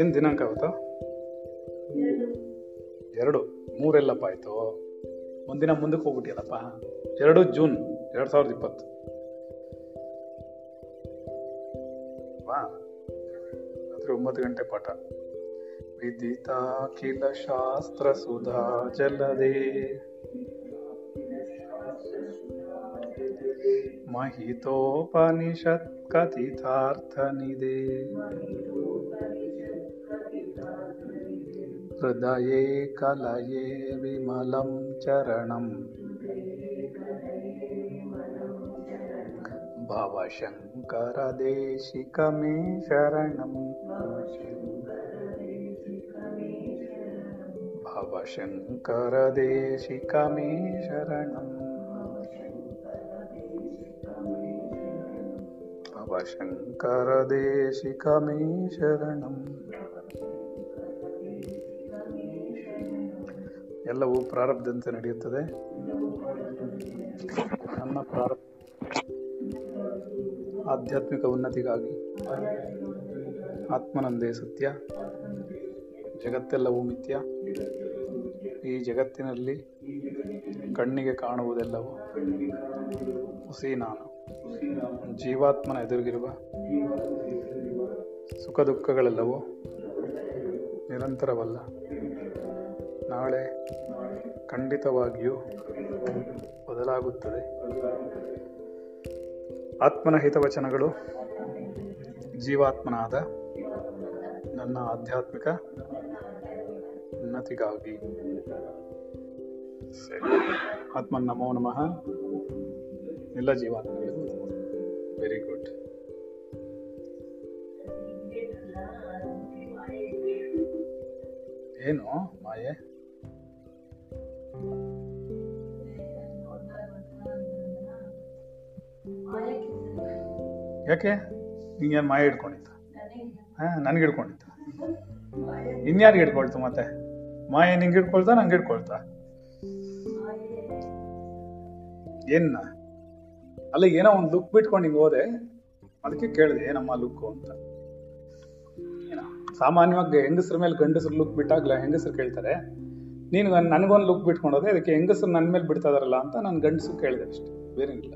ಏನು ದಿನಾಂಕ ಆಗುತ್ತಾ? 2 3 ಆಯಿತು. ಒಂದಿನ ಮುಂದಕ್ಕೆ ಹೋಗ್ಬಿಟ್ಟಿಯಲ್ಲಪ್ಪ. 2 ಜೂನ್ 2020. ರಾತ್ರಿ 9 ಗಂಟೆ ಪಾಠ. ವಿದಿತಾ ಕಿಲ ಶಾಸ್ತ್ರ ಸುಧಾ ಜಲದೇ ಮಹಿತೋಪನಿಷತ್ ಕಥಿತಾರ್ಥನಿದೆ ಹೃದಯೇ ಕಲಯೇ ವಿಮಲಂ ಚರಣಂ ಭವಶಂಕರ ದೇಶಿಕ ಮೇ ಶರಣಂ ಭವಶಂಕರ ದೇಶಿಕ ಮೇ ಶರಣಂ ಭವಶಂಕರ ದೇಶಿಕ ಮೇ ಶರಣಂ. ಎಲ್ಲವೂ ಪ್ರಾರಬ್ಧದಂತೆ ನಡೆಯುತ್ತದೆ. ನಮ್ಮ ಪ್ರಾರಬ್ಧ ಆಧ್ಯಾತ್ಮಿಕ ಉನ್ನತಿಗಾಗಿ, ಆತ್ಮನಂದೇ ಸತ್ಯ, ಜಗತ್ತೆಲ್ಲವೂ ಮಿಥ್ಯ, ಈ ಜಗತ್ತಿನಲ್ಲಿ ಕಣ್ಣಿಗೆ ಕಾಣುವುದೆಲ್ಲವೂ ಹುಸಿ ನಾನು, ಜೀವಾತ್ಮನ ಎದುರಿಗಿರುವ ಸುಖ ದುಃಖಗಳೆಲ್ಲವೂ ನಿರಂತರವಲ್ಲ, ನಾಳೆ ಖಂಡಿತವಾಗಿಯೂ ಬದಲಾಗುತ್ತದೆ. ಆತ್ಮನ ಹಿತವಚನಗಳು ಜೀವಾತ್ಮನಾದ ನನ್ನ ಆಧ್ಯಾತ್ಮಿಕ ಉನ್ನತಿಗಾಗಿ. ಆತ್ಮ ನಮೋ ನಮಃ. ಎಲ್ಲ ಜೀವಾತ್ಮಗಳು ವೆರಿ ಗುಡ್. ಏನು ಮಾಯೆ? ಯಾಕೆ ನಿಂಗೇನು ಮಾಯ ಹಿಡ್ಕೊಂಡಿತ್ತ? ನನ್ಗೆ ಹಿಡ್ಕೊಂಡಿತ್ತ? ಇನ್ಯಾರಿಗೆ ಹಿಡ್ಕೊಳ್ತು? ಮತ್ತೆ ಮಾಯ ನಿಂಗೆ ಹಿಡ್ಕೊಳ್ತಾ ನಂಗೆ ಹಿಡ್ಕೊಳ್ತಾ? ಏನ ಅಲ್ಲ, ಏನೋ ಒಂದು ಲುಕ್ ಬಿಟ್ಕೊಂಡು ಹಿಂಗೆ ಹೋದೆ, ಅದಕ್ಕೆ ಕೇಳಿದೆ ಏನಮ್ಮ ಲುಕ್ಕು ಅಂತ. ಏನೋ ಸಾಮಾನ್ಯವಾಗಿ ಹೆಂಗಸ್ರ ಮೇಲೆ ಗಂಡಸ್ರು ಲುಕ್ ಬಿಟ್ಟಾಗಲ್ಲ ಹೆಂಗಸ್ರು ಕೇಳ್ತಾರೆ, ನೀನು ನನಗೊಂದು ಲುಕ್ ಬಿಟ್ಕೊಂಡೋದೆ, ಅದಕ್ಕೆ ಹೆಂಗಸ್ರು ನನ್ನ ಮೇಲೆ ಬಿಡ್ತಾ ಇದಾರಲ್ಲ ಅಂತ ನಾನು ಗಂಡಸ್ರು ಕೇಳಿದೆ ಅಷ್ಟೆ, ಬೇರೇನಿಲ್ಲ.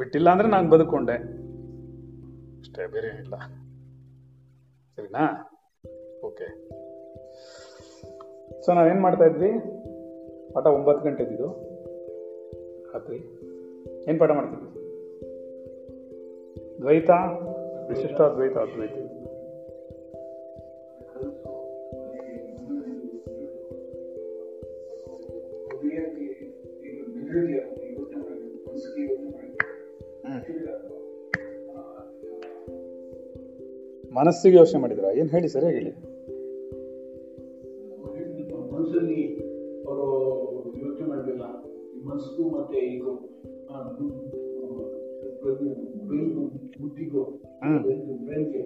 ಬಿಟ್ಟಿಲ್ಲ ಅಂದ್ರೆ ನಾನು ಬದುಕೊಂಡೆ ಅಷ್ಟೇ, ಬೇರೆ ಏನಿಲ್ಲ. ಸರಿನಾ? ಓಕೆ. ಸೊ ನಾವೇನು ಮಾಡ್ತಾ ಇದ್ವಿ? ಪಾಠ 9 ಗಂಟೆ ಇದ್ದಿದ್ದು ರಾತ್ರಿ. ಏನು ಪಾಠ ಮಾಡ್ತಿದ್ವಿ? ದ್ವೈತ, ವಿಶಿಷ್ಟ ದ್ವೈತ, ಅದ್ವೈತ. ಮನಸ್ಸಿಗೆ ಯೋಚನೆ ಮಾಡಿದ್ರ? ಏನು ಹೇಳಿ, ಸರಿಯಾಗಿ ಹೇಳಿ. ಮನಸ್ಸಲ್ಲಿ ಅವರು ಯೋಚನೆ ಮಾಡಲಿಲ್ಲ. ಮನಸ್ಸು ಮತ್ತೆ ಈಗೋ ಬುದ್ಧಿಗೋ ಬ್ರೈನ್ಗೆ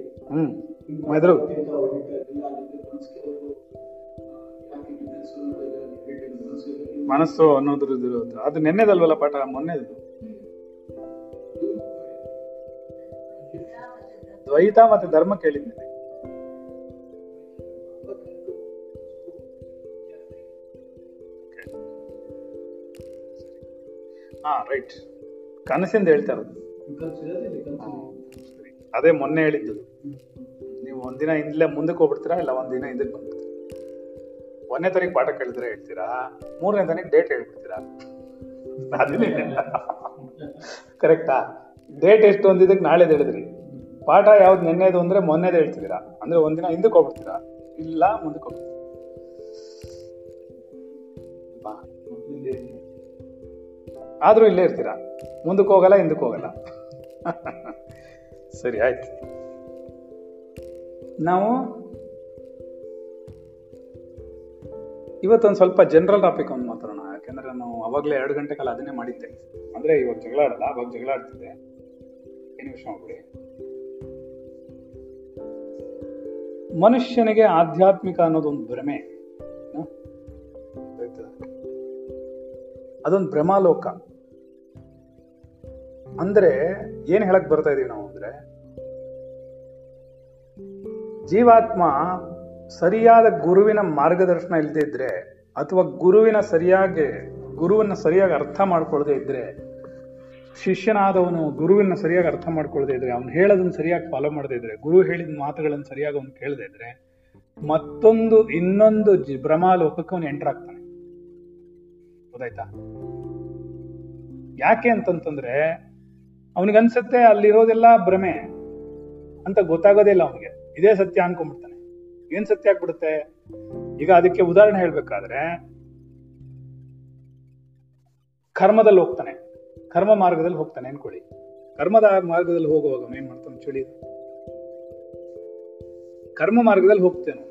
ಮಾಡಿದ್ರು. ಮನಸ್ಸು ಅನ್ನೋದ್ರದ್ದು ಅದು ನೆನ್ನೆದಲ್ವಲ್ಲ ಪಾಠ, ಮೊನ್ನೆದು. ದ್ವೈತ ಮತ್ತೆ ಧರ್ಮ ಕೇಳಿದ್ದೇನೆ. ಹಾ, ರೈಟ್. ಕನಸಿಂದ ಹೇಳ್ತಾ ಇರೋದು ಅದೇ ಮೊನ್ನೆ ಹೇಳಿದ್ದು. ನೀವು ಒಂದಿನ ಇಂದಲೇ ಮುಂದಕ್ಕೆ ಹೋಗ್ಬಿಡ್ತೀರಾ, ಇಲ್ಲ ಒಂದಿನ ಹಿಂದಕ್ಕೆ ಬಂದ್ಬಿಡ್ತೀರಾ. 1ನೇ ತಾರೀಕು ಪಾಠ ಕೇಳಿದ್ರೆ ಹೇಳ್ತೀರಾ, 3ನೇ ತಾರೀಕು ಡೇಟ್ ಹೇಳ್ಬಿಡ್ತೀರಾ. ಅದೇನೇ ಕರೆಕ್ಟಾ? ಡೇಟ್ ಎಷ್ಟು ಒಂದಿದ್ದಕ್ಕೆ ನಾಳೆದು ಹೇಳಿದ್ರಿ, ಪಾಠ ಯಾವ್ದು ನೆನ್ನೆದು ಅಂದ್ರೆ ಮೊನ್ನೆದು ಹೇಳ್ತಿದ್ದೀರಾ. ಅಂದ್ರೆ ಒಂದಿನ ಹಿಂದಕ್ಕೆ ಹೋಗ್ಬಿಡ್ತೀರಾ, ಇಲ್ಲ ಮುಂದಕ್ಕೆ ಹೋಗ್ಬಿಡ್ತೀರಾ. ಆದ್ರೂ ಇಲ್ಲೇ ಇರ್ತೀರಾ, ಮುಂದಕ್ಕೆ ಹೋಗಲ್ಲ ಹಿಂದಕ್ಕೆ ಹೋಗಲ್ಲ. ಸರಿ, ಆಯ್ತು. ನಾವು ಇವತ್ತೊಂದು ಸ್ವಲ್ಪ ಜನರಲ್ ಟಾಪಿಕ್ ಒಂದು ಮಾತಾಡೋಣ. ಯಾಕೆಂದ್ರೆ ನಾವು ಅವಾಗಲೇ 2 ಗಂಟೆ ಕಾಲ ಅದನ್ನೇ ಮಾಡಿದ್ದೆ. ಅಂದ್ರೆ ಇವಾಗ ಜಗಳಾಡಲ್ಲ, ಅವಾಗ ಜಗಳಾಡ್ತಿದ್ದೆ. ಏನು ವಿಷಯ ಹೋಗ್ಬಿಡಿ. ಮನುಷ್ಯನಿಗೆ ಆಧ್ಯಾತ್ಮಿಕ ಅನ್ನೋದೊಂದು ಭ್ರಮೆ, ಅದೊಂದು ಭ್ರಮಾಲೋಕ. ಅಂದರೆ ಏನು ಹೇಳಕ್ ಬರ್ತಾ ಇದೀವಿ ನಾವು ಅಂದ್ರೆ, ಜೀವಾತ್ಮ ಸರಿಯಾದ ಗುರುವಿನ ಮಾರ್ಗದರ್ಶನ ಇಲ್ಲದೆ ಇದ್ರೆ ಅಥವಾ ಗುರುವನ್ನು ಸರಿಯಾಗಿ ಅರ್ಥ ಮಾಡ್ಕೊಳ್ಳದೆ ಇದ್ರೆ, ಶಿಷ್ಯನಾದವನು ಗುರುವಿನ ಸರಿಯಾಗಿ ಅರ್ಥ ಮಾಡ್ಕೊಳ್ಳದೆ ಇದ್ರೆ, ಅವ್ನು ಹೇಳೋದನ್ನು ಸರಿಯಾಗಿ ಫಾಲೋ ಮಾಡದೇ ಇದ್ರೆ, ಗುರು ಹೇಳಿದ ಮಾತುಗಳನ್ನು ಸರಿಯಾಗಿ ಅವ್ನು ಕೇಳದೇ ಇದ್ರೆ, ಇನ್ನೊಂದು ಭ್ರಮಾಲೋಕಕ್ಕೆ ಅವನು ಎಂಟರ್ ಆಗ್ತಾನೆ. ಗೊತ್ತಾಯ್ತಾ? ಯಾಕೆ ಅಂತಂತಂದ್ರೆ ಅವನಿಗನ್ಸುತ್ತೆ ಅಲ್ಲಿರೋದೆಲ್ಲ ಭ್ರಮೆ ಅಂತ, ಗೊತ್ತಾಗೋದೇ ಇಲ್ಲ ಅವನಿಗೆ, ಇದೇ ಸತ್ಯ ಅನ್ಕೊಂಡ್ಬಿಡ್ತಾನೆ. ಏನ್ ಸತ್ಯ ಆಗ್ಬಿಡುತ್ತೆ? ಈಗ ಅದಕ್ಕೆ ಉದಾಹರಣೆ ಹೇಳ್ಬೇಕಾದ್ರೆ ಕರ್ಮ ಮಾರ್ಗದಲ್ಲಿ ಹೋಗ್ತಾನೆ ಅನ್ಕೊಳ್ಳಿ. ಕರ್ಮದ ಮಾರ್ಗದಲ್ಲಿ ಹೋಗುವಾಗ ಏನ್ ಮಾಡ್ತಾನೆ? ಚಳಿ ಕರ್ಮ ಮಾರ್ಗದಲ್ಲಿ ಹೋಗ್ತೇನೆ.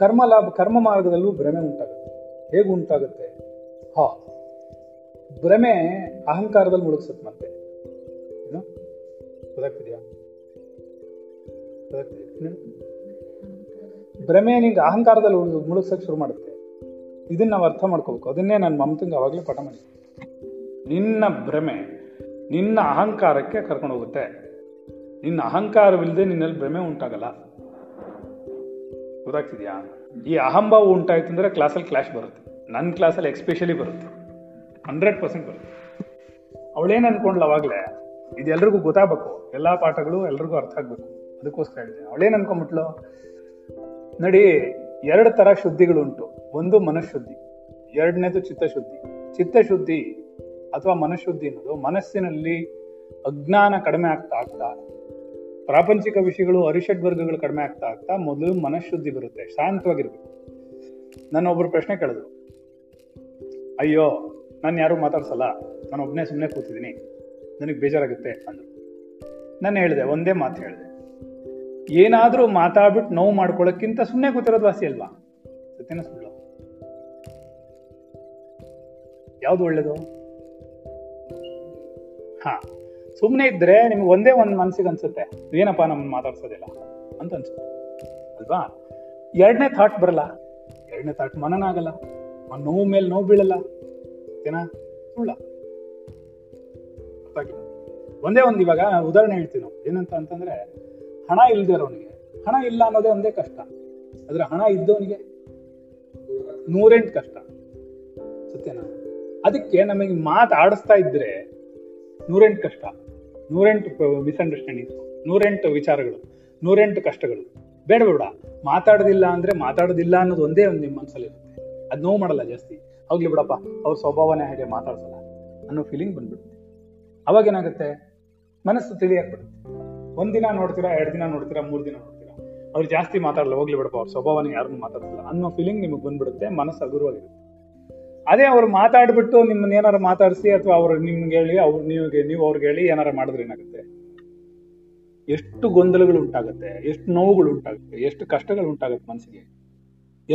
ಕರ್ಮ ಮಾರ್ಗದಲ್ಲೂ ಭ್ರಮೆ ಉಂಟಾಗುತ್ತೆ. ಹೇಗೆ ಉಂಟಾಗುತ್ತೆ? ಭ್ರಮೆ ಅಹಂಕಾರದಲ್ಲಿ ಮುಳುಗಿಸುತ್ತೆ. ಮತ್ತೆ ಏನು ಗೊತ್ತಾಗ್ತಿದ್ಯಾ? ಭ್ರಮೆ ನಿಂಗೆ ಅಹಂಕಾರದಲ್ಲಿ ಮುಳುಗ್ಸಕ್ಕೆ ಶುರು ಮಾಡುತ್ತೆ. ಇದನ್ನ ನಾವು ಅರ್ಥ ಮಾಡ್ಕೋಬೇಕು. ಅದನ್ನೇ ನಾನು ಮಮತಂಗೆ ಅವಾಗಲೇ ಪಾಠ ಮಾಡಿ, ನಿನ್ನ ಭ್ರಮೆ ನಿನ್ನ ಅಹಂಕಾರಕ್ಕೆ ಕರ್ಕೊಂಡು ಹೋಗುತ್ತೆ. ನಿನ್ನ ಅಹಂಕಾರವಿಲ್ಲದೆ ನಿನ್ನಲ್ಲಿ ಭ್ರಮೆ ಉಂಟಾಗಲ್ಲ. ಗೊತ್ತಾಗ್ತಿದ್ಯಾ? ಈ ಅಹಂಭಾವ ಉಂಟಾಯ್ತು ಅಂದರೆ ಕ್ಲಾಸಲ್ಲಿ ಕ್ಲಾಶ್ ಬರುತ್ತೆ. ನನ್ನ ಕ್ಲಾಸಲ್ಲಿ ಎಕ್ಸ್ಪೆಷಲಿ ಬರುತ್ತೆ, 100% ಬರುತ್ತೆ. ಅವಳೇನು ಅನ್ಕೊಂಡ್ಲ ಅವಾಗಲೇ, ಇದೆಲ್ಲರಿಗೂ ಗೊತ್ತಾಗಬೇಕು, ಎಲ್ಲ ಪಾಠಗಳು ಎಲ್ಲರಿಗೂ ಅರ್ಥ ಆಗಬೇಕು, ಅದಕ್ಕೋಸ್ಕರ ಹೇಳಿದೆ. ಅವಳೇನು ಅನ್ಕೊಂಡ್ಬಿಟ್ಲು ನೋಡಿ, 2 ಥರ ಶುದ್ಧಿಗಳುಂಟು. ಒಂದು ಮನಃಶುದ್ಧಿ, 2ನೇದು ಚಿತ್ತಶುದ್ಧಿ. ಚಿತ್ತಶುದ್ಧಿ ಅಥವಾ ಮನಃಶುದ್ಧಿ ಅನ್ನೋದು ಮನಸ್ಸಿನಲ್ಲಿ ಅಜ್ಞಾನ ಕಡಿಮೆ ಆಗ್ತಾ ಆಗ್ತಾ, ಪ್ರಾಪಂಚಿಕ ವಿಷಯಗಳು, ಅರಿಷಡ್ ವರ್ಗಗಳು ಕಡಿಮೆ ಆಗ್ತಾ ಆಗ್ತಾ ಮೊದಲು ಮನಃಶುದ್ಧಿ ಬರುತ್ತೆ. ಶಾಂತವಾಗಿರ್ಬೇಕು. ನನ್ನೊಬ್ಬರು ಪ್ರಶ್ನೆ ಕೇಳಿದ್ರು, ಅಯ್ಯೋ ನಾನು ಯಾರೂ ಮಾತಾಡ್ಸಲ್ಲ, ನಾನು ಒಬ್ಬನೇ ಸುಮ್ಮನೆ ಕೂತಿದ್ದೀನಿ, ನನಗೆ ಬೇಜಾರಾಗುತ್ತೆ ಅಂದರು. ನಾನು ಹೇಳಿದೆ, ಒಂದೇ ಮಾತು ಹೇಳಿದೆ, ಏನಾದರೂ ಮಾತಾಡ್ಬಿಟ್ಟು ನೋವು ಮಾಡ್ಕೊಳ್ಳೋಕ್ಕಿಂತ ಸುಮ್ಮನೆ ಕೂತಿರೋದು ವಾಸಿ ಅಲ್ವಾ? ಸತ್ಯನ ಸುಳ್ಳು? ಯಾವುದು ಒಳ್ಳೇದು? ಸುಮ್ಮನೆ ಇದ್ರೆ ನಿಮ್ಗೆ ಒಂದೇ ಒಂದು ಮನಸ್ಸಿಗೆ ಅನ್ಸುತ್ತೆ, ಏನಪ್ಪ ನಮ್ಮನ್ನು ಮಾತಾಡ್ಸೋದಿಲ್ಲ ಅಂತ ಅನ್ಸುತ್ತೆ ಅಲ್ವಾ? 2ನೇ ಥಾಟ್ ಬರಲ್ಲ, 2ನೇ ಥಾಟ್ ಮನನ ಆಗಲ್ಲ, ನೋವು ಮೇಲೆ ನೋವು ಬೀಳಲ್ಲ. ಸುಳ್ಳ? ಒಂದೇ ಒಂದು ಇವಾಗ ಉದಾಹರಣೆ ಹೇಳ್ತೀವಿ ನಾವು. ಏನಂತ ಅಂತಂದ್ರೆ, ಹಣ ಇಲ್ಲದೆ ಇರೋನಿಗೆ ಹಣ ಇಲ್ಲ ಅನ್ನೋದೇ ಒಂದೇ ಕಷ್ಟ, ಆದ್ರೆ ಹಣ ಇದ್ದವನಿಗೆ 108 ಕಷ್ಟ. ಸತ್ಯನಾ? ಅದಕ್ಕೆ ನಮಗೆ ಮಾತಾಡಿಸ್ತಾ ಇದ್ರೆ 108 ಕಷ್ಟ, 108 ಮಿಸ್ಅಂಡರ್ಸ್ಟ್ಯಾಂಡಿಂಗ್, 108 ವಿಚಾರಗಳು, 108 ಕಷ್ಟಗಳು. ಬೇಡ, ಮಾತಾಡೋದಿಲ್ಲ ಅಂದ್ರೆ ಮಾತಾಡೋದಿಲ್ಲ ಅನ್ನೋದು ಒಂದೇ ಒಂದು ನಿಮ್ಮ ಮನಸ್ಸಲ್ಲಿ ಇರುತ್ತೆ. ಅದು ನೋವು ಮಾಡಲ್ಲ ಜಾಸ್ತಿ. ಹೋಗ್ಲಿ ಬಿಡಪ್ಪ, ಅವ್ರ ಸ್ವಭಾವನೆ ಹಾಗೆ, ಮಾತಾಡ್ಸಲ್ಲ ಅನ್ನೋ ಫೀಲಿಂಗ್ ಬಂದ್ಬಿಡುತ್ತೆ. ಅವಾಗೇನಾಗುತ್ತೆ? ಮನಸ್ಸು ತಿಳಿಯಾಗ್ಬಿಡುತ್ತೆ. 1 ದಿನ ನೋಡ್ತೀರಾ, 2 ದಿನ ನೋಡ್ತೀರಾ, 3 ದಿನ ನೋಡ್ತೀರಾ, ಅವ್ರು ಜಾಸ್ತಿ ಮಾತಾಡಲ್ಲ, ಹೋಗ್ಲಿ ಬಿಡಪ್ಪ ಅವ್ರ ಸ್ವಭಾವನೆ ಯಾರನ್ನು ಮಾತಾಡ್ಸಲ್ಲ ಅನ್ನೋ ಫೀಲಿಂಗ್ ನಿಮಗೆ ಬಂದ್ಬಿಡುತ್ತೆ. ಮನಸ್ಸು ಹಗುರವಾಗಿರುತ್ತೆ. ಅದೇ ಅವ್ರು ಮಾತಾಡ್ಬಿಟ್ಟು ನಿಮ್ಮನ್ನ ಏನಾರು ಮಾತಾಡಿಸಿ ಅಥವಾ ಅವ್ರು ನಿಮ್ಗೆ ಹೇಳಿ ಅವ್ರು ನೀವು ಅವ್ರಿಗೆ ಹೇಳಿ ಏನಾರು ಮಾಡಿದ್ರೆ ಏನಾಗುತ್ತೆ? ಎಷ್ಟು ಗೊಂದಲಗಳು ಉಂಟಾಗುತ್ತೆ, ಎಷ್ಟು ನೋವುಗಳು ಉಂಟಾಗುತ್ತೆ, ಎಷ್ಟು ಕಷ್ಟಗಳು ಉಂಟಾಗುತ್ತೆ ಮನಸ್ಸಿಗೆ.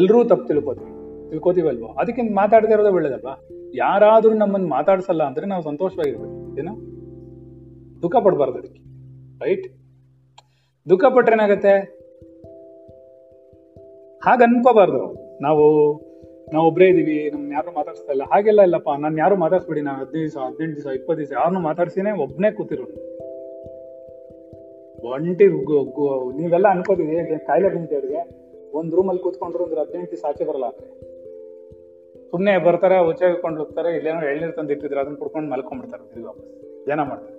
ಎಲ್ಲರೂ ತಪ್ಪು ತಿಳ್ಕೋತೀವಲ್ವ? ಅದಕ್ಕಿಂತ ಮಾತಾಡದೇ ಇರೋದೇ ಒಳ್ಳೇದಪ್ಪ. ಯಾರಾದ್ರೂ ನಮ್ಮನ್ನು ಮಾತಾಡ್ಸಲ್ಲ ಅಂದ್ರೆ ನಾವು ಸಂತೋಷವಾಗಿರ್ಬೇಕು. ಏನೋ ದುಃಖ ಪಡಬಾರ್ದು ಅದಕ್ಕೆ, ರೈಟ್? ದುಃಖ ಪಟ್ರೆ ಏನಾಗತ್ತೆ? ಹಾಗೆ ಅನ್ಕೋಬಾರ್ದು ನಾವು ಒಬ್ಬರೇ ಇದೀವಿ, ನಮ್ ಯಾರು ಮಾತಾಡ್ಸ್ತಾ ಇಲ್ಲ, ಹಾಗೆಲ್ಲ ಇಲ್ಲಪ್ಪ, ನಾನು ಯಾರು ಮಾತಾಡ್ಸ್ಬಿಡಿ, ನಾನು 15 ದಿವಸ, 18 ದಿವಸ, 20 ದಿವಸ ಯಾರನ್ನು ಮಾತಾಡ್ಸಿನೇ ಒಬ್ಬನೇ ಕೂತಿರೋನು ಒಂಟಿ. ನೀವೆಲ್ಲ ಅನ್ಕೋತೀವಿ ಹೇಗೆ ಕಾಯಿಲೆ ಬಂದಿದೆ ಅವ್ರಿಗೆ, ಒಂದು ರೂಮಲ್ಲಿ ಕೂತ್ಕೊಂಡ್ರು ಅಂದ್ರೆ 18 ದಿವಸ ಆಚೆ ಬರಲ್ಲ. ಆದ್ರೆ ಸುಮ್ಮನೆ ಬರ್ತಾರೆ, ಉಚ್ಚಾಗಿಕೊಂಡು ಹೋಗ್ತಾರೆ, ಇಲ್ಲೇನೋ ಎಳ್ನೀರು ತಂದು ಇಟ್ಟಿದ್ರೆ ಅದನ್ನ ಕುಡ್ಕೊಂಡು ಮಲ್ಕೊಂಡ್ಬಿಡ್ತಾರೆ, ತಿರುಗಿ ವಾಪಸ್ ಜನ ಮಾಡ್ತಾರೆ.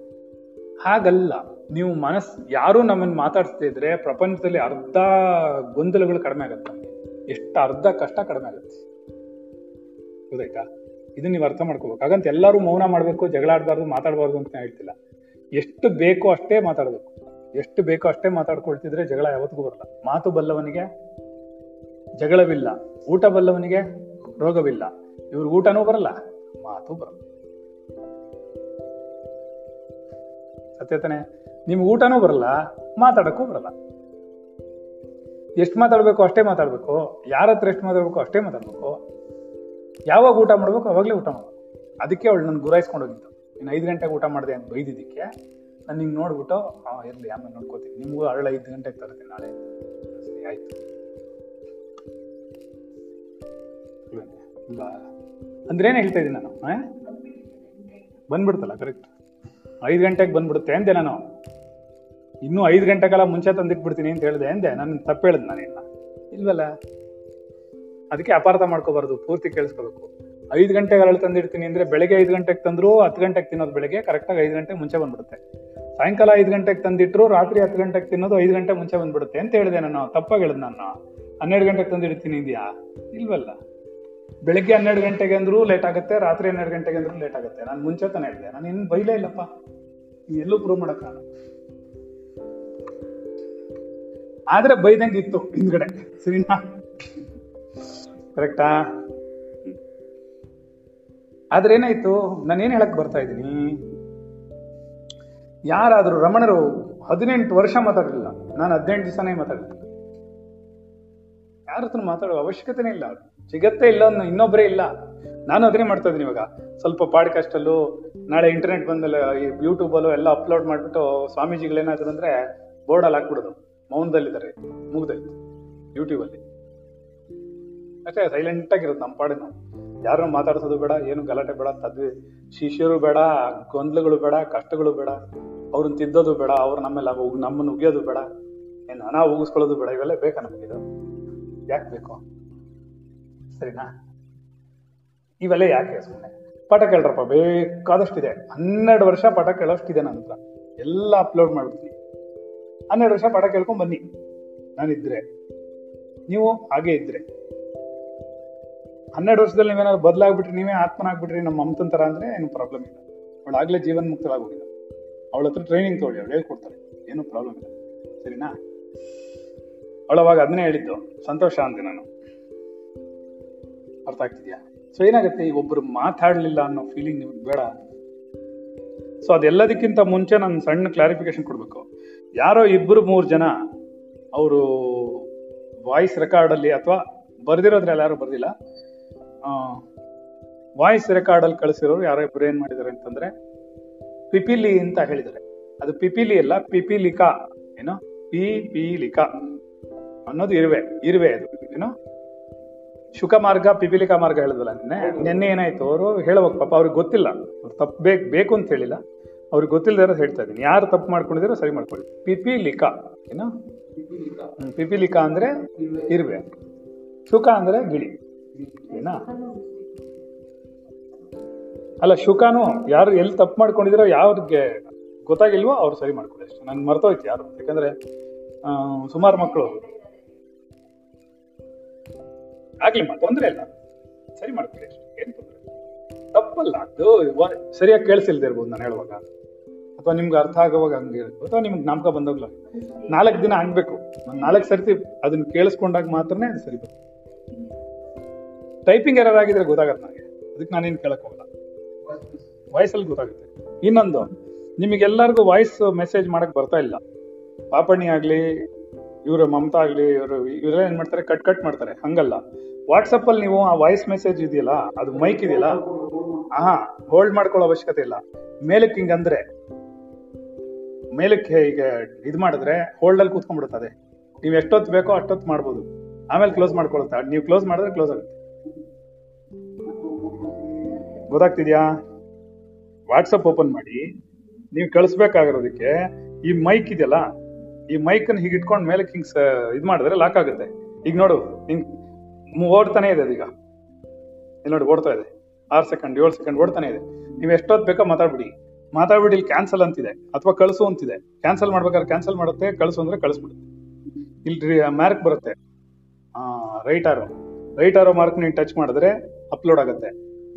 ಹಾಗಲ್ಲ, ನೀವು ಯಾರೂ ನಮ್ಮನ್ನು ಮಾತಾಡ್ಸ್ತಿದ್ರೆ ಪ್ರಪಂಚದಲ್ಲಿ ಅರ್ಧ ಗೊಂದಲಗಳು ಕಡಿಮೆ ಆಗುತ್ತೆ ನಮಗೆ, ಎಷ್ಟು ಅರ್ಧ ಕಷ್ಟ ಕಡಿಮೆ ಆಗುತ್ತೆ. ಗೊತ್ತಾಯ್ತಾ? ಇದನ್ನ ನೀವು ಅರ್ಥ ಮಾಡ್ಕೋಬೇಕು. ಹಾಗಂತ ಎಲ್ಲರೂ ಮೌನ ಮಾಡಬೇಕು, ಜಗಳಾಡಬಾರ್ದು, ಮಾತಾಡಬಾರ್ದು ಅಂತ ಹೇಳ್ತಿಲ್ಲ. ಎಷ್ಟು ಬೇಕೋ ಅಷ್ಟೇ ಮಾತಾಡಬೇಕು, ಎಷ್ಟು ಬೇಕೋ ಅಷ್ಟೇ ಮಾತಾಡ್ಕೊಳ್ತಿದ್ರೆ ಜಗಳ ಯಾವತ್ತಿಗೂ ಬರಲ್ಲ. ಮಾತು ಬಲ್ಲವನಿಗೆ ಜಗಳವಿಲ್ಲ, ಊಟ ಬಲ್ಲವನಿಗೆ ರೋಗವಿಲ್ಲ. ಇವ್ರಿಗೆ ಊಟನೂ ಬರಲ್ಲ, ಮಾತು ಬರಲ್ಲ. ಸತ್ಯ ತಾನೆ? ನಿಮ್ಗೆ ಊಟನೂ ಬರಲ್ಲ, ಮಾತಾಡಕ್ಕೂ ಬರಲ್ಲ. ಎಷ್ಟು ಮಾತಾಡ್ಬೇಕು ಅಷ್ಟೇ ಮಾತಾಡ್ಬೇಕು, ಯಾರ ಹತ್ರ ಎಷ್ಟು ಮಾತಾಡ್ಬೇಕು ಅಷ್ಟೇ ಮಾತಾಡ್ಬೇಕು, ಯಾವಾಗ ಊಟ ಮಾಡ್ಬೇಕು ಅವಾಗಲೇ ಊಟ ಮಾಡ್ಬೇಕು. ಅದಕ್ಕೆ ಅವಳು ನನ್ನ ಗುರಾಯಿಸ್ಕೊಂಡು ಹೋಗಿದ್ದು, ಇನ್ನು 5 ಗಂಟೆಗೆ ಊಟ ಮಾಡಿದೆ ಅಂತ ಬೈದಿದ್ದಕ್ಕೆ ನಾನು ಹಿಂಗೆ ನೋಡ್ಬಿಟ್ಟು ಎಲ್ಲಿ ಆಮೇಲೆ ನೋಡ್ಕೋತೀನಿ, ನಿಮಗೂ ಅರಳು 5 ಗಂಟೆಗೆ ತರ್ತೀನಿ ನಾಳೆ, ಸರಿ ಆಯ್ತು ಅಂದ್ರೇನು ಹೇಳ್ತಾ ಇದ್ದೀನಿ ನಾನು. ಬಂದ್ಬಿಡ್ತಲ್ಲ ಕರೆಕ್ಟ್ 5 ಗಂಟೆಗೆ ಬಂದ್ಬಿಡುತ್ತೆ ಅಂದೆ ನಾನು. ಇನ್ನೂ 5 ಗಂಟೆಗೆಲ್ಲ ಮುಂಚೆ ತಂದಿಟ್ಬಿಡ್ತೀನಿ ಅಂತ ಹೇಳಿದೆ ಅಂದೆ. ನಾನು ತಪ್ಪು ಹೇಳಿದ್ ನಾನು ಇನ್ನ ಇಲ್ವಲ್ಲ, ಅದಕ್ಕೆ ಅಪಾರ್ಥ ಮಾಡ್ಕೋಬಾರ್ದು, ಪೂರ್ತಿ ಕೇಳಿಸ್ಕೋಬೇಕು. 5 ಗಂಟೆಗಳಲ್ಲಿ ತಂದಿಡ್ತೀನಿ ಅಂದ್ರೆ ಬೆಳಗ್ಗೆ 5 ಗಂಟೆಗೆ ತಂದ್ರು 10 ಗಂಟೆಗೆ ತಿನ್ನೋದು ಬೆಳಗ್ಗೆ ಕರೆಕ್ಟಾಗಿ 5 ಗಂಟೆಗೆ ಮುಂಚೆ ಬಂದ್ಬಿಡುತ್ತೆ. ಸಾಯಂಕಾಲ 5 ಗಂಟೆಗೆ ತಂದಿಟ್ರು ರಾತ್ರಿ 10 ಗಂಟೆಗೆ ತಿನ್ನೋದು 5 ಗಂಟೆ ಮುಂಚೆ ಬಂದ್ಬಿಡುತ್ತೆ ಅಂತ ಹೇಳಿದೆ ನಾನು. ತಪ್ಪಾಗಿ ಹೇಳಿದ್ ನಾನು. 12 ಗಂಟೆಗೆ ತಂದಿಡ್ತೀನಿ ಇದೆಯಾ ಇಲ್ವಲ್ಲ, ಬೆಳಗ್ಗೆ 12 ಗಂಟೆಗೆ ಅಂದ್ರೂ ಲೇಟ್ ಆಗುತ್ತೆ, ರಾತ್ರಿ 12 ಗಂಟೆಗೆ ಅಂದ್ರೂ ಲೇಟ್ ಆಗುತ್ತೆ. ನಾನು ಮುಂಚೆ ತಾನೇ ಹೇಳಿದೆ, ನಾನು ಇನ್ನು ಬೈಲೇ ಇಲ್ಲಪ್ಪ, ನೀವು ಎಲ್ಲೂ ಪ್ರೂವ್ ಮಾಡಕ್ಕ. ಆದ್ರೆ ಬೈದಂಗೆ ಇತ್ತು ಹಿಂದ್ಗಡೆ, ಸರಿನಾ, ಕರೆಕ್ಟಾ? ಆದ್ರೆ ಏನಾಯ್ತು, ನಾನೇನ್ ಹೇಳಕ್ ಬರ್ತಾ ಇದ್ದೀನಿ, ಯಾರಾದ್ರೂ ರಮಣರು 18 ವರ್ಷ ಮಾತಾಡಲಿಲ್ಲ, ನಾನು 18 ದಿವಸನೇ ಮಾತಾಡಲಿಲ್ಲ, ಯಾರ ಹತ್ರ ಮಾತಾಡೋ ಅವಶ್ಯಕತೆನೇ ಇಲ್ಲ, ಸಿಗತ್ತೇ ಇಲ್ಲ, ಇನ್ನೊಬ್ಬರೇ ಇಲ್ಲ. ನಾನು ಅದನ್ನೇ ಮಾಡ್ತಾ ಇದ್ದೀನಿ ಇವಾಗ, ಸ್ವಲ್ಪ ಪಾಡ್ಕಾಸ್ಟ್ ಅಲ್ಲೂ, ನಾಳೆ ಇಂಟರ್ನೆಟ್ ಬಂದಲ್ಲ ಯೂಟ್ಯೂಬಲ್ಲೂ ಎಲ್ಲ ಅಪ್ಲೋಡ್ ಮಾಡ್ಬಿಟ್ಟು ಸ್ವಾಮೀಜಿಗಳೇನಾದ್ರು ಅಂದ್ರೆ ಬೋರ್ಡಲ್ಲಿ ಹಾಕ್ಬಿಡೋದು, ಮೌನದಲ್ಲಿದ್ದಾರೆ, ಮುಗ್ದೈತೆ ಯೂಟ್ಯೂಬಲ್ಲಿ ಅಷ್ಟೇ, ಸೈಲೆಂಟ್ ಆಗಿರೋದು ನಮ್ಮ ಪಾಡಿನ. ಯಾರನ್ನು ಮಾತಾಡ್ಸೋದು ಬೇಡ, ಏನು ಗಲಾಟೆ ಬೇಡ, ತದ್ವಿ ಶಿಷ್ಯರು ಬೇಡ, ಗೊಂದಲಗಳು ಬೇಡ, ಕಷ್ಟಗಳು ಬೇಡ, ಅವ್ರನ್ನ ತಿದ್ದೋದು ಬೇಡ, ಅವ್ರು ನಮ್ಮೆಲ್ಲ ನಮ್ಮನ್ನು ಉಗಿಯೋದು ಬೇಡ, ಏನು ಹಣ ಉಗಿಸ್ಕೊಳ್ಳೋದು ಬೇಡ, ಇವೆಲ್ಲ ಬೇಕಾ ನಮಗೆ? ಇದು ಯಾಕೆ ಬೇಕು? ಸರಿನಾ? ಇವೆಲ್ಲ ಯಾಕೆ ಸುಮ್ಮನೆ? ಪಾಠ ಕೇಳ್ರಪ್ಪ, ಬೇಕಾದಷ್ಟಿದೆ, 12 ವರ್ಷ ಪಾಠ ಕೇಳೋಷ್ಟಿದೆ ನನ್ನ ಹತ್ರ, ಎಲ್ಲ ಅಪ್ಲೋಡ್ ಮಾಡ್ತೀನಿ. 12 ವರ್ಷ ಪಾಠ ಕೇಳ್ಕೊಂಡ್ ಬನ್ನಿ, ನಾನಿದ್ರೆ, ನೀವು ಹಾಗೆ ಇದ್ರೆ. 12 ವರ್ಷದಲ್ಲಿ ನೀವೇನಾದ್ರು ಬದಲಾಗ್ಬಿಟ್ರಿ, ನೀವೇ ಆತ್ಮನಾಗ್ಬಿಟ್ರಿ ನಮ್ಮ ಮಮತನ ಥರ ಅಂದರೆ ಏನು ಪ್ರಾಬ್ಲಮ್ ಇಲ್ಲ. ಅವಳು ಆಗಲೇ ಜೀವನ ಮುಕ್ತಳಾಗೋಗಿಲ್ಲ, ಅವಳ ಹತ್ರ ಟ್ರೈನಿಂಗ್ ತೊಗೊಳ್ಳಿ, ಅವಳು ಹೇಳ್ಕೊಡ್ತಾರೆ, ಏನೂ ಪ್ರಾಬ್ಲಮ್ ಇಲ್ಲ. ಸರಿನಾ? ಅವಳವಾಗ ಅದನ್ನೇ ಹೇಳಿದ್ದು, ಸಂತೋಷ ಅಂದೆ ನಾನು. ಅರ್ಥ ಆಗ್ತಿದ್ಯಾ? ಸೊ ಏನಾಗುತ್ತೆ, ಈ ಒಬ್ಬರು ಮಾತಾಡಲಿಲ್ಲ ಅನ್ನೋ ಫೀಲಿಂಗ್ ನಿಮ್ಗೆ ಬೇಡ. ಸೊ ಅದೆಲ್ಲದಕ್ಕಿಂತ ಮುಂಚೆ ನಾನು ಸಣ್ಣ ಕ್ಲಾರಿಫಿಕೇಶನ್ ಕೊಡಬೇಕು. ಯಾರೋ 2-3 ಜನ ಅವರು ವಾಯ್ಸ್ ರೆಕಾರ್ಡಲ್ಲಿ ಅಥವಾ ಬರೆದಿರೋದ್ರೆ, ಎಲ್ಲರೂ ಬರೆದಿಲ್ಲ, ವಾಯ್ಸ್ ರೆಕಾರ್ಡಲ್ಲಿ ಕಳಿಸಿರೋರು ಯಾರೋ ಇಬ್ಬರು ಏನು ಮಾಡಿದ್ದಾರೆ ಅಂತಂದರೆ ಪಿಪಿಲಿ ಅಂತ ಹೇಳಿದ್ದಾರೆ. ಅದು ಪಿಪಿಲಿ ಅಲ್ಲ, ಪಿಪಿಲಿಕಾ, ಏನೋ ಪಿಪಿಲಿಕಾ ಅನ್ನೋದು ಇರುವೆ ಅದು, ಏನೋ ಶುಕ ಮಾರ್ಗ ಪಿಪಿಲಿಕಾ ಮಾರ್ಗ ಹೇಳಿದ್ವಲ್ಲ ನಿನ್ನೆ. ಏನಾಯ್ತು, ಅವರು ಹೇಳಬೇಕು ಪಾಪ, ಅವ್ರಿಗೆ ಗೊತ್ತಿಲ್ಲ, ಅವ್ರು ತಪ್ಪು ಬೇಕು ಅಂತ ಹೇಳಿಲ್ಲ, ಅವ್ರಿಗೆ ಗೊತ್ತಿಲ್ಲದಾರ ಹೇಳ್ತಾ ಇದ್ದೀನಿ, ಯಾರು ತಪ್ಪು ಮಾಡ್ಕೊಂಡಿದ್ದೀರೋ ಸರಿ ಮಾಡ್ಕೊಳ್ಳಿ. ಪಿಪಿಲಿಕಾ ಏನೋ ಪಿಪಿಲಿಕಾ ಅಂದರೆ ಇರುವೆ, ಶುಕ ಅಂದರೆ ಗಿಳಿ, ಏನಾ ಅಲ್ಲ ಶುಕಾನು. ಯಾರು ಎಲ್ಲಿ ತಪ್ಪು ಮಾಡ್ಕೊಂಡಿದ್ದೀರೋ, ಯಾವ್ರಿಗೆ ಗೊತ್ತಾಗಿಲ್ವೋ ಅವ್ರು ಸರಿ ಮಾಡ್ಕೊಳ್ಳಿ ಅಷ್ಟೇ. ನನ್ಗೆ ಮರ್ತೋಯ್ತು ಯಾರು, ಯಾಕಂದ್ರೆ ಸುಮಾರು ಮಕ್ಕಳು ಆಗ್ಲಿ, ತೊಂದರೆ ಇಲ್ಲ, ಸರಿ ಮಾಡ್ಕೊಳ್ಳಿ ಅಷ್ಟೇ, ಏನ್ ತೊಂದರೆ, ತಪ್ಪಲ್ಲ ಅದು. ಸರಿಯಾಗಿ ಕೇಳಿಸಿಲ್ದೇ ಇರ್ಬೋದು ನಾನು ಹೇಳುವಾಗ, ಅಥವಾ ನಿಮ್ಗೆ ಅರ್ಥ ಆಗೋವಾಗ ಹಂಗೆ ಇರ್ಬೋದು, ಅಥವಾ ನಿಮ್ಗೆ ಜ್ಞಾಪಕ ಬಂದಾಗ್ಲೂ. 4 ದಿನ ಆಗ್ಬೇಕು, ನಾನು 4 ಸರ್ತಿ ಅದನ್ನ ಕೇಳಿಸ್ಕೊಂಡಾಗ ಮಾತ್ರನೇ ಅದು ಸರಿ ಬರ್ತದೆ. ಟೈಪಿಂಗ್ ಎರರ್ ಆಗಿದ್ರೆ ಗೊತ್ತಾಗತ್ತೆ ನನಗೆ, ಅದಕ್ಕೆ ನಾನೇನು ಕೇಳಕ್ಕೆ ಹೋಗಲ್ಲ, ವಾಯ್ಸಲ್ಲಿ ಗೊತ್ತಾಗುತ್ತೆ. ಇನ್ನೊಂದು, ನಿಮಗೆಲ್ಲರಿಗೂ ವಾಯ್ಸ್ ಮೆಸೇಜ್ ಮಾಡಕ್ಕೆ ಬರ್ತಾ ಇಲ್ಲ. ಪಾಪಣಿ ಆಗಲಿ, ಇವರು ಮಮತಾ ಆಗಲಿ, ಇವರೆಲ್ಲ ಏನು ಮಾಡ್ತಾರೆ, ಕಟ್ ಮಾಡ್ತಾರೆ. ಹಂಗಲ್ಲ, ವಾಟ್ಸಪ್ಪಲ್ಲಿ ನೀವು ಆ ವಾಯ್ಸ್ ಮೆಸೇಜ್ ಇದೆಯಲ್ಲ, ಅದು ಮೈಕ್ ಇದೆಯಲ್ಲ, ಹಾಂ, ಹೋಲ್ಡ್ ಮಾಡ್ಕೊಳ್ಳೋ ಅವಶ್ಯಕತೆ ಇಲ್ಲ. ಮೇಲಕ್ಕೆ ಹಿಂಗೆ ಅಂದರೆ, ಮೇಲಕ್ಕೆ ಹೀಗೆ ಇದು ಮಾಡಿದ್ರೆ ಹೋಲ್ಡಲ್ಲಿ ಕೂತ್ಕೊಂಡ್ಬಿಡುತ್ತದೆ. ನೀವು ಎಷ್ಟೊತ್ತು ಬೇಕೋ ಅಷ್ಟೊತ್ತು ಮಾಡ್ಬೋದು, ಆಮೇಲೆ ಕ್ಲೋಸ್ ಮಾಡ್ಕೊಳುತ್ತೆ. ನೀವು ಕ್ಲೋಸ್ ಮಾಡಿದ್ರೆ ಕ್ಲೋಸ್ ಆಗುತ್ತೆ. ಗೊತ್ತಾಗ್ತಿದ್ಯಾ? ವಾಟ್ಸಪ್ ಓಪನ್ ಮಾಡಿ, ನೀವು ಕಳಿಸ್ಬೇಕಾಗಿರೋದಕ್ಕೆ ಈ ಮೈಕ್ ಇದೆಯಲ್ಲ, ಈ ಮೈಕನ್ನು ಹೀಗೆ ಇಟ್ಕೊಂಡು ಮೇಲೆ ಹಿಂಗೆ ಇದು ಮಾಡಿದ್ರೆ ಲಾಕ್ ಆಗುತ್ತೆ. ಈಗ ನೋಡು, ಹಿಂಗೆ ಓಡ್ತಾನೆ ಇದೆ ಅದೀಗ, ಇಲ್ಲಿ ನೋಡಿ ಓಡ್ತಾ ಇದೆ, 6 ಸೆಕೆಂಡ್ 7 ಸೆಕೆಂಡ್ ಓಡ್ತಾನೆ ಇದೆ. ನೀವು ಎಷ್ಟೊತ್ತು ಬೇಕೋ ಮಾತಾಡ್ಬಿಡಿ, ಇಲ್ಲಿ ಕ್ಯಾನ್ಸಲ್ ಅಂತಿದೆ ಅಥವಾ ಕಳಿಸು ಅಂತಿದೆ. ಕ್ಯಾನ್ಸಲ್ ಮಾಡ್ಬೇಕಾದ್ರೆ ಕ್ಯಾನ್ಸಲ್ ಮಾಡುತ್ತೆ, ಕಳಿಸು ಅಂದರೆ ಕಳಿಸ್ಬಿಡುತ್ತೆ. ಇಲ್ಲಿ ಮಾರ್ಕ್ ಬರುತ್ತೆ, ರೈಟ್ ಆರೋ ಮಾರ್ಕ್ ನೀವು ಟಚ್ ಮಾಡಿದ್ರೆ ಅಪ್ಲೋಡ್ ಆಗುತ್ತೆ,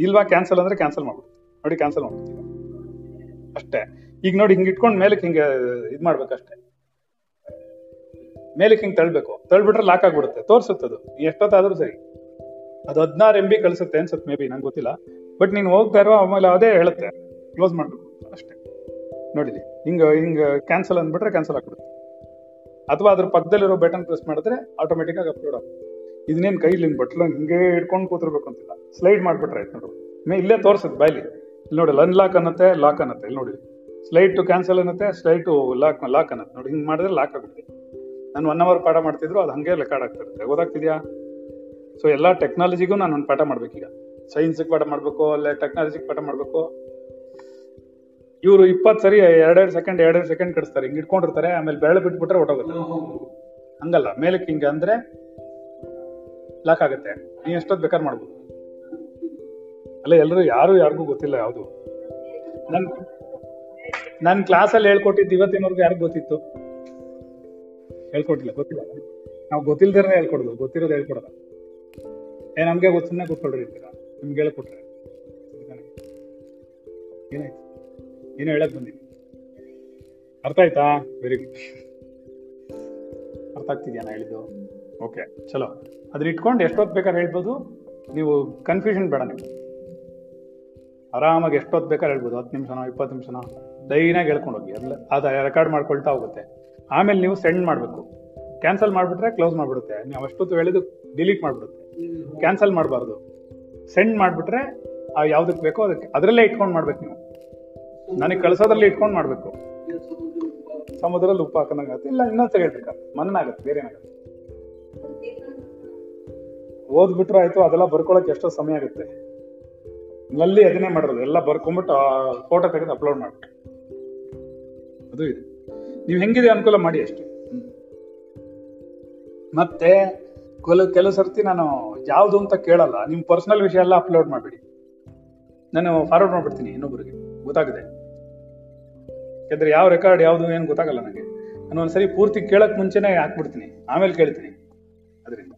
ಇಲ್ವಾ ಕ್ಯಾನ್ಸಲ್ ಅಂದರೆ ಕ್ಯಾನ್ಸಲ್ ಮಾಡ್ಬಿಡುತ್ತೆ. ನೋಡಿ, ಕ್ಯಾನ್ಸಲ್ ಮಾಡ್ಬಿಡ್ತೀವಿ ಅಷ್ಟೇ. ಈಗ ನೋಡಿ, ಹಿಂಗೆ ಇಟ್ಕೊಂಡು ಮೇಲಕ್ಕೆ ಹಿಂಗೆ ಇದು ಮಾಡ್ಬೇಕಷ್ಟೆ, ಮೇಲಕ್ಕೆ ಹಿಂಗೆ ತಳ್ಬೇಕು, ತಳ್ಬಿಟ್ರೆ ಲಾಕ್ ಆಗಿಬಿಡುತ್ತೆ, ತೋರಿಸುತ್ತದು ಎಷ್ಟೊತ್ತಾದರೂ ಸರಿ. ಅದು 16 MB ಕಳಿಸುತ್ತೆ ಅನ್ಸುತ್ತೆ, ಮೇ ಬಿ, ನಂಗೆ ಗೊತ್ತಿಲ್ಲ, ಬಟ್ ನೀನು ಹೋಗ್ತಾ ಇರೋ ಆಮೇಲೆ ಅದೇ ಹೇಳುತ್ತೆ ಕ್ಲೋಸ್ ಮಾಡಬೇಕು ಅಷ್ಟೇ. ನೋಡಿಲಿ, ಹಿಂಗೆ ಕ್ಯಾನ್ಸಲ್ ಅಂದ್ಬಿಟ್ರೆ ಕ್ಯಾನ್ಸಲ್ ಆಗಿಬಿಡುತ್ತೆ, ಅಥವಾ ಅದ್ರ ಪಕ್ಕದಲ್ಲಿರೋ ಬಟನ್ ಪ್ರೆಸ್ ಮಾಡಿದ್ರೆ ಆಟೋಮೆಟಿಕ್ಕಾಗಿ ಅಪ್ಲೋಡ್ ಆಗುತ್ತೆ. ಇದನ್ನೇನು ಕೈಲಿ ಬಟ್ಲು ಹಿಂಗೆ ಇಟ್ಕೊಂಡು ಕೂತಿರ್ಬೇಕು ಅಂತಿಲ್ಲ, ಸ್ಲೈಡ್ ಮಾಡಿಬಿಟ್ರೆ ಆಯ್ತು. ನೋಡು, ಇಲ್ಲೇ ತೋರಿಸುತ್ತೆ ಬಾಯ್ಲಿ, ಇಲ್ಲಿ ನೋಡಿ ಅನ್ಲಾಕ್ ಅನ್ನತ್ತೆ, ಲಾಕ್ ಅನ್ನತ್ತೆ, ಇಲ್ಲಿ ನೋಡಿ ಸ್ಲೈಡ್ ಟು ಕ್ಯಾನ್ಸಲ್ ಅನ್ನತ್ತೆ, ಸ್ಲೈಡ್ ಟು ಲಾಕ್ ಅನ್ನತ್ತೆ. ನೋಡಿ, ಹಿಂಗೆ ಮಾಡಿದ್ರೆ ಲಾಕ್ ಆಗುತ್ತೆ. ನಾನು 1 ಅವರ್ ಪಾಠ ಮಾಡ್ತಿದ್ರು ಅದು ಹಾಗೆ ರೆಕಾರ್ಡ್ ಆಗ್ತಿರುತ್ತೆ. ಗೊತ್ತಾಗ್ತಿದ್ಯಾ? ಸೊ ಎಲ್ಲ ಟೆಕ್ನಾಲಜಿಗೂ ನಾನು ಒಂದು ಪಾಠ ಮಾಡಬೇಕೀಗ, ಸೈನ್ಸಿಗೆ ಪಾಠ ಮಾಡಬೇಕು, ಅಲ್ಲೇ ಟೆಕ್ನಾಲಜಿಗೆ ಪಾಠ ಮಾಡಬೇಕು, ಇವರು 20 ಸರಿ ಎರಡೆರಡು ಸೆಕೆಂಡ್ ಕಡಿಸ್ತಾರೆ, ಹಿಂಗೆ ಇಟ್ಕೊಂಡಿರ್ತಾರೆ, ಆಮೇಲೆ ಬೆಳೆ ಬಿಟ್ಬಿಟ್ರೆ ಹೊಟ್ಟೋಗುತ್ತೆ. ಹಂಗಲ್ಲ, ಮೇಲಕ್ಕೆ ಹಿಂಗೆ ಅಂದ್ರೆ ಲಾಕ್ ಆಗುತ್ತೆ, ನೀ ಎಷ್ಟೊತ್ತು ಬೇಕಾದ್ರೆ ಮಾಡ್ಬೋದು. ಅಲ್ಲ, ಎಲ್ಲರೂ ಯಾರಿಗೂ ಗೊತ್ತಿಲ್ಲ ಯಾವುದು. ನನ್ನ ಕ್ಲಾಸಲ್ಲಿ ಹೇಳ್ಕೊಟ್ಟಿದ್ದು ಇವತ್ತಿನವರೆಗೂ ಯಾರಿಗೂ ಗೊತ್ತಿತ್ತು? ಹೇಳ್ಕೊಟ್ಟಿಲ್ಲ, ಗೊತ್ತಿಲ್ಲ. ನಾವು ಗೊತ್ತಿಲ್ದಿರ ಹೇಳ್ಕೊಡುದು, ಗೊತ್ತಿರೋದು ಹೇಳ್ಕೊಡೋದು. ಏ ನಮಗೆ ಗೊತ್ತನ್ನೇ ಗೊತ್ಕೊಳ್ರಿ ಇರ್ತೀರ, ನಿಮ್ಗೆ ಹೇಳ್ಕೊಟ್ರೆ ಏನಾಯ್ತು? ಏನೋ ಹೇಳಕ್ ಬಂದಿನಿ, ಅರ್ಥ ಆಯ್ತಾ? Very good. ಅರ್ಥ ಆಗ್ತಿದ್ಯಾ ನಾ ಹೇಳಿದ್ದು? ಓಕೆ, ಚಲೋ. ಅದನ್ನ ಇಟ್ಕೊಂಡು ಎಷ್ಟೊತ್ತು ಬೇಕಾದ್ರೆ ಹೇಳ್ಬೋದು ನೀವು, ಕನ್ಫ್ಯೂಷನ್ ಬೇಡ. ನೀವು ಆರಾಮಾಗಿ ಎಷ್ಟೊತ್ತು ಬೇಕಾದ್ರೆ ಹೇಳ್ಬೋದು, 10 ನಿಮಿಷನೋ 20 ನಿಮಿಷನೋ ಡೈನಾಗಿ ಹೇಳ್ಕೊಂಡು ಹೋಗಿ. ಅದಲ್ಲ, ಅದು ರೆಕಾರ್ಡ್ ಮಾಡ್ಕೊಳ್ತಾ ಹೋಗುತ್ತೆ. ಆಮೇಲೆ ನೀವು ಸೆಂಡ್ ಮಾಡಬೇಕು. ಕ್ಯಾನ್ಸಲ್ ಮಾಡಿಬಿಟ್ರೆ ಕ್ಲೋಸ್ ಮಾಡಿಬಿಡುತ್ತೆ, ನೀವು ಅಷ್ಟೊತ್ತು ಹೇಳಿದ್ದು ಡಿಲೀಟ್ ಮಾಡಿಬಿಡುತ್ತೆ. ಕ್ಯಾನ್ಸಲ್ ಮಾಡಬಾರ್ದು, ಸೆಂಡ್ ಮಾಡಿಬಿಟ್ರೆ ಯಾವುದಕ್ಕೆ ಬೇಕೋ ಅದಕ್ಕೆ ಅದರಲ್ಲೇ ಇಟ್ಕೊಂಡು ಮಾಡ್ಬೇಕು. ನೀವು ನನಗೆ ಕಳ್ಸೋದ್ರಲ್ಲಿ ಇಟ್ಕೊಂಡು ಮಾಡಬೇಕು. ಸಮುದ್ರದಲ್ಲಿ ಉಪ್ಪು ಹಾಕೋದಂಗಾಗುತ್ತೆ, ಇಲ್ಲ ಇನ್ನೊಂದ್ಸರಿ ಹೇಳ್ಬೇಕಾಗುತ್ತೆ, ಮನನಾಗುತ್ತೆ, ಬೇರೆ ಏನಾಗುತ್ತೆ. ಓದ್ಬಿಟ್ರೆ ಆಯಿತು, ಅದೆಲ್ಲ ಬರ್ಕೊಳಕ್ಕೆ ಎಷ್ಟೋ ಸಮಯ ಆಗುತ್ತೆ. ನಲ್ಲಿ ಅದನ್ನೇ ಮಾಡಿರೋದು, ಎಲ್ಲ ಬರ್ಕೊಂಬಿಟ್ಟು ಫೋಟೋ ತೆಗೆದು ಅಪ್ಲೋಡ್ ಮಾಡ್ಬಿಟ್ಟು ಅದು ಇದೆ. ನೀವು ಹೆಂಗಿದೆ ಅನುಕೂಲ ಮಾಡಿ ಅಷ್ಟೇ. ಮತ್ತೆ ಕೆಲವು ಸರ್ತಿ ನಾನು ಯಾವುದು ಅಂತ ಕೇಳಲ್ಲ, ನಿಮ್ಮ ಪರ್ಸನಲ್ ವಿಷಯ ಎಲ್ಲ ಅಪ್ಲೋಡ್ ಮಾಡಿಬಿಡಿ, ನಾನು ಫಾರ್ವರ್ಡ್ ಮಾಡಿಬಿಡ್ತೀನಿ ಇನ್ನೊಬ್ಬರಿಗೆ, ಗೊತ್ತಾಗಿದೆ. ಯಾಕಂದರೆ ಯಾವ ರೆಕಾರ್ಡ್ ಯಾವುದು ಏನು ಗೊತ್ತಾಗಲ್ಲ ನನಗೆ. ನಾನು ಒಂದ್ಸರಿ ಪೂರ್ತಿ ಕೇಳೋಕ್ಕೆ ಮುಂಚೆನೇ ಹಾಕ್ಬಿಡ್ತೀನಿ, ಆಮೇಲೆ ಕೇಳ್ತೀನಿ ಅದರಿಂದ.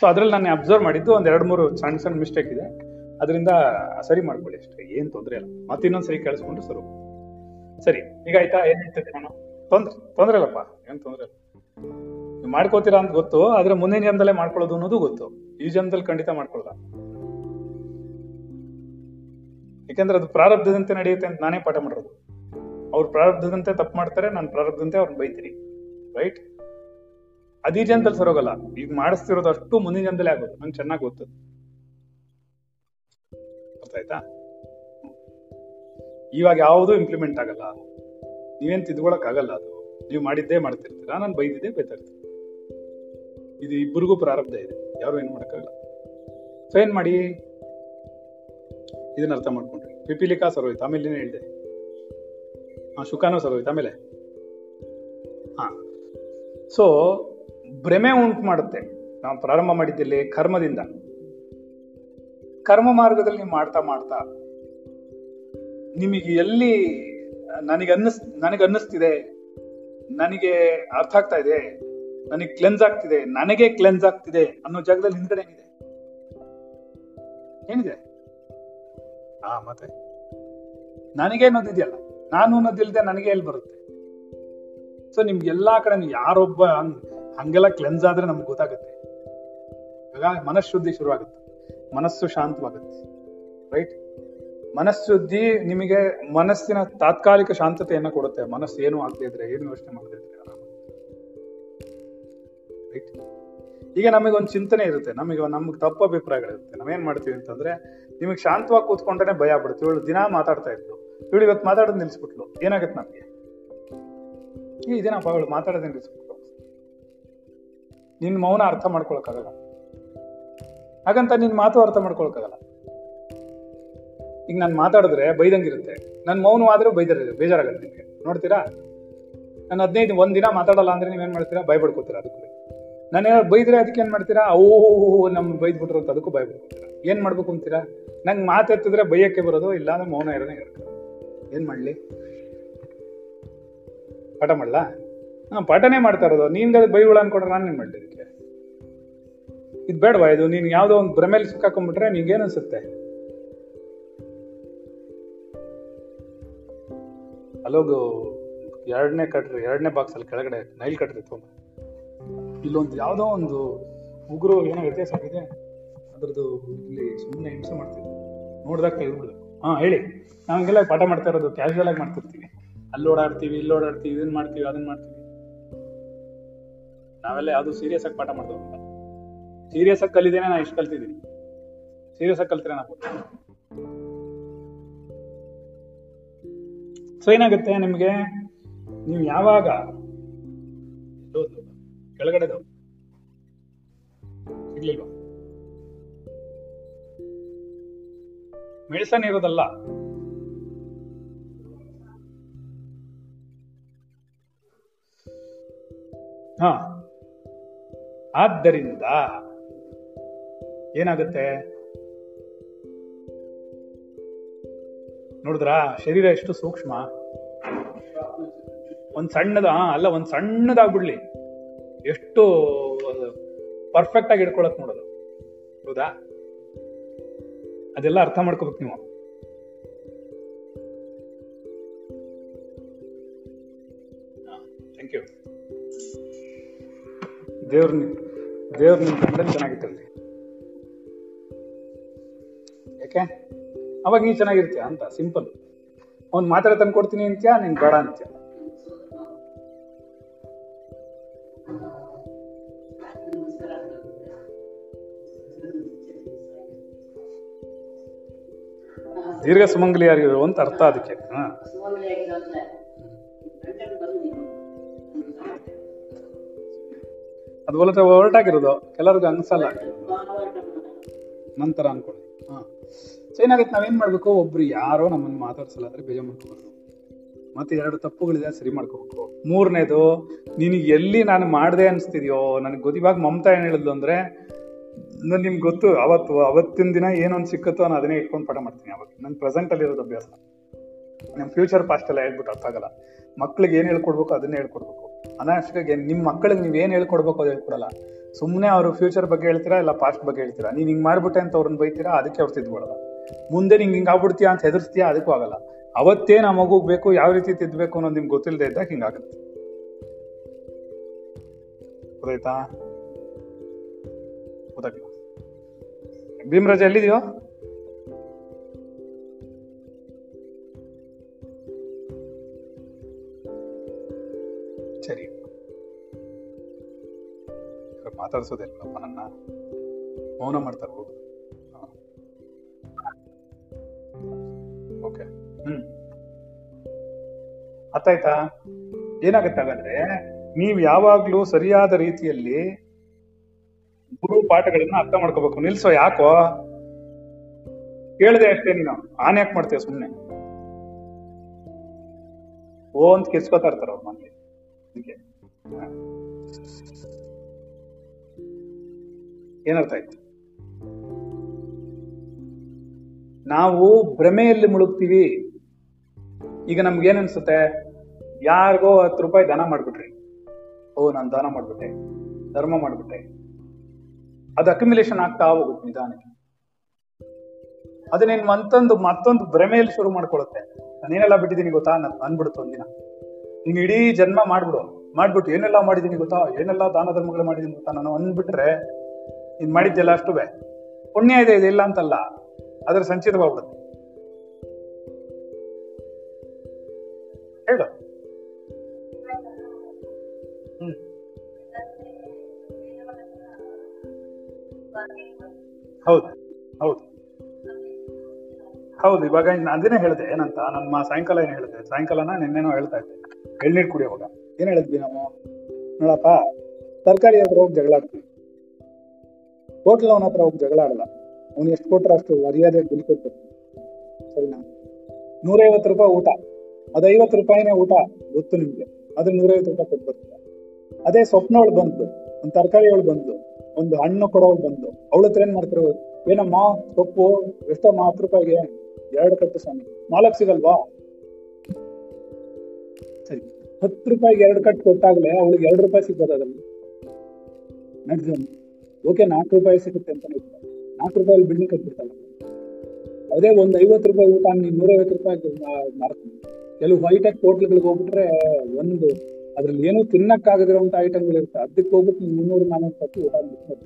ಸೊ ಅದರಲ್ಲಿ ನಾನು ಅಬ್ಸರ್ವ್ ಮಾಡಿದ್ದು ಒಂದು 2-3 ಸಣ್ಣ ಸಣ್ಣ ಮಿಸ್ಟೇಕ್ ಇದೆ, ಅದರಿಂದ ಸರಿ ಮಾಡ್ಕೊಳ್ಳಿ ಅಷ್ಟೇ, ಏನು ತೊಂದರೆ ಇಲ್ಲ. ಮತ್ತೆ ಇನ್ನೊಂದ್ಸರಿ ಕೇಳಿಸ್ಕೊಂಡ್ರೆ ಸರಿ. ಸರಿ, ಈಗ ಆಯ್ತಾ? ಏನು ಹೇಳ್ತಿದ್ದೆ ನಾನು? ತೊಂದರೆ ಇಲ್ಲಪ್ಪ, ಏನು ತೊಂದರೆ ಇಲ್ಲ. ನೀವು ಮಾಡ್ಕೋತೀರಾ ಅಂತ ಗೊತ್ತು, ಆದರೆ ಮುಂದಿನ ಜನ್ಮದಲ್ಲೇ ಮಾಡ್ಕೊಳ್ಳೋದು ಅನ್ನೋದು ಗೊತ್ತು. ಈ ಜನ್ಮದಲ್ಲಿ ಖಂಡಿತ ಮಾಡ್ಕೊಳ್ಳಲ್ಲ, ಯಾಕೆಂದ್ರೆ ಅದು ಪ್ರಾರಬ್ಧದಂತೆ ನಡೆಯುತ್ತೆ ಅಂತ ನಾನೇ ಪಾಠ ಮಾಡಿರೋದು. ಅವ್ರು ಪ್ರಾರಬ್ಧದಂತೆ ತಪ್ಪು ಮಾಡ್ತಾರೆ, ನಾನು ಪ್ರಾರಬ್ಧದಂತೆ ಅವ್ರನ್ನ ಬೈತೀನಿ, ರೈಟ್? ಅದೇ ಜನದಲ್ಲಿ ಸರೋಗಲ್ಲ. ಈಗ ಮಾಡಿಸ್ತಿರೋದು ಅಷ್ಟು ಮುಂದಿನ ಜನದಲ್ಲಿ ಆಗೋದು, ನಂಗೆ ಚೆನ್ನಾಗಿ ಗೊತ್ತು. ಅರ್ಥ ಆಯ್ತಾ? ಇವಾಗ ಯಾವುದು ಇಂಪ್ಲಿಮೆಂಟ್ ಆಗಲ್ಲ, ನೀವೇನು ತಿದ್ಕೊಳಕ್ಕಾಗಲ್ಲ. ಅದು ನೀವು ಮಾಡಿದ್ದೇ ಮಾಡ್ತಿರ್ತೀರ, ನಾನು ಬೈದಿದ್ದೆ ಬೈತಾ ಇರ್ತೀನಿ. ಇದು ಇಬ್ಬರಿಗೂ ಪ್ರಾರಬ್ಧ ಇದೆ, ಯಾರು ಏನು ಮಾಡೋಕ್ಕಾಗಲ್ಲ. ಸೊ ಏನು ಮಾಡಿ, ಇದನ್ನ ಅರ್ಥ ಮಾಡ್ಕೊಂಡ್ರಿ. ಪಿಪಿಲಿಕಾ ಸರೋಯ್ತು, ಆಮೇಲೆ ಏನು ಹೇಳಿದೆ? ಶುಕಾನೋ ಸರೋಯ್ತು ಆಮೇಲೆ. ಸೊ ಭ್ರಮೆ ಉಂಟು ಮಾಡುತ್ತೆ. ನಾವು ಪ್ರಾರಂಭ ಮಾಡಿದ್ದಲ್ಲಿ ಕರ್ಮದಿಂದ, ಕರ್ಮ ಮಾರ್ಗದಲ್ಲಿ ನೀವು ಮಾಡ್ತಾ ಮಾಡ್ತಾ ನಿಮಗೆ ಎಲ್ಲಿ ನನಗೆ ಅನ್ನಿಸ್ತಿದೆ, ನನಗೆ ಅರ್ಥ ಆಗ್ತಾ ಇದೆ, ನನಗೆ ಕ್ಲೆನ್ಸ್ ಆಗ್ತಿದೆ ಅನ್ನೋ ಜಾಗದಲ್ಲಿ ಹಿಂದ್ಗಡೆ ಏನಿದೆ? ಮತ್ತೆ ನನಗೆ ಅನ್ನೋದಿದೆಯಲ್ಲ, ನಾನು ಅನ್ನೋದಿಲ್ಲದೆ ನನಗೆ ಎಲ್ಲಿ ಬರುತ್ತೆ? ಸೊ ನಿಮ್ಗೆ ಎಲ್ಲಾ ಕಡೆ ಯಾರೊಬ್ಬ ಹಂಗೆಲ್ಲ ಕ್ಲೆನ್ಸ್ ಆದ್ರೆ ನಮ್ಗೆ ಗೊತ್ತಾಗುತ್ತೆ, ಹಾಗಾಗಿ ಮನಃಶುದ್ಧಿ ಶುರುವಾಗುತ್ತೆ, ಮನಸ್ಸು ಶಾಂತವಾಗುತ್ತೆ, ರೈಟ್? ಮನಃಶುದ್ಧಿ ನಿಮಗೆ ಮನಸ್ಸಿನ ತಾತ್ಕಾಲಿಕ ಶಾಂತತೆಯನ್ನು ಕೊಡುತ್ತೆ. ಮನಸ್ಸು ಏನು ಆಗದೆ ಇದ್ರೆ, ಏನು ಯೋಚನೆ ಮಾಡದೆ ಇದ್ರೆ, ರೈಟ್? ಈಗ ನಮಗೊಂದು ಚಿಂತನೆ ಇರುತ್ತೆ, ನಮ್ಗೆ ತಪ್ಪು ಅಭಿಪ್ರಾಯಗಳಿರುತ್ತೆ. ನಾವೇನ್ ಮಾಡ್ತೀವಿ ಅಂತಂದ್ರೆ, ನಿಮಗೆ ಶಾಂತವಾಗಿ ಕೂತ್ಕೊಂಡ್ರೆ ಭಯ ಆಗ್ಬಿಡುತ್ತೆ. ಇವಳು ದಿನ ಮಾತಾಡ್ತಾ ಇತ್ತು, ಇವಳು ಇವತ್ತು ಮಾತಾಡೋದು ನಿಲ್ಸ್ಬಿಟ್ಲು, ಏನಾಗುತ್ತೆ ನಮಗೆ? ಈ ದಿನಪ್ಪ ಇವಳು ಮಾತಾಡೋದೇ ನಿಲ್ಸ್ಬಿಟ್ಲು, ನಿನ್ನ ಮೌನ ಅರ್ಥ ಮಾಡ್ಕೊಳಕ್ಕಾಗಲ್ಲ, ಹಾಗಂತ ನಿನ್ನ ಮಾತು ಅರ್ಥ ಮಾಡ್ಕೊಳಕ್ಕಾಗಲ್ಲ. ಈಗ ನಾನು ಮಾತಾಡಿದ್ರೆ ಬೈದಂಗಿರುತ್ತೆ, ನನ್ನ ಮೌನವಾದ್ರೂ ಬೇಜಾರಾಗತ್ತೆ ನಿಮಗೆ, ನೋಡ್ತೀರಾ? ನಾನು 15 ದಿನ ಮಾತಾಡಲ್ಲ ಅಂದ್ರೆ ನೀವೇನ್ ಮಾಡ್ತೀರಾ? ಭಯಪಡ್ಕೋತೀರಾ. ಅದಕ್ಕೂ ನಾನು ಬೈದ್ರೆ ಅದಕ್ಕೆ ಏನ್ ಮಾಡ್ತೀರಾ? ನಮ್ಗೆ ಬೈದ್ಬಿಟ್ರು ಅಂತ ಅದಕ್ಕೂ ಭಯಪಡ್ಕೊತೀರಾ. ಏನ್ ಮಾಡ್ಬೇಕು ಅಂತೀರಾ? ನಂಗೆ ಮಾತೆತ್ತಿದ್ರೆ ಬೈಯಕ್ಕೆ ಬರೋದು, ಇಲ್ಲ ಅಂದ್ರೆ ಮೌನ ಇರೋನೇ ಇರುತ್ತೆ. ಏನ್ ಮಾಡ್ಲಿ? ಪಾಠ ಮಾಡ್ಲಾ? ಪಾಠನೇ ಮಾಡ್ತಾ ಇರೋದು, ನಿನ್ಗೆ ಅದು ಬೈಗಳ ಅನ್ಕೊಂಡ್ರೆ ನಾನು ಏನ್ ಮಾಡ್ಲಿ? ಇದಕ್ಕೆ ಇದು ಬೇಡವಾ? ಇದು ನೀನ್ ಯಾವ್ದೋ ಒಂದು ಭ್ರಮೇಲಿ ಸಿಕ್ಕಾಕೊಂಡ್ಬಿಟ್ರೆ ನಿಂಗೇನು ಅನ್ಸುತ್ತೆ? ಅಲ್ಲೋಗು, 2ನೇ ಬಾಕ್ಸಲ್ಲಿ ಕೆಳಗಡೆ ನೈಲ್ ಕಟ್ಟಿತ್ತು, ಇಲ್ಲೊಂದು ಯಾವುದೋ ಒಂದು ಉಗುರು ಏನೋ ವ್ಯತ್ಯಾಸ ಆಗಿದೆ, ಅದ್ರದ್ದು ಇಲ್ಲಿ ಸುಮ್ಮನೆ ಹಿಂಸೆ ಮಾಡ್ತೀವಿ, ನೋಡಿದಾಗ ಕೈಬಿಡುದು. ಹೇಳಿ, ನಾವೆಲ್ಲ ಪಾಠ ಮಾಡ್ತಾ ಇರೋದು ಕ್ಯಾಶುಯಲ್ ಆಗಿ ಮಾಡ್ತಿರ್ತೀವಿ, ಅಲ್ಲಿ ಓಡಾಡ್ತೀವಿ, ಇಲ್ಲಿ ಓಡಾಡ್ತೀವಿ, ಇದನ್ನ ಮಾಡ್ತೀವಿ, ಅದನ್ನ ಮಾಡ್ತೀವಿ. ನಾವೆಲ್ಲ ಯಾವುದು ಸೀರಿಯಸ್ ಆಗಿ ಪಾಠ ಮಾಡ್ತಾ ಹೋಗಿಲ್ಲ. ಸೀರಿಯಸ್ ಆಗಿ ಕಲಿದೇನೆ ನಾ ಇಷ್ಟು ಕಲ್ತಿದ್ದೀನಿ, ಸೀರಿಯಸ್ ಆಗಿ ಕಲ್ತಿರ ನಾವು. ಸೊ ಏನಾಗುತ್ತೆ ನಿಮಗೆ, ನೀವು ಯಾವಾಗ ಕೆಳಗಡೆ ಸಿಗ್ಲಿಲ್ವಾ? ಮೆಡಿಸನ್ ಇರೋದಲ್ಲ, ಆದ್ದರಿಂದ ಏನಾಗುತ್ತೆ ನೋಡಿದ್ರ, ಶರೀರ ಎಷ್ಟು ಸೂಕ್ಷ್ಮ. ಒಂದ್ ಸಣ್ಣದಾಗ್ಬಿಡ್ಲಿ ಎಷ್ಟು ಪರ್ಫೆಕ್ಟ್ ಆಗಿ ಇಟ್ಕೊಳಕ್ ನೋಡೋದು. ಹೌದಾ, ಅದೆಲ್ಲ ಅರ್ಥ ಮಾಡ್ಕೋಬೇಕು ನೀವು. Thank you. ದೇವ್ರ ನಿಮ್ ಕಂಡಲ್ಲಿ ಚೆನ್ನಾಗಿತ್ತಲ್ರಿ, ಯಾಕೆ ಅವಾಗ ನೀನ್ ಚೆನ್ನಾಗಿರ್ತೀಯ ಅಂತ ಸಿಂಪಲ್. ಅವ್ನು ಮಾತ್ರ ತಂದ್ಕೊಡ್ತೀನಿ ಅಂತ್ಯಾ, ನೀನ್ ಬೇಡ ಅಂತ್ಯಾ. ದೀರ್ಘ ಸುಮಂಗಲಿ ಯಾರಿಗೂ ಅಂತ ಅರ್ಥ ಅದಕ್ಕೆ. ಅದು ಹೊಲಟ ಹೊರಟಾಗಿರೋದು ಕೆಲವ್ರಿಗೆ ಅನ್ಸಲ್ಲ ನಂತರ ಅನ್ಕೊಳ್ಳಿ. ಸೊ ಏನಾಗುತ್ತೆ, ನಾವೇನ್ ಮಾಡ್ಬೇಕು, ಒಬ್ರು ಯಾರೋ ನಮ್ಮನ್ನು ಮಾತಾಡ್ಸಲ್ಲ ಅಂದ್ರೆ ಬೇಜಾರು ಮಾಡ್ಕೋಬಾರ್ದು. ಮತ್ತೆ ಎರಡು ತಪ್ಪುಗಳಿದೆ, ಸರಿ ಮಾಡ್ಕೋಬೇಕು. ಮೂರನೇದು, ನಿನಗೆ ಎಲ್ಲಿ ನಾನು ಮಾಡದೆ ಅನಿಸ್ತಿದ್ಯೋ, ನನಗೆ ಗೊತ್ತಿವಾಗ ಮಮತಾ ಏನು ಹೇಳಿದ್ಲು ಅಂದ್ರೆ, ನಿಮ್ಗೆ ಗೊತ್ತು ಅವತ್ತಿನ ದಿನ ಏನೊಂದು ಸಿಕ್ಕತ್ತೋ ನಾನು ಅದನ್ನೇ ಇಟ್ಕೊಂಡು ಪಾಠ ಮಾಡ್ತೀನಿ. ಅವಾಗ ನನ್ನ ಪ್ರೆಸೆಂಟಲ್ಲಿ ಇರೋದು ಅಭ್ಯಾಸ, ನಮ್ಮ ಫ್ಯೂಚರ್ ಪಾಸ್ಟ್ ಎಲ್ಲ ಹೇಳ್ಬಿಟ್ಟು ಅರ್ಥ ಆಗಲ್ಲ. ಮಕ್ಳಿಗೆ ಏನು ಹೇಳ್ಕೊಡ್ಬೇಕು ಅದನ್ನೇ ಹೇಳ್ಕೊಡ್ಬೇಕು. ಅನಾಶ್ಕಾಗಿ ನಿಮ್ಮ ಮಕ್ಕಳಿಗೆ ನೀವೇನು ಹೇಳ್ಕೊಡ್ಬೇಕು ಅದು ಹೇಳ್ಕೊಡಲ್ಲ. ಸುಮ್ಮನೆ ಅವರು ಫ್ಯೂಚರ್ ಬಗ್ಗೆ ಹೇಳ್ತೀರಾ, ಇಲ್ಲ ಪಾಸ್ಟ್ ಬಗ್ಗೆ ಹೇಳ್ತೀರಾ. ನೀನು ಹಿಂಗೆ ಮಾಡ್ಬಿಟ್ಟೆ ಅಂತ ಅವ್ರನ್ನ ಬೈತೀರಾ, ಅದಕ್ಕೆ ಅವ್ರು ತಿದ್ಕೊಳ್ಳಲ್ಲ. ಮುಂದೆ ನಿಂಗೆ ಹಿಂಗೆ ಆಗ್ಬಿಡ್ತೀಯಾ ಅಂತ ಹೆದರ್ಸ್ತೀಯಾ, ಅದಕ್ಕೂ ಆಗಲ್ಲ. ಅವತ್ತೇ ನಮ್ಮ ಮಗುಗೆ ಬೇಕು ಯಾವ ರೀತಿ ತಿದ್ದಬೇಕು ಅನ್ನೋದು ನಿಮ್ಗೆ ಗೊತ್ತಿಲ್ಲದೆ ಇದ್ದಾಗ ಹಿಂಗಾಗುತ್ತೆ. ಗೊತ್ತಾಯ್ತಾ? ಗೊತ್ತಾಗ್ಲಿಲ್ಲ. ಭೀಮರಾಜ ಎಲ್ಲಿದೆಯೋ? ಸರಿ, ಮಾತಾಡ್ಸೋದಿಲ್ಲಪ್ಪ, ನನ್ನ ಮೌನ ಮಾಡ್ತಾರೆ. ಓಕೆ, ಅರ್ಥಾಯ್ತಾ? ಏನಾಗುತ್ತೆ ಹಾಗಾದ್ರೆ, ನೀವು ಯಾವಾಗ್ಲೂ ಸರಿಯಾದ ರೀತಿಯಲ್ಲಿ ಗುರು ಪಾಠಗಳನ್ನ ಅರ್ಥ ಮಾಡ್ಕೋಬೇಕು. ನಿಲ್ಸೋ, ಯಾಕೋ ಕೇಳದೆ ಅಷ್ಟೇ, ನೀನು ಆನ್ ಯಾಕೆ ಮಾಡ್ತೀಯ ಸುಮ್ಮನೆ ಓ ಅಂತ ಕಿಸ್ಕೋತಾ ಇರ್ತಾರ ಅವ್ರ ಮನೇಲಿ. ಏನರ್ಥ ಆಯ್ತು? ನಾವು ಭ್ರಮೆಯಲ್ಲಿ ಮುಳುಗ್ತೀವಿ. ಈಗ ನಮ್ಗೇನ್ ಅನ್ಸುತ್ತೆ, ಯಾರಿಗೋ 10 ರೂಪಾಯಿ ದಾನ ಮಾಡ್ಬಿಟ್ರಿ, ಓ ನಾನು ದಾನ ಮಾಡ್ಬಿಟ್ಟೆ, ಧರ್ಮ ಮಾಡ್ಬಿಟ್ಟೆ. ಅದು ಅಕ್ಯುಮುಲೇಷನ್ ಆಗ್ತಾ ಹೋಗುತ್ತೆ ನಿಧಾನಕ್ಕೆ. ಅದನ್ನೇನು ಮತ್ತೊಂದು ಭ್ರಮೆಯಲ್ಲಿ ಶುರು ಮಾಡ್ಕೊಳುತ್ತೆ. ನಾನೇನೆಲ್ಲ ಬಿಟ್ಟಿದ್ದೀನಿ ಗೊತ್ತಾ ಅಂದ್ಬಿಡುತ್ತೆ ಒಂದಿನ. ನೀನು ಇಡೀ ಜನ್ಮ ಮಾಡ್ಬಿಟ್ಟು ಏನೆಲ್ಲ ಮಾಡಿದ್ದೀನಿ ಗೊತ್ತಾ, ಏನೆಲ್ಲ ದಾನ ಧರ್ಮಗಳು ಮಾಡಿದ್ದೀನಿ ಗೊತ್ತಾ ನಾನು ಅಂದ್ಬಿಟ್ರೆ, ನೀನ್ ಮಾಡಿದ್ದೆಲ್ಲ ಅಷ್ಟು ಪುಣ್ಯ ಇದೆ, ಇದೆಲ್ಲ ಅಂತಲ್ಲ, ಅದ್ರ ಸಂಚಿತವಾಗ್ಬಿಡುತ್ತೆ. ಹೇಳು. ಹೌದು ಹೌದು ಹೌದು. ಇವಾಗ ಅದೇನೇ ಹೇಳಿದೆ, ಏನಂತ ನಮ್ಮ ಸಾಯಂಕಾಲ ಏನು ಹೇಳಿದೆ, ಸಾಯಂಕಾಲನ ನಿನ್ನೇನೋ ಹೇಳ್ತಾ ಇದ್ದೆ, ಎಳ್ನೀರು ಕುಡಿಯೋವಾಗ ಏನ್ ಹೇಳಿದ್ವಿ ನಾವು, ನೋಡಪ್ಪ ತರಕಾರಿ ಹತ್ರ ಹೋಗಿ ಜಗಳ ಆಡ್ತೀವಿ, ಹೋಟ್ಲ್ ಅವನ ಹತ್ರ ಹೋಗಿ ಜಗಳ ಆಡಲ್ಲ. ಅವ್ನು ಎಷ್ಟು ಕೊಟ್ರೆ ಅಷ್ಟು ಮರ್ಯಾದೆ ಬಿಲ್ ಕೊಡ್ಬೇಕು, ಸರಿನಾ? 150 ರೂಪಾಯಿ ಊಟ, ಅದು 50 ರೂಪಾಯಿನೇ ಊಟ, ಗೊತ್ತು ನಿಮ್ಗೆ. ಅದ್ರ 150 ರೂಪಾಯಿ ಕೊಟ್ಬರ್ತೀರ. ಅದೇ ಸ್ವಪ್ನ ಅವಳು ಬಂತು, ಒಂದು ತರಕಾರಿ ಅವಳು ಬಂತು, ಒಂದು ಹಣ್ಣು ಕೊಡೋಳು ಬಂತು, ಅವಳ ಹತ್ರ ಏನ್ ಮಾಡ್ತಿರೋ, ಏನಮ್ಮ ಸೊಪ್ಪು ಎಷ್ಟಮ್ಮ 10 ರೂಪಾಯಿಗೆ 2 ಕಟ್ಟು ಸ್ವಾಮಿ, 4 ಸಿಗಲ್ವಾ? ಸರಿ, 10 ರೂಪಾಯಿಗೆ 2 ಕಟ್ಟು ಕೊಟ್ಟಾಗ್ಲೆ ಅವಳಿಗೆ 2 ರೂಪಾಯಿ ಸಿಗ್ಬೋದು. ಅದರಲ್ಲಿ ನಡ್ದು ಓಕೆ 4 ರೂಪಾಯಿ ಸಿಗುತ್ತೆ ಅಂತ ನೋಡ್ತಾರೆ. 4 ರೂಪಾಯಲ್ಲಿ ಬಿಲ್ಡಿಂಗ್ ಕಟ್ಬಿಡ್ತಾಳೆ. ಅದೇ ಒಂದು 50 ರೂಪಾಯಿ ಊಟ ನೀನು 150 ರೂಪಾಯಿ ಮಾರ್ತೀನಿ. ಕೆಲವು ಹೈಟೆಕ್ ಹೋಟ್ಲ್ಗಳಿಗೆ ಹೋಗ್ಬಿಟ್ರೆ ಒಂದು ಅದ್ರಲ್ಲಿ ಏನೂ ತಿನ್ನಕ್ಕಾಗದಿರೋಂಥ ಐಟಮ್ಗಳು ಇರುತ್ತೆ, ಅದಕ್ಕೆ ಹೋಗ್ಬಿಟ್ಟು ನೀವು 300-400 ರೂಪಾಯಿ ಊಟ ಬಿಡ್ತಾರೆ.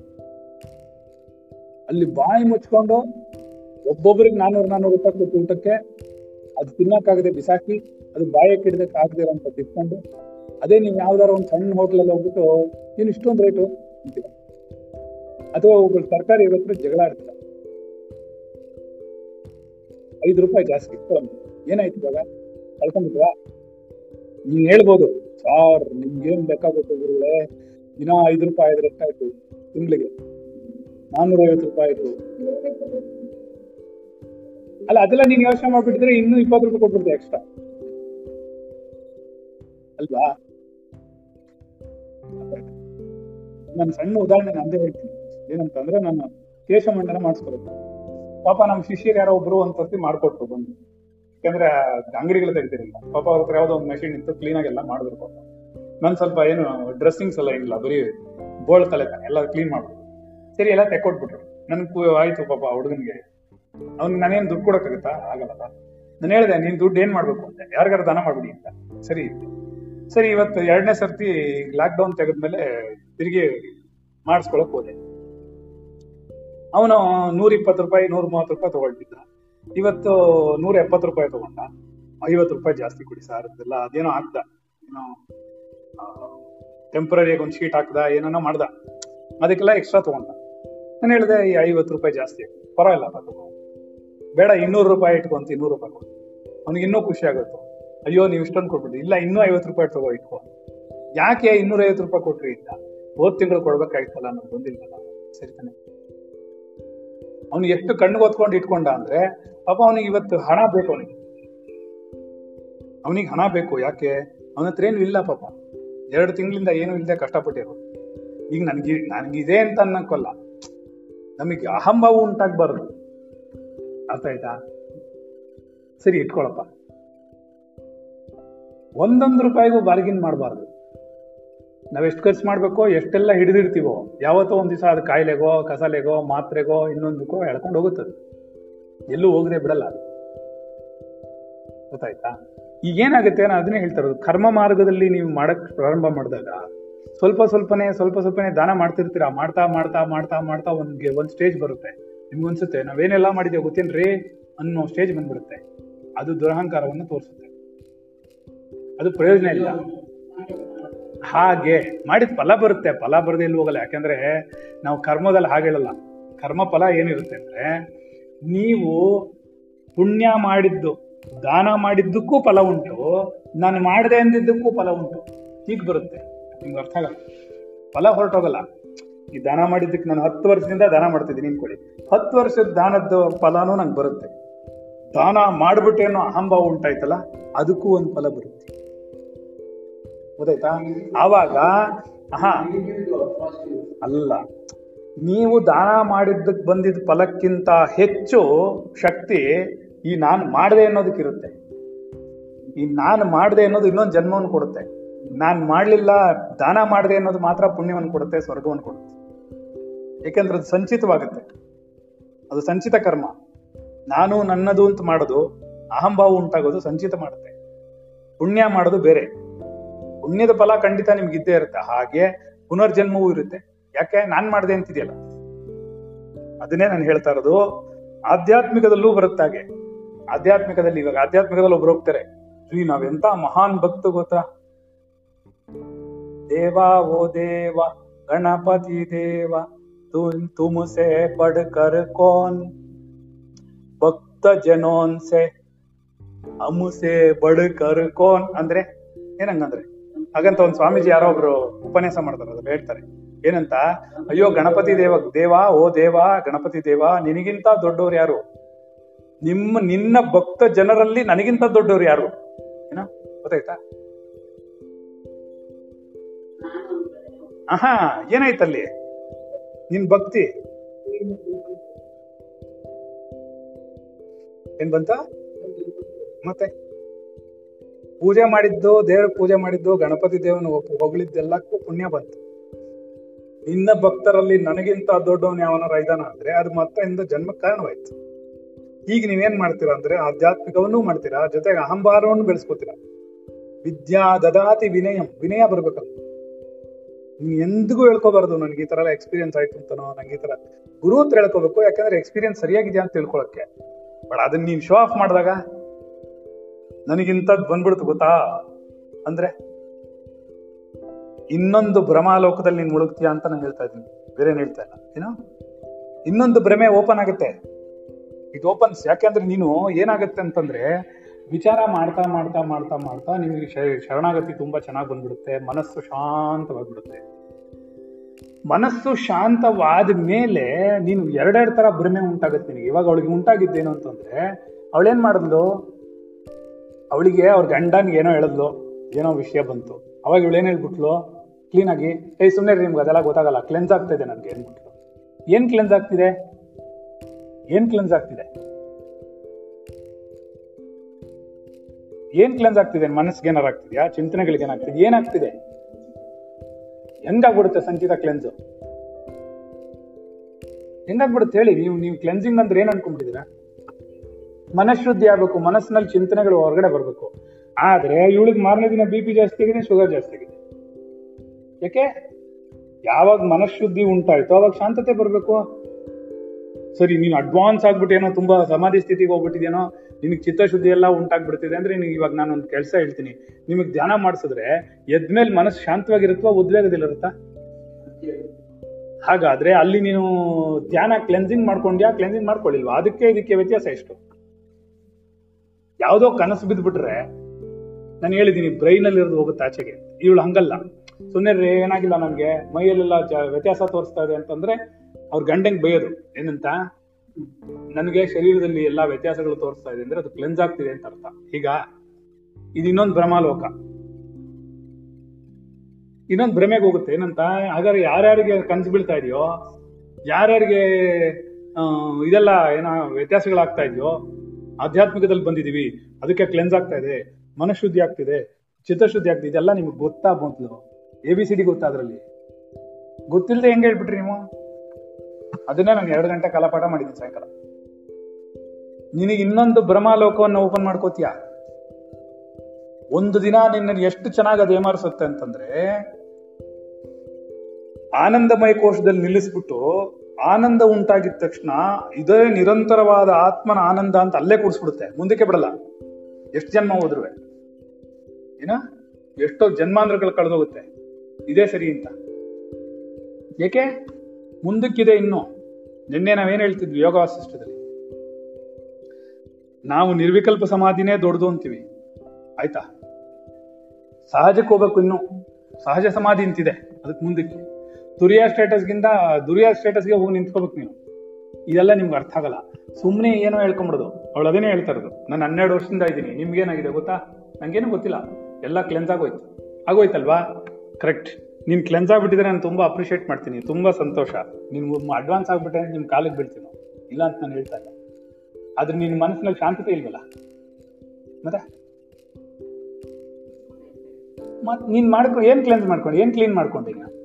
ಅಲ್ಲಿ ಬಾಯಿ ಮುಚ್ಕೊಂಡು ಒಬ್ಬೊಬ್ರಿಗೆ 400-400 ರೂಪಾಯಿ ಕೊಟ್ಟು ಊಟಕ್ಕೆ ಅದು ತಿನ್ನಕ್ಕಾಗದೆ ಬಿಸಾಕಿ, ಅದು ಬಾಯಿ ಕಿಡದಕ್ಕೆ ಆಗದಿರೋಂಥ ತಿಕ್ಕೊಂಡು. ಅದೇ ನೀವು ಯಾವ್ದಾರು ಒಂದು ಸಣ್ಣ ಹೋಟ್ಲಲ್ಲಿ ಹೋಗ್ಬಿಟ್ಟು ನೀನು ಇಷ್ಟೊಂದು ರೇಟು ಅಂತೀರ, ಅಥವಾ ಒಬ್ಬರು ತರಕಾರಿ ಇವತ್ತು ಜಗಳ ಆಡ್ತೀರ, 5 ರೂಪಾಯಿ ಜಾಸ್ತಿ ಇಟ್ಕೊಂಡು ಏನಾಯ್ತು ಇವಾಗ, ಕಳ್ಕೊಂಡ್ಬಿಟ್ವಾ? ನೀನು ಹೇಳ್ಬೋದು, ಸಾರ್ ನಿಮ್ಗೇನು ಬೇಕಾಗುತ್ತೆ ಗುರುಗಳೇ, ದಿನ 5 ರೂಪಾಯಿ ಆದ್ರೆ ಎಷ್ಟಾಯ್ತು, ತಿಂಗಳಿಗೆ 450 ರೂಪಾಯಿ ಆಯ್ತು ಅಲ್ಲ. ಅದೆಲ್ಲ ನೀನು ಯೋಚನೆ ಮಾಡ್ಬಿಟ್ಟಿದ್ರೆ ಇನ್ನೂ 20 ರೂಪಾಯಿ ಕೊಟ್ಬಿಡ್ತೀವಿ ಎಕ್ಸ್ಟ್ರಾ, ಅಲ್ವಾ? ನಾನು ಸಣ್ಣ ಉದಾಹರಣೆ ನಂದೇ ಹೇಳ್ತೀನಿ. ಏನಂತಂದ್ರೆ, ನಾನು ಕೇಶಮಂಡನ ಮಾಡಿಸ್ಕೊಬೇಕು. ಪಾಪ ನಮ್ಮ ಶಿಷ್ಯರು ಯಾರೋ ಒಬ್ರು ಒಂದ್ಸತಿ ಮಾಡ್ಕೊಟ್ರು ಬಂದು, ಯಾಕಂದ್ರೆ ಅಂಗಡಿಗಳು ತೆಗ್ದಿರಲಿಲ್ಲ. ಪಾಪ ಅವ್ರ ಹತ್ರ ಯಾವ್ದೋ ಒಂದು ಮೆಷಿನ್ ಇತ್ತು, ಕ್ಲೀನ್ ಆಗಿ ಎಲ್ಲ ಮಾಡಿದ್ರು. ಪಾಪ ನಾನು ಸ್ವಲ್ಪ ಏನು ಡ್ರೆಸ್ಸಿಂಗ್ಸ್ ಎಲ್ಲ ಇಲ್ಲ, ಬರೀ ಬೋಳ್ ತಲೆ ತಾನೆ ಎಲ್ಲ ಕ್ಲೀನ್ ಮಾಡ್ಬಿಟ್ಟು ಸರಿ ಎಲ್ಲ ತೆಕ್ಕೊಟ್ಬಿಟ್ರು. ನನ್ಗೆ ಆಯ್ತು ಪಾಪ ಹುಡುಗನ್ಗೆ, ಅವ್ನಿಗೆ ನಾನೇನು ದುಡ್ಡು ಕೊಡೋಕ್ಕಾಗತ್ತಾ, ಆಗಲ್ಲ. ನಾನು ಹೇಳಿದೆ, ನೀನ್ ದುಡ್ಡು ಏನ್ ಮಾಡ್ಬೇಕು ಅಂತ, ಯಾರಿಗಾರು ದಾನ ಮಾಡ್ಬಿಡಿ ಅಂತ. ಸರಿ ಸರಿ ಇವತ್ತು ಎರಡನೇ ಸರ್ತಿ ಲಾಕ್ಡೌನ್ ತೆಗೆದ್ಮೇಲೆ ತಿರುಗಿ ಮಾಡಿಸ್ಕೊಳಕ್ ಹೋದೆ. ಅವನು 120 ರೂಪಾಯಿ 130 ರೂಪಾಯಿ ತಗೊಳ್ತಿದ್ದ, ಇವತ್ತು 170 ರೂಪಾಯಿ ತಗೊಂಡ. 50 ರೂಪಾಯಿ ಜಾಸ್ತಿ ಕೊಡಿ ಸಾರ್ ಅಂತೆಲ್ಲ ಅದೇನೋ ಹಾಕ್ದ, ಏನೋ ಟೆಂಪ್ರರಿಯಾಗಿ ಒಂದು ಶೀಟ್ ಹಾಕ್ದ, ಏನೋ ಮಾಡ್ದ, ಅದಕ್ಕೆಲ್ಲ ಎಕ್ಸ್ಟ್ರಾ ತಗೊಂಡ. ನಾನು ಹೇಳಿದೆ, ಈ 50 ರೂಪಾಯಿ ಜಾಸ್ತಿ ಪರವಾಗಿಲ್ಲ ತಗೋ, ಬೇಡ 200 ರೂಪಾಯಿ ಇಟ್ಕೊ ಅಂತ 200 ರೂಪಾಯಿ ಕೊಡು. ಅವ್ನಿಗೆ ಇನ್ನೂ ಖುಷಿ ಆಗುತ್ತೆ, ಅಯ್ಯೋ ನೀವು ಇಷ್ಟೊಂದು ಕೊಟ್ಬಿಟ್ಟು. ಇಲ್ಲ, ಇನ್ನೂ 50 ರೂಪಾಯಿ ತಗೋ ಇಟ್ಕೊ. ಯಾಕೆ 250 ರೂಪಾಯಿ ಕೊಟ್ರಿ ಇಲ್ಲ, ಹೋದ್ ತಿಂಗಳು ಕೊಡ್ಬೇಕಾಯ್ತಲ್ಲ, ನಮ್ಗೆ ಬಂದಿಲ್ಲಲ್ಲ. ಸರಿ ತಾನೆ, ಅವ್ನಿಗೆ ಎಷ್ಟು ಕಣ್ಣಿಗೆ ಓದ್ಕೊಂಡು ಇಟ್ಕೊಂಡ ಅಂದ್ರೆ, ಪಾಪ ಅವನಿಗೆ ಇವತ್ತು ಹಣ ಬೇಕು, ಅವನಿಗೆ ಹಣ ಬೇಕು. ಯಾಕೆ, ಅವನ ಹತ್ರ ಏನು ಇಲ್ಲ ಪಾಪ, 2 ತಿಂಗಳಿಂದ ಏನೂ ಇಲ್ಲದೆ ಕಷ್ಟಪಟ್ಟಿರೋ. ಈಗ ನನಗಿದೆ ಅಂತ ಅನ್ನೋಕ್ಕಲ್ಲ, ನಮಗೆ ಅಹಂಭಾವ ಉಂಟಾಗಬಾರದು, ಅರ್ಥ ಆಯ್ತಾ? ಸರಿ ಇಟ್ಕೊಳಪ್ಪ, 1 ರೂಪಾಯಿಗೂ ಬಾರ್ಗಿನ್ ಮಾಡಬಾರ್ದು. ನಾವೆಷ್ಟು ಖರ್ಚು ಮಾಡ್ಬೇಕೋ, ಎಷ್ಟೆಲ್ಲ ಹಿಡಿದಿರ್ತೀವೋ, ಯಾವತ್ತೋ ಒಂದು ದಿವಸ ಅದು ಕಾಯಿಲೆಗೋ ಕಸಾಲೆಗೋ ಮಾತ್ರೆಗೋ ಇನ್ನೊಂದಕ್ಕೋ ಎಳ್ಕೊಂಡು ಹೋಗುತ್ತದೆ, ಎಲ್ಲೂ ಹೋಗದೆ ಬಿಡಲ್ಲ ಅದು, ಗೊತ್ತಾಯ್ತಾ? ಈಗೇನಾಗುತ್ತೆ, ನಾನು ಅದನ್ನೇ ಹೇಳ್ತಾ ಇರೋದು, ಕರ್ಮ ಮಾರ್ಗದಲ್ಲಿ ನೀವು ಮಾಡಕ್ ಪ್ರಾರಂಭ ಮಾಡಿದಾಗ ಸ್ವಲ್ಪ ಸ್ವಲ್ಪನೇ ದಾನ ಮಾಡ್ತಿರ್ತೀರಾ. ಮಾಡ್ತಾ ಮಾಡ್ತಾ ಮಾಡ್ತಾ ಮಾಡ್ತಾ ಒಂದು ಸ್ಟೇಜ್ ಬರುತ್ತೆ, ನಿಮ್ಗನ್ಸುತ್ತೆ ನಾವೇನೆಲ್ಲ ಮಾಡಿದ್ದೇವೆ ಗೊತ್ತೇನ್ರಿ ಅನ್ನೋ ಸ್ಟೇಜ್ ಬಂದ್ಬಿಡುತ್ತೆ. ಅದು ದುರಹಂಕಾರವನ್ನು ತೋರಿಸುತ್ತೆ, ಅದು ಪ್ರಯೋಜನ ಇಲ್ಲ. ಹಾಗೆ ಮಾಡಿದ ಫಲ ಬರುತ್ತೆ, ಫಲ ಬರದೇ ಇಲ್ಲಿ ಹೋಗಲ್ಲ. ಯಾಕೆಂದ್ರೆ ನಾವು ಕರ್ಮದಲ್ಲಿ ಹಾಗೆ ಹೇಳಲ್ಲ. ಕರ್ಮ ಫಲ ಏನಿರುತ್ತೆ ಅಂದ್ರೆ, ನೀವು ಪುಣ್ಯ ಮಾಡಿದ್ದು ದಾನ ಮಾಡಿದ್ದಕ್ಕೂ ಫಲ ಉಂಟು, ನಾನು ಮಾಡದೆ ಅಂದಿದ್ದಕ್ಕೂ ಫಲ ಉಂಟು. ಹೀಗೆ ಬರುತ್ತೆ, ನಿಮ್ಗೆ ಅರ್ಥ ಆಗಲ್ಲ, ಫಲ ಹೊರಟೋಗಲ್ಲ. ಈ ದಾನ ಮಾಡಿದ್ದಕ್ಕೆ ನಾನು 10 ವರ್ಷದಿಂದ ದಾನ ಮಾಡ್ತಿದ್ದೀನಿ ಅನ್ಕೊಳ್ಳಿ, 10 ವರ್ಷದ ದಾನದ ಫಲನೂ ನಂಗೆ ಬರುತ್ತೆ. ದಾನ ಮಾಡ್ಬಿಟ್ಟೇನೋ ಅಹಂಭಾವ ಉಂಟಾಯ್ತಲ್ಲ, ಅದಕ್ಕೂ ಒಂದು ಫಲ ಬರುತ್ತೆ, ಗೊತ್ತಾಯ್ತಾ? ಆವಾಗ ಅಲ್ಲ, ನೀವು ದಾನ ಮಾಡಿದ್ದಕ್ಕೆ ಬಂದಿದ್ದ ಫಲಕ್ಕಿಂತ ಹೆಚ್ಚು ಶಕ್ತಿ ಈ ನಾನು ಮಾಡದೆ ಅನ್ನೋದಕ್ಕಿರುತ್ತೆ. ಈ ನಾನು ಮಾಡದೆ ಅನ್ನೋದು ಇನ್ನೊಂದು ಜನ್ಮವನ್ನು ಕೊಡುತ್ತೆ, ನಾನು ಮಾಡಲಿಲ್ಲ ದಾನ ಮಾಡದೆ ಅನ್ನೋದು ಮಾತ್ರ ಪುಣ್ಯವನ್ನು ಕೊಡುತ್ತೆ, ಸ್ವರ್ಗವನ್ನು ಕೊಡುತ್ತೆ. ಏಕೆಂದ್ರೆ ಅದು ಸಂಚಿತವಾಗುತ್ತೆ, ಅದು ಸಂಚಿತ ಕರ್ಮ. ನಾನು ನನ್ನದು ಅಂತ ಮಾಡೋದು, ಅಹಂಭಾವ ಉಂಟಾಗೋದು ಸಂಚಿತ ಮಾಡುತ್ತೆ. ಪುಣ್ಯ ಮಾಡೋದು ಬೇರೆ. ಪುಣ್ಯದ ಫಲ ಖಂಡಿತ ನಿಮ್ಗೆ ಇದ್ದೇ ಇರುತ್ತೆ, ಹಾಗೆ ಪುನರ್ಜನ್ಮವೂ ಇರುತ್ತೆ. ಯಾಕೆ, ನಾನ್ ಮಾಡಿದೆ ಅಂತಿದೆಯಲ್ಲ, ಅದನ್ನೇ ನಾನು ಹೇಳ್ತಾ ಇರೋದು. ಆಧ್ಯಾತ್ಮಿಕದಲ್ಲೂ ಬರುತ್ತಾಗೆ. ಆಧ್ಯಾತ್ಮಿಕದಲ್ಲಿ ಇವಾಗ ಆಧ್ಯಾತ್ಮಿಕದಲ್ಲಿ ಒಬ್ರು ಹೋಗ್ತಾರೆ, ಶ್ರೀ ನಾವೆಂತ ಮಹಾನ್ ಭಕ್ತ ಗೊತ್ತಾ, ದೇವಾ ಓ ದೇವ ಗಣಪತಿ ದೇವ ತುಮಸೆ ಪಡ್ಕರ್ ಕೋನ್ ಭಕ್ತ ಜನೋನ್ಸೆ ಅಮುಸೆ ಬಡ್ಕರ್ ಕೋನ್ ಅಂದ್ರೆ ಏನಂಗಂದ್ರೆ, ಹಾಗಂತ ಒಂದು ಸ್ವಾಮೀಜಿ ಯಾರೋ ಒಬ್ರು ಉಪನ್ಯಾಸ ಮಾಡ್ತಾರೆ, ಅದ್ರ ಹೇಳ್ತಾರೆ ಏನಂತ, ಅಯ್ಯೋ ಗಣಪತಿ ದೇವ ದೇವ ಓ ದೇವ ಗಣಪತಿ ದೇವ ನಿನಗಿಂತ ದೊಡ್ಡವ್ರು ಯಾರು, ನಿನ್ನ ಭಕ್ತ ಜನರಲ್ಲಿ ನನಗಿಂತ ದೊಡ್ಡವ್ರು ಯಾರು, ಏನೋ ಗೊತ್ತಾಯ್ತಾ? ಆಹಾ, ಏನಾಯ್ತಲ್ಲಿ ನಿನ್ ಭಕ್ತಿ ಏನ್ ಬಂತ? ಮತ್ತೆ ಪೂಜೆ ಮಾಡಿದ್ದು, ದೇವ್ರ ಪೂಜೆ ಮಾಡಿದ್ದು, ಗಣಪತಿ ದೇವನ ಹೊಗಳಿದ್ದೆಲ್ಲಕ್ಕೂ ಪುಣ್ಯ ಬಂತು. ನಿನ್ನ ಭಕ್ತರಲ್ಲಿ ನನಗಿಂತ ದೊಡ್ಡವನು ಯಾವನಾರ ಇದ್ದಾನ ಅಂದ್ರೆ ಅದು ಮತ್ತೆ ಇಂದ ಜನ್ಮಕ್ಕೆ ಕಾರಣವಾಯ್ತು. ಈಗ ನೀವೇನ್ ಮಾಡ್ತೀರಾ ಅಂದ್ರೆ, ಆಧ್ಯಾತ್ಮಿಕವನ್ನೂ ಮಾಡ್ತೀರಾ, ಜೊತೆಗೆ ಅಹಂಭಾರವನ್ನು ಬೆಳೆಸ್ಕೋತೀರಾ. ವಿದ್ಯಾ ದದಾತಿ ವಿನಯಂ, ವಿನಯ ಬರ್ಬೇಕಲ್ಲ. ನೀನ್ ಎಂದಿಗೂ ಹೇಳ್ಕೋಬಾರ್ದು ನನ್ಗೆ ಈ ತರ ಎಲ್ಲ ಎಕ್ಸ್ಪೀರಿಯನ್ಸ್ ಆಯ್ತು ಅಂತನೋ, ನಂಗೆ ಈ ತರ ಗುರು ಅಂತ ಹೇಳ್ಕೋಬೇಕು. ಯಾಕಂದ್ರೆ ಎಕ್ಸ್ಪೀರಿಯನ್ಸ್ ಸರಿಯಾಗಿದೆಯಾ ಅಂತ ತಿಳ್ಕೊಳಕ್ಕೆ. ಬಟ್ ಅದನ್ನ ನೀನ್ ಶೋ ಆಫ್ ಮಾಡಿದಾಗ ನನಗಿಂತದ್ ಬಂದ್ಬಿಡ್ತು ಗೊತ್ತಾ ಅಂದ್ರೆ ಇನ್ನೊಂದು ಭ್ರಮಾಲೋಕದಲ್ಲಿ ನೀನ್ ಮುಳುಗ್ತೀಯ ಅಂತ ನಾನು ಹೇಳ್ತಾ ಇದ್ದೀನಿ, ಬೇರೆ ಹೇಳ್ತಾ ಇಲ್ಲ. ಏನೋ ಇನ್ನೊಂದು ಭ್ರಮೆ ಓಪನ್ ಆಗುತ್ತೆ, ಇದು ಓಪನ್ಸ್. ಯಾಕೆಂದ್ರೆ ನೀನು ಏನಾಗುತ್ತೆ ಅಂತಂದ್ರೆ, ವಿಚಾರ ಮಾಡ್ತಾ ಮಾಡ್ತಾ ಮಾಡ್ತಾ ಮಾಡ್ತಾ ನಿಮಗೆ ಶರಣಾಗತಿ ತುಂಬಾ ಚೆನ್ನಾಗಿ ಬಂದ್ಬಿಡುತ್ತೆ, ಮನಸ್ಸು ಶಾಂತವಾಗ್ಬಿಡುತ್ತೆ. ಮನಸ್ಸು ಶಾಂತವಾದ ಮೇಲೆ ನೀನು ಎರಡೆರಡು ತರ ಭ್ರಮೆ ಉಂಟಾಗುತ್ತೆ ನಿನಗೆ. ಇವಾಗ ಅವಳಿಗೆ ಉಂಟಾಗಿದ್ದೇನು ಅಂತಂದ್ರೆ, ಅವಳೇನ್ ಮಾಡಿದ್ಲು, ಅವಳಿಗೆ ಅವ್ರ ಗಂಡನ್ಗೆ ಏನೋ ಹೇಳಿದ್ಲು, ಏನೋ ವಿಷಯ ಬಂತು. ಅವಾಗ ಇವಳೇನು ಹೇಳ್ಬಿಟ್ಲು, ಕ್ಲೀನಾಗಿ ಏ ಸುಮ್ಮನೆ ನಿಮ್ಗೆ ಅದೆಲ್ಲ ಗೊತ್ತಾಗಲ್ಲ, ಕ್ಲೆನ್ಸ್ ಆಗ್ತಿದೆ ನನಗೆ ಅಂದ್ಬಿಟ್ಟು. ಏನು ಕ್ಲೆನ್ಸ್ ಆಗ್ತಿದೆ? ಮನಸ್ಸಿಗೆ ಏನಾರು ಆಗ್ತಿದೆಯಾ? ಚಿಂತನೆಗಳಿಗೆ ಏನಾಗ್ತಿದೆ? ಏನಾಗ್ತಿದೆ? ಹೆಂಗಾಗ್ಬಿಡುತ್ತೆ ಸಂಚಿತ ಕ್ಲೆನ್ಸು? ಹೆಂಗಾಗ್ಬಿಡುತ್ತೆ ಹೇಳಿ? ನೀವು ಕ್ಲೆನ್ಸಿಂಗ್ ಅಂದ್ರೆ ಏನ್ ಅನ್ಕೊಂಡ್ಬಿಟ್ಟಿದ್ದೀರಾ? ಮನಃಶುದ್ಧಿ ಆಗ್ಬೇಕು, ಮನಸ್ಸಿನಲ್ಲಿ ಚಿಂತನೆಗಳು ಹೊರಗಡೆ ಬರ್ಬೇಕು. ಆದ್ರೆ ಇವಳಿಗೆ ಮಾರನೇ ದಿನ BP ಜಾಸ್ತಿ ಆಗಿದೆ, ಶುಗರ್ ಜಾಸ್ತಿ ಆಗಿದೆ. ಯಾಕೆ? ಯಾವಾಗ ಮನಃಶುದ್ಧಿ ಉಂಟಾಯ್ತು ಅವಾಗ ಶಾಂತತೆ ಬರ್ಬೇಕು. ಸರಿ, ನೀನು ಅಡ್ವಾನ್ಸ್ ಆಗ್ಬಿಟ್ಟು ಏನೋ ತುಂಬಾ ಸಮಾಧಿ ಸ್ಥಿತಿಗೆ ಹೋಗ್ಬಿಟ್ಟಿದೇನೋ, ನಿನಗೆ ಚಿತ್ತಶುದ್ಧಿ ಎಲ್ಲ ಉಂಟಾಗ್ಬಿಡ್ತಿದೆ ಅಂದ್ರೆ ನಿನಗೆ ಇವಾಗ ನಾನೊಂದು ಕೆಲಸ ಹೇಳ್ತೀನಿ, ನಿಮಗೆ ಧ್ಯಾನ ಮಾಡಿಸಿದ್ರೆ ಎದ್ಮೇಲೆ ಮನಸ್ಸು ಶಾಂತವಾಗಿರುತ್ತೋ ಉದ್ವೇಗದಲ್ಲಿರುತ್ತಾ? ಹಾಗಾದ್ರೆ ಅಲ್ಲಿ ನೀನು ಧ್ಯಾನ ಕ್ಲೆನ್ಸಿಂಗ್ ಮಾಡ್ಕೊಂಡ್ಯಾ, ಕ್ಲೆನ್ಸಿಂಗ್ ಮಾಡ್ಕೊಳ್ಳಿಲ್ವಾ? ಅದಕ್ಕೆ ಇದಕ್ಕೆ ವ್ಯತ್ಯಾಸ ಎಷ್ಟು? ಯಾವುದೋ ಕನಸು ಬಿದ್ದುಬಿಟ್ರೆ ನಾನು ಹೇಳಿದ್ದೀನಿ ಬ್ರೈನಲ್ಲಿ ಇರೋದು ಹೋಗುತ್ತೆ ಆಚೆಗೆ. ಇವಳು ಹಂಗಲ್ಲ, ಸುಮ್ಮನೆ ಏನಾಗಿಲ್ಲ ನನಗೆ ಮೈಯಲ್ಲೆಲ್ಲ ವ್ಯತ್ಯಾಸ ತೋರಿಸ್ತಾ ಇದೆ ಅಂತಂದ್ರೆ ಅವ್ರ ಗಂಡಂಗೆ ಬೈಯೋದು ಏನಂತ, ನನಗೆ ಶರೀರದಲ್ಲಿ ಎಲ್ಲ ವ್ಯತ್ಯಾಸಗಳು ತೋರಿಸ್ತಾ ಇದೆ ಅಂದ್ರೆ ಅದು ಕ್ಲೆನ್ಸ್ ಆಗ್ತಿದೆ ಅಂತ ಅರ್ಥ. ಈಗ ಇದು ಇನ್ನೊಂದು ಭ್ರಮಾಲೋಕ, ಇನ್ನೊಂದು ಭ್ರಮೆಗೆ ಹೋಗುತ್ತೆ. ಏನಂತ ಹಾಗಾದ್ರೆ ಯಾರ್ಯಾರಿಗೆ ಕನಸು ಬೀಳ್ತಾ ಇದೆಯೋ, ಯಾರ್ಯಾರಿಗೆ ಇದೆಲ್ಲ ಏನೋ ವ್ಯತ್ಯಾಸಗಳಾಗ್ತಾ ಇದೆಯೋ, ಆಧ್ಯಾತ್ಮಿಕದಲ್ಲಿ ಬಂದಿದೀವಿ ಅದಕ್ಕೆ ಕ್ಲೆನ್ಸ್ ಆಗ್ತಾ ಇದೆ, ಮನಃಶುದ್ಧಿ ಆಗ್ತಿದೆ, ಚಿತ್ತಶುದ್ಧಿ ಆಗ್ತಿದೆ, ಇದೆಲ್ಲ ನಿಮ್ಗೆ ಗೊತ್ತಾ ಬಂತು? ABCD ಗೊತ್ತಾ? ಅದರಲ್ಲಿ ಗೊತ್ತಿಲ್ಲದೆ ಹೆಂಗೆ ಹೇಳ್ಬಿಟ್ರಿ ನೀವು? ಅದನ್ನೇ ನಾನು 2 ಗಂಟೆ ಕಾಲ ಪಾಠ ಮಾಡಿದ್ದೀನಿ ಸಾಯಂಕಾಲ. ನಿನಗೆ ಇನ್ನೊಂದು ಭ್ರಮಾಲೋಕವನ್ನು ಓಪನ್ ಮಾಡ್ಕೋತೀಯ. ಒಂದು ದಿನ ನಿನ್ನನ್ನು ಎಷ್ಟು ಚೆನ್ನಾಗಿ ಅದು ಏಮಾರಿಸುತ್ತೆ ಅಂತಂದ್ರೆ, ಆನಂದಮಯ ಕೋಶದಲ್ಲಿ ನಿಲ್ಲಿಸ್ಬಿಟ್ಟು ಆನಂದ ಉಂಟಾಗಿದ ತಕ್ಷಣ ಇದೇ ನಿರಂತರವಾದ ಆತ್ಮನ ಆನಂದ ಅಂತ ಅಲ್ಲೇ ಕೂಡಿಸ್ಬಿಡುತ್ತೆ, ಮುಂದಕ್ಕೆ ಬಿಡಲ್ಲ. ಎಷ್ಟು ಜನ್ಮ ಹೋದ್ರು ಏನ, ಎಷ್ಟೋ ಜನ್ಮಾಂಧ್ರಗಳು ಕಳೆದೋಗುತ್ತೆ ಇದೇ ಸರಿ ಅಂತ. ಏಕೆ ಮುಂದಕ್ಕಿದೆ ಇನ್ನು? ನಿನ್ನೆ ನಾವೇನು ಹೇಳ್ತಿದ್ವಿ ಯೋಗ ವಾಸಿಷ್ಠದಲ್ಲಿ? ನಾವು ನಿರ್ವಿಕಲ್ಪ ಸಮಾಧಿನೇ ದೊಡ್ಡದು ಅಂತೀವಿ, ಆಯ್ತಾ? ಸಹಜಕ್ಕೆ ಹೋಗ್ಬೇಕು ಇನ್ನು, ಸಹಜ ಸಮಾಧಿ ಅಂತಿದೆ ಅದಕ್ಕೆ ಮುಂದಕ್ಕೆ. ದುರಿಯಾ ಸ್ಟೇಟಸ್ಗೆ ಹೋಗಿ ನಿಂತ್ಕೋಬೇಕು ನೀನು. ಇದೆಲ್ಲ ನಿಮ್ಗೆ ಅರ್ಥ ಆಗಲ್ಲ, ಸುಮ್ಮನೆ ಏನೋ ಹೇಳ್ಕೊಂಬಿಡೋದು. ಅವಳು ಅದನ್ನೇ ಹೇಳ್ತಾ ಇರೋದು, ನಾನು 12 ವರ್ಷದಿಂದ ಇದ್ದೀನಿ, ನಿಮ್ಗೇನಾಗಿದೆ ಗೊತ್ತಾ? ನಂಗೇನು ಗೊತ್ತಿಲ್ಲ, ಎಲ್ಲ ಕ್ಲೆನ್ಸ್ ಆಗೋಯ್ತು. ಆಗೋಯ್ತಲ್ವಾ? ಕರೆಕ್ಟ್. ನೀನು ಕ್ಲೆನ್ಸ್ ಆಗಿಬಿಟ್ಟಿದ್ರೆ ನಾನು ತುಂಬ ಅಪ್ರಿಷಿಯೇಟ್ ಮಾಡ್ತೀನಿ, ತುಂಬ ಸಂತೋಷ. ನೀನು ಅಡ್ವಾನ್ಸ್ ಆಗಿಬಿಟ್ಟೆ ನಿಮ್ಮ ಕಾಲಿಗೆ ಬೀಳ್ತೀನಿ ಇಲ್ಲ ಅಂತ ನಾನು ಹೇಳ್ತಾ ಇಲ್ಲ, ಆದ್ರೆ ನಿನ್ನ ಮನಸ್ಸಿನಲ್ಲಿ ಶಾಂತತೆ ಇಲ್ವಲ್ಲ? ಮತ್ತೆ ನೀನು ಮಾಡ್ಕೊಂಡು ಏನು ಕ್ಲೆನ್ಸ್ ಮಾಡ್ಕೊಂಡು ಏನು ಕ್ಲೀನ್ ಮಾಡ್ಕೊಂಡಿ ನಾನು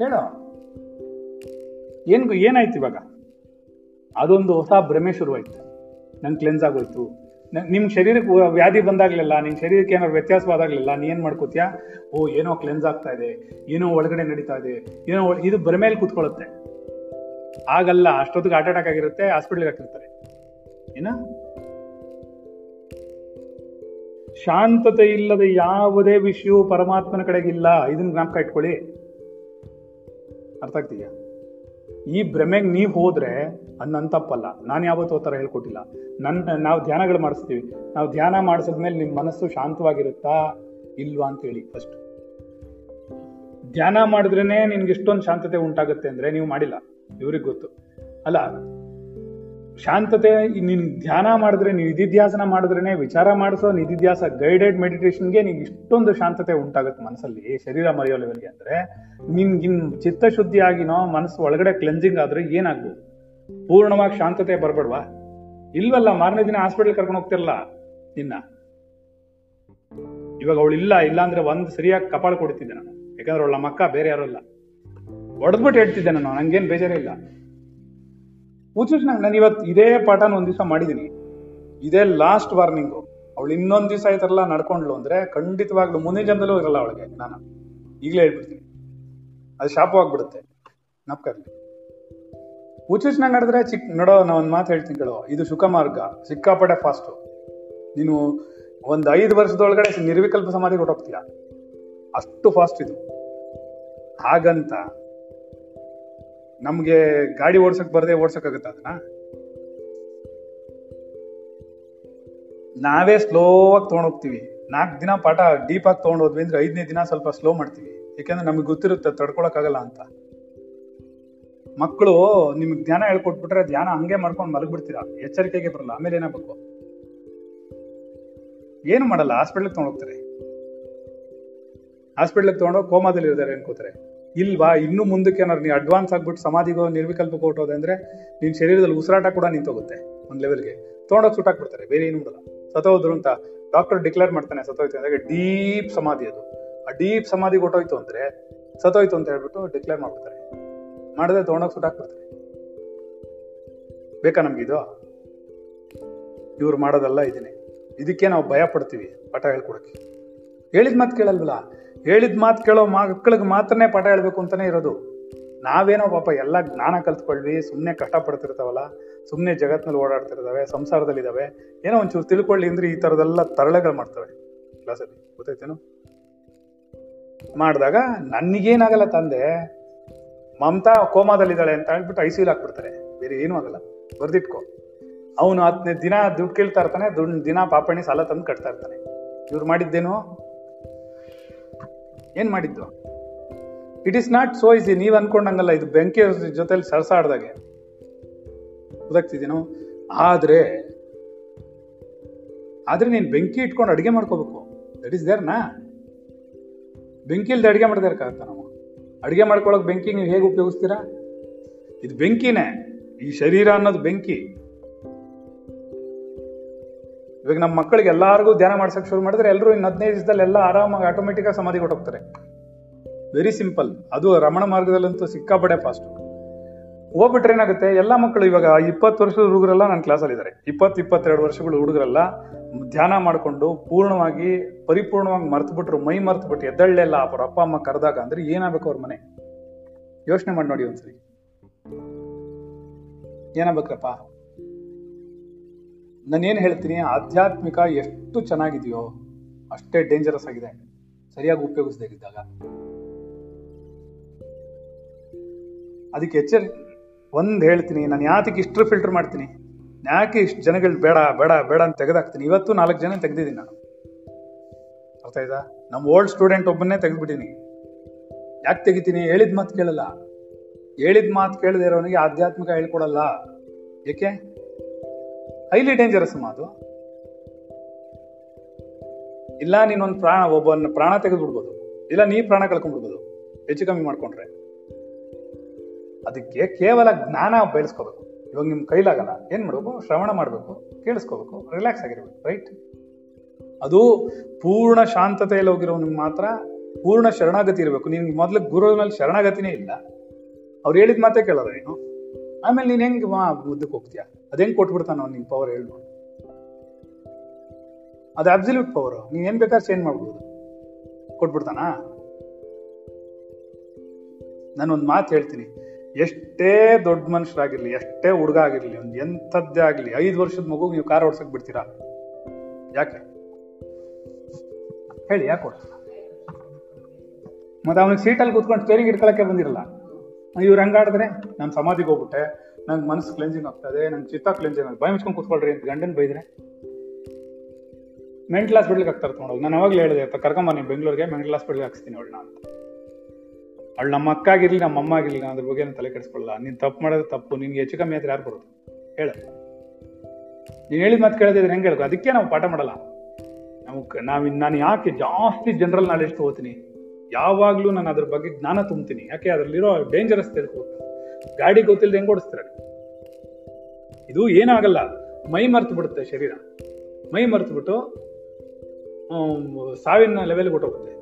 ಹೇಳೋ? ಏನಾಯ್ತು ಇವಾಗ? ಅದೊಂದು ಹೊಸ ಭ್ರಮೆ ಶುರುವಾಯ್ತು, ನಂಗೆ ಕ್ಲೆನ್ಸ್ ಆಗೋಯ್ತು. ನಿಮ್ಮ ಶರೀರಕ್ಕೆ ವ್ಯಾಧಿ ಬಂದಾಗ್ಲಿಲ್ಲ, ನಿಮ್ಮ ಶರೀರಕ್ಕೆ ಏನಾದ್ರು ವ್ಯತ್ಯಾಸವಾದಾಗ್ಲಿಲ್ಲ, ನೀ ಏನು ಮಾಡ್ಕೋತೀಯಾ? ಓ, ಏನೋ ಕ್ಲೆನ್ಸ್ ಆಗ್ತಾ ಇದೆ, ಏನೋ ಒಳಗಡೆ ನಡೀತಾ ಇದೆ, ಏನೋ ಇದು ಭ್ರಮೆಯಲ್ಲಿ ಕೂತ್ಕೊಳ್ಳುತ್ತೆ. ಆಗಲ್ಲ, ಅಷ್ಟೊತ್ತಿಗೆ ಹಾರ್ಟ್ ಅಟ್ಯಾಕ್ ಆಗಿರುತ್ತೆ, ಹಾಸ್ಪಿಟ್ಲಿಗೆ ಹಾಕಿರ್ತಾರೆ. ಏನ ಶಾಂತತೆ ಇಲ್ಲದ ಯಾವುದೇ ವಿಷಯವೂ ಪರಮಾತ್ಮನ ಕಡೆಗಿಲ್ಲ, ಇದನ್ನ ಜ್ಞಾಪಕ ಇಟ್ಕೊಳ್ಳಿ. ಅರ್ಥ ಆಗ್ತೀಯಾ? ಈ ಭ್ರಮೆಗೆ ನೀವು ಹೋದ್ರೆ ಅದು ನನ್ನ ತಪ್ಪಲ್ಲ, ನಾನು ಯಾವತ್ತೂ ಆ ಥರ ಹೇಳ್ಕೊಟ್ಟಿಲ್ಲ. ನಾವು ಧ್ಯಾನಗಳು ಮಾಡಿಸ್ತೀವಿ, ನಾವು ಧ್ಯಾನ ಮಾಡಿಸಿದ್ಮೇಲೆ ನಿಮ್ಮ ಮನಸ್ಸು ಶಾಂತವಾಗಿರುತ್ತಾ ಇಲ್ವಾ ಅಂತೇಳಿ ಫಸ್ಟ್. ಧ್ಯಾನ ಮಾಡಿದ್ರೇ ನಿನ್ಗೆ ಇಷ್ಟೊಂದು ಶಾಂತತೆ ಉಂಟಾಗುತ್ತೆ ಅಂದರೆ ನೀವು ಮಾಡಿಲ್ಲ, ಇವ್ರಿಗೆ ಗೊತ್ತು ಅಲ್ಲ. ಶಾಂತತೆ ನಿನ್ ಧ್ಯಾನ ಮಾಡಿದ್ರೆ, ನಿಧಿಧ್ಯಾಸನ ಮಾಡಿದ್ರೇ, ವಿಚಾರ ಮಾಡಿಸೋ ನಿಧಿಧ್ಯಾಸ ಗೈಡೆಡ್ ಮೆಡಿಟೇಷನ್ಗೆ ನಿನ್ಗೆ ಇಷ್ಟೊಂದು ಶಾಂತತೆ ಉಂಟಾಗುತ್ತೆ ಮನಸ್ಸಲ್ಲಿ, ಶರೀರ ಮರೆಯೋ ಲೆವೆಲ್ಗೆ. ಅಂದರೆ ನಿನ್ಗಿನ್ ಚಿತ್ತಶುದ್ಧಿ ಆಗಿನೋ ಮನಸ್ಸು ಒಳಗಡೆ ಕ್ಲೆನ್ಸಿಂಗ್ ಆದರೆ ಏನಾಗ್ಬೋದು? ಪೂರ್ಣವಾಗಿ ಶಾಂತತೆ ಬರ್ಬೇಡ್ವಾ? ಇಲ್ವಲ್ಲ. ಮಾರನೇ ದಿನ ಹಾಸ್ಪಿಟಲ್ ಕರ್ಕೊಂಡು ಹೋಗ್ತಿರಲ್ಲ ನಿನ್ನ. ಇವಾಗ ಅವಳು ಇಲ್ಲ ಅಂದ್ರೆ ಒಂದು ಸರಿಯಾಗಿ ಕಪಾಳು ಕೊಡ್ತಿದ್ದೆ ನಾನು, ಯಾಕಂದ್ರೆ ಅವಳ ನಮ್ಮ ಅಕ್ಕ, ಬೇರೆ ಯಾರು ಇಲ್ಲ. ಹೊಡೆದ್ಬಿಟ್ಟು ಹೇಳ್ತಿದ್ದೆ ನಾನು, ನಂಗೇನು ಬೇಜಾರೇ ಇಲ್ಲ. ನಾನು ಇವತ್ತು ಇದೇ ಪಾಠನ ಒಂದು ದಿವಸ ಮಾಡಿದ್ದೀನಿ, ಇದೇ ಲಾಸ್ಟ್ ವಾರ್ನಿಂಗು. ಅವಳು ಇನ್ನೊಂದು ದಿವಸ ಆಯ್ತಾರಲ್ಲ ನಡ್ಕೊಂಡ್ಲು ಅಂದ್ರೆ ಖಂಡಿತವಾಗ್ಲು ಮುಂದಿನ ಜನದಲ್ಲೂ ಇರಲ್ಲ ಅವಳಿಗೆ. ನಾನು ಈಗಲೇ ಹೇಳ್ಬಿಡ್ತೀನಿ, ಅದು ಶಾಪವಾಗ್ಬಿಡುತ್ತೆ. ನಪ್ಕಾಗ್ಲಿ ಹುಚ್ಚುಚ್ ನಂಗಾಡಿದ್ರೆ ನೋಡೋ, ನಾನು ಒಂದು ಮಾತು ಹೇಳ್ತೀನಿ ಕೇಳೋ, ಇದು ಸುಖ ಮಾರ್ಗ, ಸಿಕ್ಕಾಪಟ್ಟೆ ಫಾಸ್ಟು. ನೀನು ಒಂದು 5 ವರ್ಷದೊಳಗಡೆ ನಿರ್ವಿಕಲ್ಪ ಸಮಾಧಿಗೆ ಹೊಟ್ಟೋಗ್ತೀಯ, ಅಷ್ಟು ಫಾಸ್ಟ್ ಇದು. ಹಾಗಂತ ನಮಗೆ ಗಾಡಿ ಓಡ್ಸಕ್ ಬರದೆ ಓಡ್ಸಕ್ಕಾಗತ್ತ? ಅದನ್ನ ನಾವೇ ಸ್ಲೋ ಆಗಿ ತೊಗೊಂಡೋಗ್ತೀವಿ. 4 ದಿನ ಪಾಠ ಡೀಪ್ ಆಗಿ ತೊಗೊಂಡೋದ್ವಿ ಅಂದ್ರೆ 5ನೇ ದಿನ ಸ್ವಲ್ಪ ಸ್ಲೋ ಮಾಡ್ತೀವಿ, ಯಾಕೆಂದ್ರೆ ನಮಗೆ ಗೊತ್ತಿರುತ್ತೆ ತಡ್ಕೊಳಕ್ಕಾಗಲ್ಲ ಅಂತ. ಮಕ್ಕಳು ನಿಮ್ಗೆ ಧ್ಯಾನ ಹೇಳ್ಕೊಟ್ಬಿಟ್ರೆ ಧ್ಯಾನ ಹಂಗೆ ಮಾಡ್ಕೊಂಡು ಮಲಗ್ಬಿಡ್ತೀರಾ, ಎಚ್ಚರಿಕೆಗೆ ಬರಲ್ಲ. ಆಮೇಲೆ ಏನಾಗಬೇಕು? ಏನು ಮಾಡಲ್ಲ, ಹಾಸ್ಪಿಟ್ಲಿಗೆ ತೊಗೊಂಡೋಗ್ತಾರೆ. ಹಾಸ್ಪಿಟ್ಲಿಗೆ ತೊಗೊಂಡೋಗಿ ಕೋಮಾದಲ್ಲಿ ಇರ್ತಾರೆ ಅನ್ಕೋತಾರೆ. ಇಲ್ವಾ, ಇನ್ನು ಮುಂದಕ್ಕೆ ಏನಾರು ನೀನು ಅಡ್ವಾನ್ಸ್ ಆಗ್ಬಿಟ್ಟು ಸಮಾಧಿಗೋ ನಿರ್ವಿಕಲ್ಪಕ್ಕೆ ಹೊಟ್ಟೋದಂದ್ರೆ ನಿನ್ನ ಶರೀರದಲ್ಲಿ ಉಸಿರಾಟ ಕೂಡ ನಿಂತೋಗುತ್ತೆ ಒಂದು ಲೆವೆಲ್ಗೆ. ತೊಗೊಂಡೋಗಿ ಸುಟ್ಟಾಕ್ಬಿಡ್ತಾರೆ, ಬೇರೆ ಏನು ಮಾಡಲ್ಲ, ಸತ್ತೋದ್ರು ಅಂತ ಡಾಕ್ಟರ್ ಡಿಕ್ಲೇರ್ ಮಾಡ್ತಾನೆ. ಸತ್ತೋಯ್ತು ಅಂದ್ರೆ ಡೀಪ್ ಸಮಾಧಿ, ಅದು ಆ ಡೀಪ್ ಸಮಾಧಿ ಹೊಟ್ಟೋಯ್ತು ಅಂದ್ರೆ ಸತ್ತೋಯ್ತು ಅಂತ ಹೇಳ್ಬಿಟ್ಟು ಡಿಕ್ಲೇರ್ ಮಾಡ್ಬಿಡ್ತಾರೆ. ಮಾಡಿದ್ರೆ ತೊಗೊಂಡೋಗಿ ಸುಟ್ಟಾಕ್ಬಿಡ್ತಾರೆ. ಬೇಕಾ ನಮ್ಗಿದು? ಇವ್ರು ಮಾಡೋದೆಲ್ಲ ಇದೇನೆ. ಇದಕ್ಕೆ ನಾವು ಭಯ ಪಡ್ತೀವಿ ಪಾಠ ಹೇಳ್ಕೊಡಕ್ಕೆ. ಹೇಳಿದ ಮಾತು ಕೇಳಲ್ವಲ್ಲ, ಹೇಳಿದ ಮಾತು ಕೇಳೋ ಮಕ್ಕಳಿಗೆ ಮಾತ್ರನೇ ಪಾಠ ಹೇಳ್ಬೇಕು ಅಂತಾನೆ ಇರೋದು. ನಾವೇನೋ ಪಾಪ ಎಲ್ಲ ಜ್ಞಾನ ಕಲ್ತ್ಕೊಳ್ವಿ, ಸುಮ್ಮನೆ ಕಷ್ಟಪಡ್ತಿರ್ತಾವಲ್ಲ, ಸುಮ್ಮನೆ ಜಗತ್ತಿನಲ್ಲಿ ಓಡಾಡ್ತಿರ್ತವೆ, ಸಂಸಾರದಲ್ಲಿದ್ದಾವೆ, ಏನೋ ಒಂಚೂರು ತಿಳ್ಕೊಳ್ಳಿ ಅಂದ್ರೆ ಈ ಥರದೆಲ್ಲ ತರಳೆಗಳು ಮಾಡ್ತವೆ ಕ್ಲಾಸಲ್ಲಿ. ಗೊತ್ತಾಯ್ತೇನು? ಮಾಡಿದಾಗ ನನಗೇನಾಗಲ್ಲ ತಂದೆ, ಮಮತಾ ಕೋಮಾದಲ್ಲಿದ್ದಾಳೆ ಅಂತ ಹೇಳ್ಬಿಟ್ಟು ಐಸಿಲ್ ಹಾಕ್ಬಿಡ್ತಾರೆ, ಬೇರೆ ಏನೂ ಆಗಲ್ಲ. ಬರ್ದಿಟ್ಕೊ. ಅವನು 10ನೇ ದಿನ ದುಡ್ಡು ಕೇಳ್ತಾ ಇರ್ತಾನೆ, ದುಡ್ಡು ದಿನ ಪಾಪಣಿ ಸಾಲ ತಂದು ಕಟ್ತಾ ಇರ್ತಾನೆ. ಇವ್ರು ಮಾಡಿದ್ದೇನು? ಏನು ಮಾಡಿದ್ದು? It is not so easy. ನೀವು ಅನ್ಕೊಂಡಂಗಲ್ಲ, ಇದು ಬೆಂಕಿ ಜೊತೆಲಿ ಸರಸಾಡ್ದಾಗೆ ಗೊತ್ತಾಗ್ತಿದ್ದೀನೋ. ಆದರೆ ಆದರೆ ನೀನು ಬೆಂಕಿ ಇಟ್ಕೊಂಡು ಅಡುಗೆ ಮಾಡ್ಕೋಬೇಕು. ದಟ್ ಈಸ್ ದೇರ್ ನಾ. ಬೆಂಕಿ ಇಲ್ಲದೆ ಅಡುಗೆ ಮಾಡ್ದಿರಕ್ಕಾಗತ್ತ? ನಾವು ಅಡುಗೆ ಮಾಡ್ಕೊಳಕ್ಕೆ ಬೆಂಕಿ ನೀವು ಹೇಗೆ ಉಪಯೋಗಿಸ್ತೀರಾ? ಇದು ಬೆಂಕಿನೇ, ಈ ಶರೀರ ಅನ್ನೋದು ಬೆಂಕಿ. ಇವಾಗ ನಮ್ಮ ಮಕ್ಕಳಿಗೆ ಎಲ್ಲರಿಗೂ ಧ್ಯಾನ ಮಾಡ್ಸಕ್ಕೆ ಶುರು ಮಾಡಿದ್ರೆ ಎಲ್ಲರೂ ಇನ್ನು 15 ದಿವಸದಲ್ಲಿ ಎಲ್ಲ ಆರಾಮಾಗಿ ಆಟೋಮೆಟಿಕ್ಕಾಗಿ ಸಮಾಧಿ ಕೊಟ್ಟೋಗ್ತಾರೆ. Very simple. ಅದು ರಮಣ ಮಾರ್ಗದಲ್ಲಂತೂ ಸಿಕ್ಕಾಪಡೆ ಫಾಸ್ಟು ಹೋಗ್ಬಿಟ್ರೆ ಏನಾಗುತ್ತೆ, ಎಲ್ಲ ಮಕ್ಕಳು ಇವಾಗ 20 ವರ್ಷದ ಹುಡುಗರೆಲ್ಲ ನನ್ನ ಕ್ಲಾಸಲ್ಲಿದ್ದಾರೆ. 20-22 ವರ್ಷಗಳ ಹುಡುಗರೆಲ್ಲ ಧ್ಯಾನ ಮಾಡಿಕೊಂಡು ಪೂರ್ಣವಾಗಿ ಪರಿಪೂರ್ಣವಾಗಿ ಮರ್ತುಬಿಟ್ರು, ಮೈ ಮರ್ತುಬಿಟ್ಟು ಎದ್ದಳ್ಳೆಲ್ಲ ಅವ್ರ ಅಪ್ಪ ಅಮ್ಮ ಕರೆದಾಗ ಅಂದರೆ ಏನಾಗಬೇಕು ಅವ್ರ ಮನೆ? ಯೋಚನೆ ಮಾಡಿ ನೋಡಿ ಒಂದ್ಸರಿ, ಏನಾಗಬೇಕಪ್ಪ? ನಾನೇನು ಹೇಳ್ತೀನಿ, ಆಧ್ಯಾತ್ಮಿಕ ಎಷ್ಟು ಚೆನ್ನಾಗಿದೆಯೋ ಅಷ್ಟೇ ಡೇಂಜರಸ್ ಆಗಿದೆ ಸರಿಯಾಗಿ ಉಪಯೋಗಿಸ್ದಾಗಿದ್ದಾಗ. ಅದಕ್ಕೆ ಒಂದು ಹೇಳ್ತೀನಿ, ನಾನು ಯಾತಕ್ಕೆ ಇಷ್ಟು ಫಿಲ್ಟರ್ ಮಾಡ್ತೀನಿ, ಯಾಕೆ ಇಷ್ಟು ಜನಗಳು ಬೇಡ ಬೇಡ ಬೇಡ ಅಂತ ತೆಗೆದಾಕ್ತೀನಿ. ಇವತ್ತು 4 ಜನ ತೆಗೆದಿದ್ದೀನಿ ನಾನು, ಅರ್ಥ ಆಯ್ತಾ? ನಮ್ಮ ಓಲ್ಡ್ ಸ್ಟೂಡೆಂಟ್ ಒಬ್ಬನ್ನೇ ತೆಗೆದ್ಬಿಟ್ಟಿನಿ. ಯಾಕೆ ತೆಗಿತೀನಿ? ಹೇಳಿದ ಮಾತು ಕೇಳಲ್ಲ. ಹೇಳಿದ ಮಾತು ಕೇಳದೆ ಇರೋನಿಗೆ ಆಧ್ಯಾತ್ಮಿಕ ಹೇಳ್ಕೊಡಲ್ಲ. ಏಕೆ? ಹೈಲಿ ಡೇಂಜರಸ್ ಅಮ್ಮ ಅದು. ಇಲ್ಲ ನೀನೊಂದು ಒಬ್ಬನ ಪ್ರಾಣ ತೆಗೆದುಬಿಡ್ಬೋದು, ಇಲ್ಲ ನೀ ಪ್ರಾಣ ಕಳ್ಕೊಂಡ್ಬಿಡ್ಬೋದು ಹೆಚ್ಚು ಕಮ್ಮಿ ಮಾಡಿಕೊಂಡ್ರೆ. ಅದಕ್ಕೆ ಕೇವಲ ಜ್ಞಾನ ಬೆಳೆಸ್ಕೋಬೇಕು. ಇವಾಗ ನಿಮ್ಮ ಕೈಲಾಗಲ್ಲ, ಏನು ಮಾಡಬೇಕು? ಶ್ರವಣ ಮಾಡಬೇಕು, ಕೇಳಿಸ್ಕೋಬೇಕು, ರಿಲ್ಯಾಕ್ಸ್ ಆಗಿರ್ಬೇಕು, ರೈಟ್? ಅದು ಪೂರ್ಣ ಶಾಂತತೆಯಲ್ಲಿ ಹೋಗಿರೋನಿಗೆ ಮಾತ್ರ ಪೂರ್ಣ ಶರಣಾಗತಿ ಇರಬೇಕು. ನಿನ್ಗೆ ಮೊದಲು ಗುರುವಿನಲ್ಲಿ ಶರಣಾಗತಿನೇ ಇಲ್ಲ, ಅವ್ರು ಹೇಳಿದ ಮಾತೇ ಕೇಳೋದ ನೀನು, ಆಮೇಲೆ ನೀನು ಹೆಂಗೆ ಮುದ್ದಕ್ಕೆ ಹೋಗ್ತೀಯ? ಅದು ಹೆಂಗೆ ಕೊಟ್ಬಿಡ್ತಾನ ಅವ್ನು ನಿನ್ನ ಪವರ್ ಹೇಳ್ಬೋದು. ಅದು ಅಬ್ಸಲ್ಯೂಟ್ ಪವರು, ನೀನು ಏನು ಬೇಕಾದ್ರೆ ಚೇಂಜ್ ಮಾಡ್ಬೋದು. ಕೊಟ್ಬಿಡ್ತಾನ? ನಾನೊಂದು ಮಾತು ಹೇಳ್ತೀನಿ, ಎಷ್ಟೇ ದೊಡ್ಡ ಮನುಷ್ಯರಾಗಿರ್ಲಿ, ಎಷ್ಟೇ ಹುಡುಗ ಆಗಿರಲಿ, ಒಂದು ಎಂಥದ್ದೇ ಆಗಲಿ, 5 ವರ್ಷದ ಮಗುಗೆ ನೀವು ಕಾರ್ ಓಡ್ಸಕ್ ಬಿಡ್ತೀರಾ? ಯಾಕೆ ಹೇಳಿ? ಯಾಕೆ ಓಡಿಸ್ತೀರ? ಮತ್ತೆ ಅವನಿಗೆ ಸೀಟಲ್ಲಿ ಕೂತ್ಕೊಂಡು ಸ್ಟೇರಿಂಗ್ ಇಟ್ಕೊಳಕ್ಕೆ ಬಂದಿರಲ್ಲ. ಇವ್ರು ಹಂಗಾಡಿದ್ರೆ ನಾನು ಸಮಾಧಿಗೆ ಹೋಗ್ಬಿಟ್ಟೆ, ನಂಗೆ ಮನಸ್ಸು ಕ್ಲೆನ್ಸಿಂಗ್ ಆಗ್ತದೆ, ನಂಗೆ ಚಿತ್ತ ಕ್ಲೆನ್ಸಿಂಗ್ ಆಗ, ಭಯ ಮುಚ್ಕೊಂಡು ಕೂತ್ಕೊಳ್ರಿ ಅಂತ ಗಂಡನ ಬೈದ್ರೆ ಮೆಂಟಲ್ ಹಾಸ್ಪಿಟ್ಲಿಗೆ ಹಾಕ್ತಾರೆ ತೊಗೊಂಡೋಗಿ. ನಾನು ಅವಾಗಲೇ ಹೇಳಿದೆ, ಕರ್ಕೊಂಬ ನೀವು ಬೆಂಗಳೂರಿಗೆ, ಮೆಂಟಲ್ ಹಾಸ್ಪಿಟ್ಲಿಗೆ ಹಾಕ್ಸ್ತೀನಿ ಅವಳನ್ನ ಅಂತ. ಅವಳು ನಮ್ಮ ಅಕ್ಕ ಆಗಿರಲಿ ನಮ್ಮ ಅಮ್ಮ ಆಗಿರಲಿ, ನಾನು ಅದ್ರ ಬಗ್ಗೆ ನಾನು ತಲೆ ಕೆಡಿಸ್ಕೊಳ್ಳಲ್ಲ. ನೀನು ತಪ್ಪು ಮಾಡೋದು ತಪ್ಪು, ನಿನ್ಗೆ ಹೆಚ್ಚು ಕಮ್ಮಿ ಆದರೆ ಯಾರು ಬರೋದು ಹೇಳ? ನೀನು ಹೇಳಿದ ಮಾತು ಕೇಳೋದಿದ್ರೆ ಹೆಂಗೆ ಹೇಳಬೇಕು? ಅದಕ್ಕೆ ನಾವು ಪಾಠ ಮಾಡಲ್ಲ. ನಾನು ಯಾಕೆ ಜಾಸ್ತಿ ಜನರಲ್ ನಾಲೆಜ್ ತಗೋತೀನಿ, ಯಾವಾಗಲೂ ನಾನು ಅದ್ರ ಬಗ್ಗೆ ಜ್ಞಾನ ತುಂಬ್ತೀನಿ, ಯಾಕೆ ಅದರಲ್ಲಿರೋ ಡೇಂಜರಸ್ ತಿಳ್ಕೊಬೇಕು. ಗಾಡಿ ಗೊತ್ತಿಲ್ಲದೆ ಹೆಂಗೆ ಓಡಿಸ್ತೀರ? ಇದು ಏನಾಗಲ್ಲ, ಮೈ ಮರ್ತು ಬಿಡುತ್ತೆ ಶರೀರ. ಮೈ ಮರ್ತುಬಿಟ್ಟು ಸಾವಿನ ಲೆವೆಲ್ಗೆ ಹೊಟ್ಟೋಗುತ್ತೆ.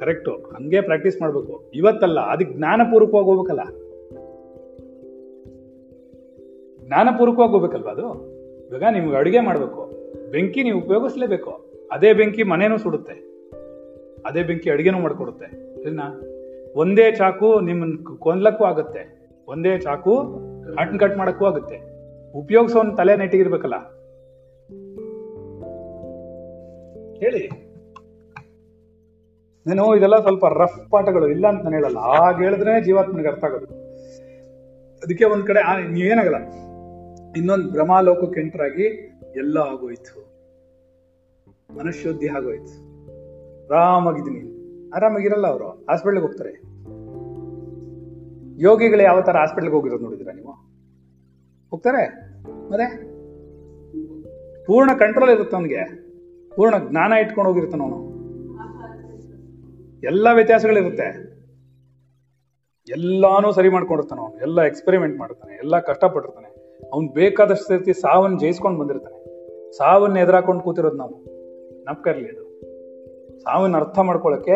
ಕರೆಕ್ಟು, ಹಂಗೆ ಪ್ರಾಕ್ಟೀಸ್ ಮಾಡಬೇಕು. ಇವತ್ತಲ್ಲ, ಅದಕ್ಕೆ ಜ್ಞಾನಪೂರ್ವಕವಾಗಿ ಹೋಗ್ಬೇಕಲ್ಲ, ಜ್ಞಾನಪೂರ್ವಕವಾಗಿ ಹೋಗ್ಬೇಕಲ್ವ ಅದು. ಇವಾಗ ನಿಮ್ಗೆ ಅಡುಗೆ ಮಾಡಬೇಕು, ಬೆಂಕಿ ನೀವು ಉಪಯೋಗಿಸ್ಲೇಬೇಕು. ಅದೇ ಬೆಂಕಿ ಮನೇನೂ ಸುಡುತ್ತೆ, ಅದೇ ಬೆಂಕಿ ಅಡುಗೆನೂ ಮಾಡಿಕೊಡುತ್ತೆ. ಸರಿನಾ? ಒಂದೇ ಚಾಕು ನಿಮ್ಮನ್ನು ಕೊಂದಲಕ್ಕೂ ಆಗುತ್ತೆ, ಒಂದೇ ಚಾಕು ಹಣ್ಣು ಕಟ್ ಮಾಡೋಕ್ಕೂ ಆಗುತ್ತೆ. ಉಪಯೋಗಿಸೋನ್ ತಲೆ ನೆಟ್ಟಿಗಿರ್ಬೇಕಲ್ಲ. ಹೇಳಿ, ನಾನು ಇದೆಲ್ಲ ಸ್ವಲ್ಪ ರಫ್ ಪಾಠಗಳು, ಇಲ್ಲ ಅಂತ ನಾನು ಹೇಳಲ್ಲ. ಹಾಗೆ ಹೇಳಿದ್ರೆ ಜೀವಾತ್ಮನಿಗೆ ಅರ್ಥ ಆಗೋದು. ಅದಕ್ಕೆ ಒಂದ್ ಕಡೆ ನೀವೇನಾಗಲ್ಲ, ಇನ್ನೊಂದು ಭ್ರಮಾಲೋಕಕ್ಕೆ ಎಂಟ್ರಾಗಿ ಎಲ್ಲ ಆಗೋಯ್ತು, ಮನುಷ್ಯೋದ್ಧಿ ಆಗೋಯ್ತು, ಆರಾಮಾಗಿದ್ದೀನಿ, ಆರಾಮಾಗಿರಲ್ಲ. ಅವರು ಹಾಸ್ಪಿಟ್ಲಿಗೆ ಹೋಗ್ತಾರೆ. ಯೋಗಿಗಳು ಯಾವ ತರ ಹಾಸ್ಪಿಟ್ಲಿಗೆ ಹೋಗಿರೋದು ನೋಡಿದಿರಾ ನೀವು? ಹೋಗ್ತಾರೆ, ಮತ್ತೆ ಪೂರ್ಣ ಕಂಟ್ರೋಲ್ ಇರುತ್ತೆ ಅವನಿಗೆ, ಪೂರ್ಣ ಜ್ಞಾನ ಇಟ್ಕೊಂಡು ಹೋಗಿರ್ತಾನ ಅವನು. ಎಲ್ಲ ವ್ಯತ್ಯಾಸಗಳಿರುತ್ತೆ, ಎಲ್ಲಾನು ಸರಿ ಮಾಡ್ಕೊಂಡಿರ್ತಾನೆ ಅವನು, ಎಲ್ಲ ಎಕ್ಸ್ಪೆರಿಮೆಂಟ್ ಮಾಡ್ತಾನೆ, ಎಲ್ಲ ಕಷ್ಟಪಟ್ಟಿರ್ತಾನೆ, ಅವ್ನು ಬೇಕಾದಷ್ಟು ಸರ್ತಿ ಸಾವನ್ನು ಜಯಿಸ್ಕೊಂಡು ಬಂದಿರ್ತಾನೆ. ಸಾವನ್ನು ಎದುರಾಕೊಂಡು ಕೂತಿರೋದು ನಾವು, ನಮ್ಮ ಕೈಲಿ ಅದು ಸಾವನ್ನ ಅರ್ಥ ಮಾಡ್ಕೊಳ್ಳೋಕ್ಕೆ.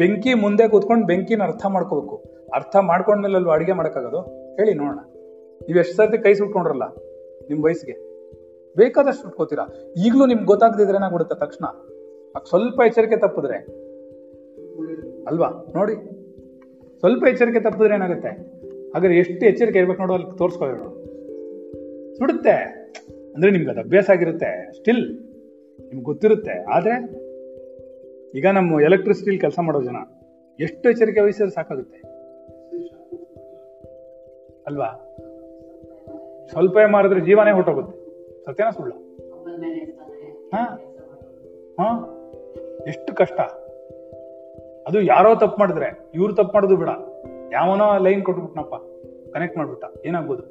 ಬೆಂಕಿ ಮುಂದೆ ಕೂತ್ಕೊಂಡು ಬೆಂಕಿನ ಅರ್ಥ ಮಾಡ್ಕೋಬೇಕು, ಅರ್ಥ ಮಾಡ್ಕೊಂಡ್ಮೇಲೆ ಅಲ್ವಾ ಅಡುಗೆ ಮಾಡೋಕ್ಕಾಗೋದು? ಹೇಳಿ ನೋಡೋಣ, ನೀವು ಎಷ್ಟು ಸರ್ತಿ ಕೈ ಸುಟ್ಕೊಂಡ್ರಲ್ಲ ನಿಮ್ಮ ವಯಸ್ಸಿಗೆ, ಬೇಕಾದಷ್ಟು ಸುಟ್ಕೋತೀರಾ. ಈಗಲೂ ನಿಮ್ಗೆ ಗೊತ್ತಾಗದಿದ್ರೆ ಏನಾಗ್ಬಿಡುತ್ತೆ ತಕ್ಷಣ, ಸ್ವಲ್ಪ ಎಚ್ಚರಿಕೆ ತಪ್ಪಿದ್ರೆ ಅಲ್ವಾ? ನೋಡಿ, ಸ್ವಲ್ಪ ಎಚ್ಚರಿಕೆ ತಪ್ಪಿದ್ರೆ ಏನಾಗುತ್ತೆ? ಹಾಗಾದ್ರೆ ಎಷ್ಟು ಎಚ್ಚರಿಕೆ ಇರ್ಬೇಕು ನೋಡು, ಅಲ್ಲಿ ತೋರಿಸ್ಕೊಳ್ಳೋಣ. ಸುಡುತ್ತೆ ಅಂದರೆ ನಿಮ್ಗೆ ಅದು ಅಭ್ಯಾಸ ಆಗಿರುತ್ತೆ, ಸ್ಟಿಲ್ ನಿಮ್ಗೆ ಗೊತ್ತಿರುತ್ತೆ. ಆದರೆ ಈಗ ನಮ್ಮ ಎಲೆಕ್ಟ್ರಿಸಿಟಿಲಿ ಕೆಲಸ ಮಾಡೋ ಜನ ಎಷ್ಟು ಎಚ್ಚರಿಕೆ ವಹಿಸಿದ್ರೆ ಸಾಕಾಗುತ್ತೆ ಅಲ್ವಾ? ಸ್ವಲ್ಪ ಮಾರಿದ್ರೆ ಜೀವನೇ ಹೊರಟೋಗುತ್ತೆ. ಸತ್ಯನಾ ಸುಳ್ಳು? ಹಾಂ, ಎಷ್ಟು ಕಷ್ಟ ಅದು. ಯಾರೋ ತಪ್ಪು ಮಾಡಿದ್ರೆ, ಇವ್ರು ತಪ್ಪು ಮಾಡೋದು ಬಿಡ, ಯಾವನೋ ಲೈನ್ ಕೊಟ್ಬಿಟ್ನಪ್ಪ, ಕನೆಕ್ಟ್ ಮಾಡ್ಬಿಟ್ಟ, ಏನಾಗ್ಬೋದು?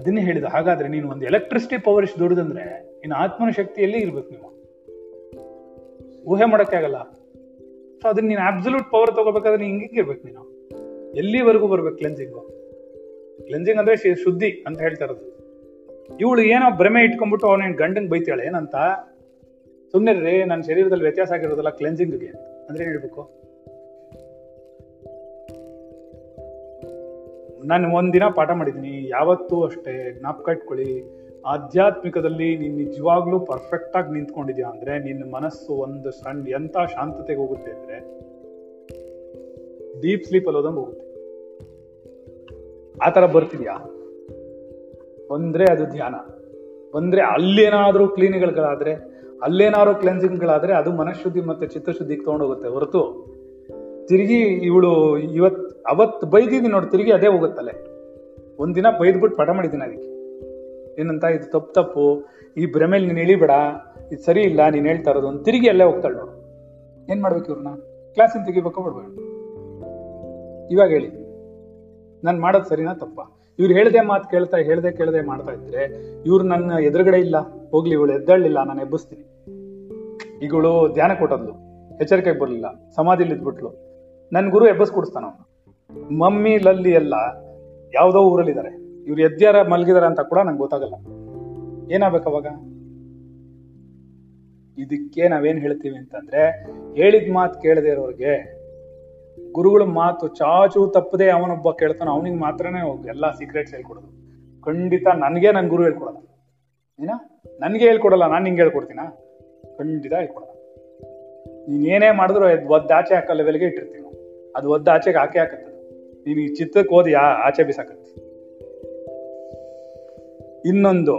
ಅದನ್ನೇ ಹೇಳಿದ. ಹಾಗಾದ್ರೆ ನೀನು ಒಂದು ಎಲೆಕ್ಟ್ರಿಸಿಟಿ ಪವರ್ ಇಷ್ಟು ದೊಡ್ಡದಂದ್ರೆ ಇನ್ನು ಆತ್ಮನ ಶಕ್ತಿಯಲ್ಲಿ ಇರ್ಬೇಕು. ನೀವು ಊಹೆ ಮಾಡೋಕ್ಕೆ ಆಗಲ್ಲ. ಸೊ ಅದನ್ನ ನೀನು ಅಬ್ಸಲ್ಯೂಟ್ ಪವರ್ ತಗೋಬೇಕಾದ್ರೆ ನೀನು ಹಿಂಗಿರ್ಬೇಕು. ನೀನು ಎಲ್ಲಿವರೆಗೂ ಬರ್ಬೇಕು? ಕ್ಲೆನ್ಸಿಂಗು. ಕ್ಲೆನ್ಸಿಂಗ್ ಅಂದ್ರೆ ಶುದ್ಧಿ ಅಂತ ಹೇಳ್ತಾ ಇರೋದು. ಇವಳು ಏನೋ ಭ್ರಮೆ ಇಟ್ಕೊಂಡ್ಬಿಟ್ಟು ಅವನೇನು ಗಂಡಂಗೆ ಬೈತಾಳೆ ಏನಂತ ಸುಮ್ಮನೆ ರೀ, ನನ್ನ ಶರೀರದಲ್ಲಿ ವ್ಯತ್ಯಾಸ ಆಗಿರೋದಲ್ಲ ಕ್ಲೆನ್ಸಿಂಗ್ಗೆ ಅಂದ್ರೆ ಏನು ಹೇಳ್ಬೇಕು? ನಾನು ಒಂದಿನ ಪಾಠ ಮಾಡಿದ್ದೀನಿ, ಯಾವತ್ತೂ ಅಷ್ಟೇ ಜ್ಞಾಪಕ ಇಟ್ಕೊಳ್ಳಿ, ಆಧ್ಯಾತ್ಮಿಕದಲ್ಲಿ ನೀನು ನಿಜವಾಗ್ಲೂ ಪರ್ಫೆಕ್ಟಾಗಿ ನಿಂತ್ಕೊಂಡಿದ್ಯಾ ಅಂದರೆ ನಿನ್ನ ಮನಸ್ಸು ಒಂದು ಸಣ್ಣ ಎಂಥ ಶಾಂತತೆಗೆ ಹೋಗುತ್ತೆ ಅಂದರೆ ಡೀಪ್ ಸ್ಲೀಪ್ ಅಲ್ಲೋದಂಗೆ ಹೋಗುತ್ತೆ. ಆ ಥರ ಬರ್ತಿದ್ಯಾ ಬಂದರೆ ಅದು ಧ್ಯಾನ. ಬಂದರೆ ಅಲ್ಲೇನಾದರೂ ಕ್ಲೀನಿಕ್ಗಳಾದರೆ, ಅಲ್ಲೇನಾದ್ರೂ ಕ್ಲೆನ್ಸಿಂಗ್ಗಳಾದರೆ ಅದು ಮನಃಶುದ್ಧಿ ಮತ್ತು ಚಿತ್ತಶುದ್ಧಿಗೆ ತೊಗೊಂಡೋಗುತ್ತೆ ಹೊರತು ತಿರುಗಿ ಇವಳು ಅವತ್ತು ಬೈದಿದ್ದೀನಿ ನೋಡಿ, ತಿರುಗಿ ಅದೇ ಹೋಗುತ್ತಲ್ಲೇ. ಒಂದಿನ ಬೈದ್ಬಿಟ್ಟು ಪಾಠ ಮಾಡಿದ್ದೀನಿ ಅದಕ್ಕೆ ಏನಂತ, ಇದು ತಪ್ಪು, ಈ ಭ್ರಮೇಲಿ ನೀನು ಇಳಿಬೇಡ, ಇದು ಸರಿ ಇಲ್ಲ ನೀನು ಹೇಳ್ತಾ ಇರೋದು ಒಂದು ತಿರುಗಿ ಅಲ್ಲೇ ಹೋಗ್ತಾಳೆ ನೋಡು. ಏನು ಮಾಡ್ಬೇಕು ಇವ್ರನ್ನ? ಕ್ಲಾಸಿನ ತೆಗಿಬೇಕು ಬಿಡ್ಬೇಡ. ಇವಾಗ ಹೇಳಿ, ನಾನು ಮಾಡೋದು ಸರಿನಾ ತಪ್ಪ? ಇವ್ರು ಹೇಳ್ದೆ ಮಾತು ಕೇಳ್ತಾ, ಹೇಳ್ದೆ ಮಾಡ್ತಾ ಇದ್ರೆ ಇವ್ರು ನನ್ನ ಎದುರುಗಡೆ ಇಲ್ಲ, ಹೋಗ್ಲಿ ಇವಳು ಎದ್ದಳ್ಳಿಲ್ಲ, ನಾನು ಎಬ್ಬಿಸ್ತೀನಿ. ಈಗಳು ಧ್ಯಾನ ಕೊಟ್ಟದ್ಲು, ಎಚ್ಚರಿಕೆಗೆ ಬರಲಿಲ್ಲ, ಸಮಾಧಿಲಿ ಇದ್ಬಿಟ್ಲು, ನನ್ನ ಗುರು ಎಬ್ಬಿಸ್ಕೊಡಿಸ್ತಾನ ಅವನು. ಮಮ್ಮಿ ಲಲ್ಲಿ ಎಲ್ಲ ಯಾವುದೋ ಊರಲ್ಲಿದ್ದಾರೆ, ಇವ್ರು ಎದ್ಯಾರ ಮಲಗಿದಾರ ಅಂತ ಕೂಡ ನಂಗೆ ಗೊತ್ತಾಗಲ್ಲ. ಏನಾಗಬೇಕಾವಾಗ? ಇದಕ್ಕೆ ನಾವೇನ್ ಹೇಳ್ತೀವಿ ಅಂತಂದ್ರೆ, ಹೇಳಿದ ಮಾತು ಕೇಳದೆ ಇರೋರಿಗೆ, ಗುರುಗಳ ಮಾತು ಚಾಚು ತಪ್ಪದೆ ಅವನೊಬ್ಬ ಕೇಳ್ತಾನೆ, ಅವನಿಗೆ ಮಾತ್ರನೇ ಎಲ್ಲ ಸೀಕ್ರೆಟ್ಸ್ ಹೇಳ್ಕೊಡೋದು. ಖಂಡಿತ ನನಗೆ ನನ್ನ ಗುರು ಹೇಳ್ಕೊಡೋಲ್ಲ, ಏನ ನನಗೆ ಹೇಳ್ಕೊಡಲ್ಲ, ನಾನು ನಿಂಗೆ ಹೇಳ್ಕೊಡ್ತೀನ? ಖಂಡಿತ ಹೇಳ್ಕೊಡಲ್ಲ. ನೀನೇನೇ ಮಾಡಿದ್ರು ಅದು ಒದ್ದು ಆಚೆ ಹಾಕೋ ಲೆವೆಲ್ಗೆ ಇಟ್ಟಿರ್ತೀವಿ ನಾವು. ಅದು ಒದ್ದು ಆಚೆಗೆ ಹಾಕಿ ಹಾಕತ್ತೆ, ನೀನು ಈ ಚಿತ್ತಕ್ಕೆ ಓದಿ ಆಚೆ ಬಿಸಾಕತ್ತೆ. ಇನ್ನೊಂದು,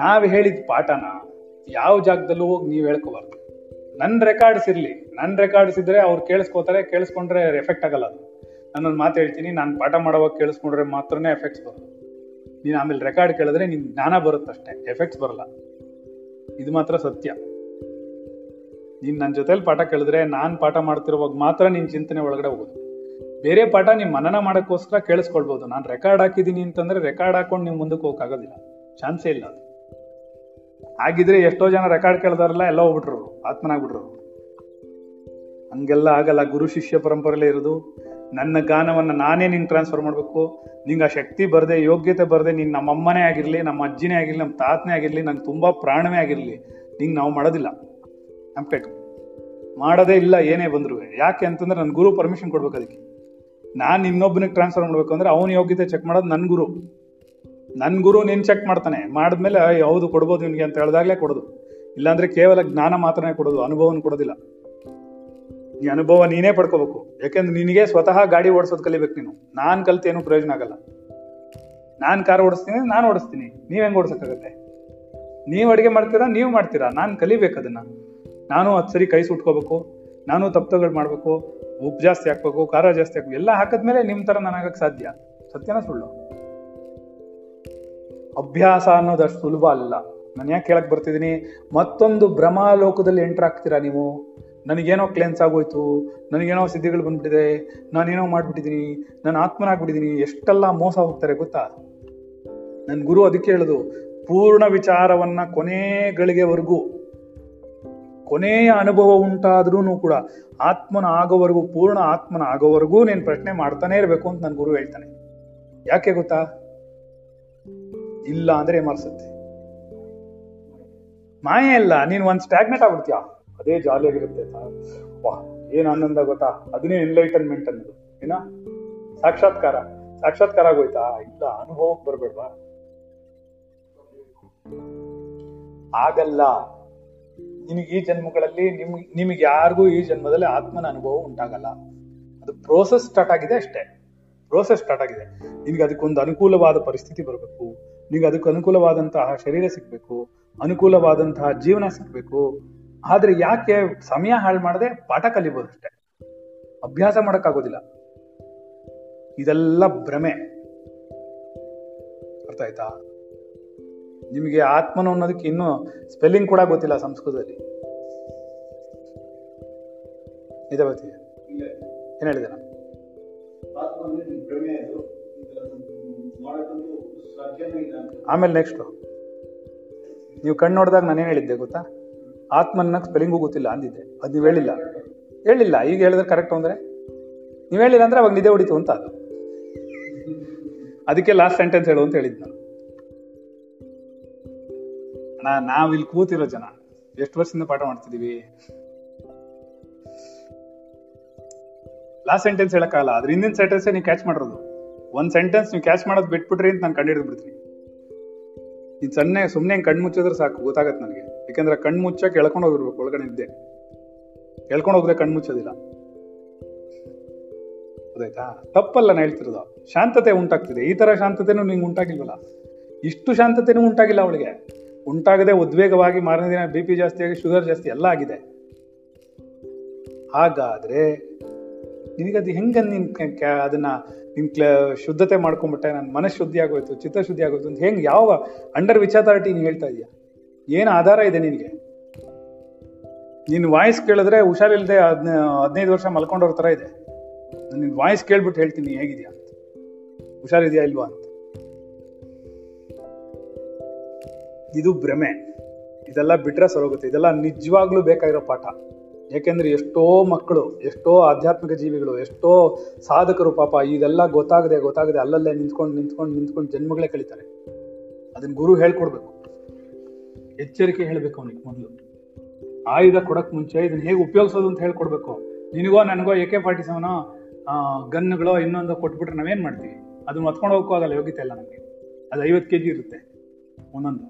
ನಾವು ಹೇಳಿದ ಪಾಠನ ಯಾವ ಜಾಗದಲ್ಲೂ ಹೋಗಿ ನೀವು ಹೇಳ್ಕೋಬಾರ್ದು. ನನ್ನ ರೆಕಾರ್ಡ್ಸ್ ಇರಲಿ, ನನ್ನ ರೆಕಾರ್ಡ್ಸ್ ಇದ್ದರೆ ಅವ್ರು ಕೇಳಿಸ್ಕೋತಾರೆ, ಕೇಳಿಸ್ಕೊಂಡ್ರೆ ಎಫೆಕ್ಟ್ ಆಗಲ್ಲ. ಅದು ನಾನೊಂದು ಮಾತು ಹೇಳ್ತೀನಿ, ನಾನು ಪಾಠ ಮಾಡುವಾಗ ಕೇಳಿಸ್ಕೊಂಡ್ರೆ ಮಾತ್ರನೇ ಎಫೆಕ್ಟ್ಸ್ ಬರೋದು. ನೀನು ಆಮೇಲೆ ರೆಕಾರ್ಡ್ ಕೇಳಿದ್ರೆ ನಿಮ್ಗೆ ಜ್ಞಾನ ಬರುತ್ತಷ್ಟೇ, ಎಫೆಕ್ಟ್ಸ್ ಬರಲ್ಲ. ಇದು ಮಾತ್ರ ಸತ್ಯ. ನೀನು ನನ್ನ ಜೊತೆಲಿ ಪಾಠ ಕೇಳಿದ್ರೆ ನಾನು ಪಾಠ ಮಾಡ್ತಿರುವಾಗ ಮಾತ್ರ ನಿನ್ನ ಚಿಂತನೆ ಒಳಗಡೆ ಹೋಗೋದು. ಬೇರೆ ಪಾಠ ನಿಮ್ಮ ಮನನ ಮಾಡೋಕ್ಕೋಸ್ಕರ ಕೇಳಿಸ್ಕೊಳ್ಬೋದು. ನಾನು ರೆಕಾರ್ಡ್ ಹಾಕಿದ್ದೀನಿ ಅಂತಂದರೆ ರೆಕಾರ್ಡ್ ಹಾಕೊಂಡು ನೀವು ಮುಂದಕ್ಕೆ ಹೋಗೋಕ್ಕಾಗೋದಿಲ್ಲ, ಚಾನ್ಸೇ ಇಲ್ಲ ಅದು. ಹಾಗಿದ್ರೆ ಎಷ್ಟೋ ಜನ ರೆಕಾರ್ಡ್ ಕೇಳ್ದಾರಲ್ಲ, ಎಲ್ಲ ಹೋಗ್ಬಿಟ್ರು, ಆತ್ಮನಾಗ್ಬಿಟ್ರು. ಹಂಗೆಲ್ಲ ಆಗಲ್ಲ. ಗುರು ಶಿಷ್ಯ ಪರಂಪರೆಯಲ್ಲೇ ಇರೋದು. ನನ್ನ ಗಾನವನ್ನು ನಾನೇ ನಿಂಗೆ ಟ್ರಾನ್ಸ್ಫರ್ ಮಾಡಬೇಕು. ನಿಂಗೆ ಆ ಶಕ್ತಿ ಬರದೆ, ಯೋಗ್ಯತೆ ಬರದೆ, ನೀನು ನಮ್ಮಮ್ಮನೇ ಆಗಿರಲಿ, ನಮ್ಮ ಅಜ್ಜಿನೇ ಆಗಿರಲಿ, ನಮ್ಮ ತಾತನೇ ಆಗಿರಲಿ, ನಂಗೆ ತುಂಬ ಪ್ರಾಣವೇ ಆಗಿರಲಿ, ನಿಂಗೆ ನಾವು ಮಾಡೋದಿಲ್ಲ. ನಮ್ಮ ಕಟ್ಟು ಮಾಡೋದೇ ಇಲ್ಲ ಏನೇ ಬಂದರೂ. ಯಾಕೆ ಅಂತಂದರೆ ನನ್ನ ಗುರು ಪರ್ಮಿಷನ್ ಕೊಡ್ಬೇಕು ಅದಕ್ಕೆ. ನಾನು ಇನ್ನೊಬ್ಬನಿಗೆ ಟ್ರಾನ್ಸ್ಫರ್ ಮಾಡಬೇಕು ಅಂದರೆ ಅವನ ಯೋಗ್ಯತೆ ಚೆಕ್ ಮಾಡೋದು ನನ್ನ ಗುರು. ನನ್ನ ಗುರು ನೀನು ಚೆಕ್ ಮಾಡ್ತಾನೆ, ಮಾಡಿದ್ಮೇಲೆ ಯಾವುದು ಕೊಡ್ಬೋದು ನಿನಗೆ ಅಂತ ಹೇಳಿದಾಗಲೇ ಕೊಡೋದು. ಇಲ್ಲಾಂದರೆ ಕೇವಲ ಜ್ಞಾನ ಮಾತ್ರನೇ ಕೊಡೋದು, ಅನುಭವನ ಕೊಡೋದಿಲ್ಲ. ನೀ ಅನುಭವ ನೀನೇ ಪಡ್ಕೋಬೇಕು. ಯಾಕೆಂದ್ರೆ ನಿನಗೆ ಸ್ವತಃ ಗಾಡಿ ಓಡಿಸೋದು ಕಲಿಬೇಕು ನೀನು. ನಾನು ಕಲ್ತೇನು ಪ್ರಯೋಜನ ಆಗಲ್ಲ. ನಾನು ಕಾರ್ ಓಡಿಸ್ತೀನಿ, ನಾನು ಓಡಿಸ್ತೀನಿ, ನೀವು ಹೆಂಗೆ ಓಡಿಸೋಕ್ಕಾಗತ್ತೆ? ನೀವು ಅಡುಗೆ ಮಾಡ್ತೀರಾ, ನೀವು ಮಾಡ್ತೀರಾ, ನಾನು ಕಲಿಬೇಕು ಅದನ್ನು. ನಾನು ಅದು ಸರಿ ಕೈ ಸುಟ್ಕೋಬೇಕು, ನಾನು ತಪ್ಪುಗಳು ಮಾಡಬೇಕು, ಉಪ್ಪು ಜಾಸ್ತಿ ಹಾಕ್ಬೇಕು, ಖಾರ ಜಾಸ್ತಿ ಹಾಕ್ಬೇಕು, ಎಲ್ಲ ಹಾಕಿದ್ಮೇಲೆ ನಿಮ್ಮ ಥರ ನಾನಾಗಕ್ಕೆ ಸಾಧ್ಯ. ಸತ್ಯನಾ ಸುಳ್ಳು? ಅಭ್ಯಾಸ ಅನ್ನೋದು ಅಷ್ಟು ಸುಲಭ ಅಲ್ಲ. ನಾನು ಯಾಕೆ ಹೇಳಕ್ಕೆ ಬರ್ತಿದ್ದೀನಿ, ಮತ್ತೊಂದು ಭ್ರಮಾಲೋಕದಲ್ಲಿ ಎಂಟ್ರ್ ಆಗ್ತೀರಾ ನೀವು. ನನಗೇನೋ ಕ್ಲೆನ್ಸ್ ಆಗೋಯ್ತು, ನನಗೇನೋ ಸಿದ್ಧಿಗಳು ಬಂದ್ಬಿಟ್ಟಿದೆ, ನಾನೇನೋ ಮಾಡಿಬಿಟ್ಟಿದ್ದೀನಿ, ನಾನು ಆತ್ಮನಾಗ್ಬಿಟ್ಟಿದ್ದೀನಿ, ಎಷ್ಟೆಲ್ಲ ಮೋಸ ಹೋಗ್ತಾರೆ ಗೊತ್ತಾ. ನನ್ನ ಗುರು ಅದಕ್ಕೆ ಹೇಳೋದು, ಪೂರ್ಣ ವಿಚಾರವನ್ನು ಕೊನೆಗಳಿಗೆವರೆಗೂ ಕೊನೆಯ ಅನುಭವ ಉಂಟಾದ್ರೂ ಕೂಡ ಆತ್ಮನ ಆಗೋವರೆಗೂ, ಪೂರ್ಣ ಆತ್ಮನ ಆಗೋವರೆಗೂ ನೀನು ಪ್ರಶ್ನೆ ಮಾಡ್ತಾನೆ ಇರಬೇಕು ಅಂತ ನನ್ನ ಗುರು ಹೇಳ್ತಾನೆ. ಯಾಕೆ ಗೊತ್ತಾ? ಇಲ್ಲ ಅಂದ್ರೆ ಏಮರ್ಸುತ್ತೆ, ಮಾಯೆ ಅಲ್ಲ, ನೀನು ಒಂದು ಸ್ಟ್ಯಾಗ್ನೆಟ್ ಆಗ್ಬಿಡ್ತೀಯ, ಅದೇ ಜಾಲಿಯಾಗಿರುತ್ತೆ. ವಾಹ್ ಏನ್ ಆನಂದ ಗೊತ್ತಾ, ಅದನ್ನೇ ಎನ್ಲೈಟನ್ಮೆಂಟ್ ಅನ್ನೋದು. ಏನ ಸಾಕ್ಷಾತ್ಕಾರ, ಸಾಕ್ಷಾತ್ಕಾರ ಆಗೋಯ್ತಾ? ಇಲ್ಲ, ಅನುಭವಕ್ಕೆ ಬರ್ಬೇಡ್ವಾ? ಆಗಲ್ಲ. ನಿಮಗೆ ಈ ಜನ್ಮಗಳಲ್ಲಿ ನಿಮಗೆ ಯಾರಿಗೂ ಈ ಜನ್ಮದಲ್ಲಿ ಆತ್ಮನ ಅನುಭವ ಉಂಟಾಗಲ್ಲ. ಅದು ಪ್ರೋಸೆಸ್ ಸ್ಟಾರ್ಟ್ ಆಗಿದೆ ಅಷ್ಟೇ, ಪ್ರೋಸೆಸ್ ಸ್ಟಾರ್ಟ್ ಆಗಿದೆ. ನಿಮ್ಗೆ ಅದಕ್ಕೊಂದು ಅನುಕೂಲವಾದ ಪರಿಸ್ಥಿತಿ ಬರಬೇಕು, ನಿಮ್ಗೆ ಅದಕ್ಕೆ ಅನುಕೂಲವಾದಂತಹ ಶರೀರ ಸಿಗ್ಬೇಕು, ಅನುಕೂಲವಾದಂತಹ ಜೀವನ ಸಿಗ್ಬೇಕು. ಆದ್ರೆ ಯಾಕೆ ಸಮಯ ಹಾಳು ಮಾಡದೆ ಪಾಠ ಕಲಿಬೋದು ಅಷ್ಟೆ, ಅಭ್ಯಾಸ ಮಾಡೋಕ್ಕಾಗೋದಿಲ್ಲ. ಇದೆಲ್ಲ ಭ್ರಮೆ, ಅರ್ಥ ಆಯ್ತಾ? ನಿಮಗೆ ಆತ್ಮನ ಅನ್ನೋದಕ್ಕೆ ಇನ್ನೂ ಸ್ಪೆಲ್ಲಿಂಗ್ ಕೂಡ ಗೊತ್ತಿಲ್ಲ ಸಂಸ್ಕೃತದಲ್ಲಿ. ಇದೆ ಗೊತ್ತಿದೆ? ಏನ್ ಹೇಳಿದೆ ನಾನು? ಆಮೇಲೆ ನೆಕ್ಸ್ಟ್ ನೀವು ಕಣ್ಣು ನೋಡಿದಾಗ ನಾನೇನು ಹೇಳಿದ್ದೆ ಗೊತ್ತಾ? ಆತ್ಮನ ಸ್ಪೆಲ್ಲಿಂಗೂ ಗೊತ್ತಿಲ್ಲ ಅಂದಿದ್ದೆ. ಅದು ನೀವು ಹೇಳಿಲ್ಲ. ಈಗ ಹೇಳಿದ್ರೆ ಕರೆಕ್ಟ್ ಅಂದ್ರೆ ನೀವು ಹೇಳಿಲ್ಲ ಅಂದ್ರೆ ಅವಾಗ ನಿದ್ದೆ ಹೊಡಿತು ಅಂತ, ಅದು ಅದಕ್ಕೆ ಲಾಸ್ಟ್ ಸೆಂಟೆನ್ಸ್ ಹೇಳು ಅಂತ ಹೇಳಿದ್ ನಾನು. ನಾವಿಲ್ಲಿ ಕೂತಿರೋ ಜನ ಎಷ್ಟು ವರ್ಷದಿಂದ ಪಾಠ ಮಾಡ್ತಿದೀವಿ, ಲಾಸ್ಟ್ ಸೆಂಟೆನ್ಸ್ ಹೇಳಕ್ಕಾಗಲ್ಲ. ಅದ್ರ ಹಿಂದಿನ ಸೆಂಟೆನ್ಸ್ ನೀವು ಕ್ಯಾಚ್ ಮಾಡಿರೋದು. ಒಂದ್ ಸೆಂಟೆನ್ಸ್ ನೀವು ಕ್ಯಾಚ್ ಮಾಡೋದು ಬಿಟ್ಬಿಟ್ರಿ ಅಂತ ನಾನು ಕಂಡು ಬಿಡ್ತೀನಿ. ಇದು ಸುಮ್ಮನೆ ಕಣ್ಣು ಮುಚ್ಚಿದ್ರೆ ಸಾಕು ಗೊತ್ತಾಗತ್ತೆ ನನಗೆ. ಯಾಕಂದ್ರೆ ಕಣ್ಣು ಮುಚ್ಚಕ್ಕೆ ಎಳ್ಕೊಂಡು ಹೋಗಿರ್ಬೇಕು, ಒಳಗಡೆ ಇದ್ದೆ ಎಳ್ಕೊಂಡು ಹೋಗ್ರೆ ಕಣ್ಣು ಮುಚ್ಚೋದಿಲ್ಲ. ಅದಾಯ್ತಾ? ತಪ್ಪಲ್ಲ ನಾನು ಹೇಳ್ತಿರೋದು. ಶಾಂತತೆ ಉಂಟಾಗ್ತಿದೆ. ಈ ತರ ಶಾಂತತೆನೂ ನಿಂಗೆ ಉಂಟಾಗಿಲ್ವಲ್ಲ, ಇಷ್ಟು ಶಾಂತತೆನೂ ಉಂಟಾಗಿಲ್ಲ ಅವಳಿಗೆ. ಉಂಟಾಗದೆ ಉದ್ವೇಗವಾಗಿ ಮಾರನೇ ದಿನ BP ಜಾಸ್ತಿಯಾಗಿ, ಶುಗರ್ ಜಾಸ್ತಿ ಎಲ್ಲ ಆಗಿದೆ. ಹಾಗಾದ್ರೆ ನಿನಗದು ಹೆಂಗ ಅದನ್ನ ನಿನ್ ಶುದ್ಧತೆ ಮಾಡ್ಕೊಂಡ್ಬಿಟ್ಟೆ, ನನ್ನ ಮನಸ್ಸು ಶುದ್ಧಿ ಆಗೋಯ್ತು, ಚಿತ್ತ ಶುದ್ಧಿ ಆಗೋಯ್ತು ಅಂತ ಹೆಂಗೆ ಯಾವ ಅಂಡರ್ ವಿಚ್ ಅಥಾರಿಟಿ ನೀನು ಹೇಳ್ತಾ ಇದೀಯ? ಏನು ಆಧಾರ ಇದೆ ನಿನಗೆ? ನಿನ್ನ ವಾಯ್ಸ್ ಕೇಳಿದ್ರೆ ಹುಷಾರಿಲ್ಲದೆ 15 ವರ್ಷ ಮಲ್ಕೊಂಡವ್ರ ಥರ ಇದೆ. ನಾನು ನಿನ್ನ ವಾಯ್ಸ್ ಕೇಳ್ಬಿಟ್ಟು ಹೇಳ್ತೀನಿ ಹೇಗಿದೆಯಾ ಅಂತ, ಹುಷಾರಿದೆಯಾ ಇಲ್ವಾ ಅಂತ. ಇದು ಭ್ರಮೆ. ಇದೆಲ್ಲ ಬಿಟ್ರೆ ಸರೋಗುತ್ತೆ. ಇದೆಲ್ಲ ನಿಜವಾಗ್ಲೂ ಬೇಕಾಗಿರೋ ಪಾಠ. ಯಾಕೆಂದ್ರೆ ಎಷ್ಟೋ ಮಕ್ಕಳು, ಎಷ್ಟೋ ಆಧ್ಯಾತ್ಮಿಕ ಜೀವಿಗಳು, ಎಷ್ಟೋ ಸಾಧಕರು ಪಾಪ ಇದೆಲ್ಲ ಗೊತ್ತಾಗದೆ ಅಲ್ಲಲ್ಲೇ ನಿಂತ್ಕೊಂಡು ಜನ್ಮಗಳೇ ಕಳೀತಾರೆ. ಅದನ್ನ ಗುರು ಹೇಳ್ಕೊಡ್ಬೇಕು, ಎಚ್ಚರಿಕೆ ಹೇಳ್ಬೇಕು ಅವನಿಗೆ. ಮೊದಲು ಆಯುಧ ಕೊಡಕ್ ಮುಂಚೆ ಇದನ್ನ ಹೇಗೆ ಉಪಯೋಗಿಸೋದು ಅಂತ ಹೇಳ್ಕೊಡ್ಬೇಕು. ನಿನಗೋ ನನಗೋ AK-47 ಗನ್ನುಗಳೋ ಇನ್ನೊಂದು ಕೊಟ್ಬಿಟ್ರೆ ನಾವೇನ್ ಮಾಡ್ತೀವಿ? ಅದನ್ನ ಹೊತ್ಕೊಂಡು ಹೋಗೋಕ್ಕಾಗಲ್ಲ, ಯೋಗ್ಯತೆ ಇಲ್ಲ ನಮಗೆ. ಅದು 50 kg ಇರುತ್ತೆ ಒಂದೊಂದು,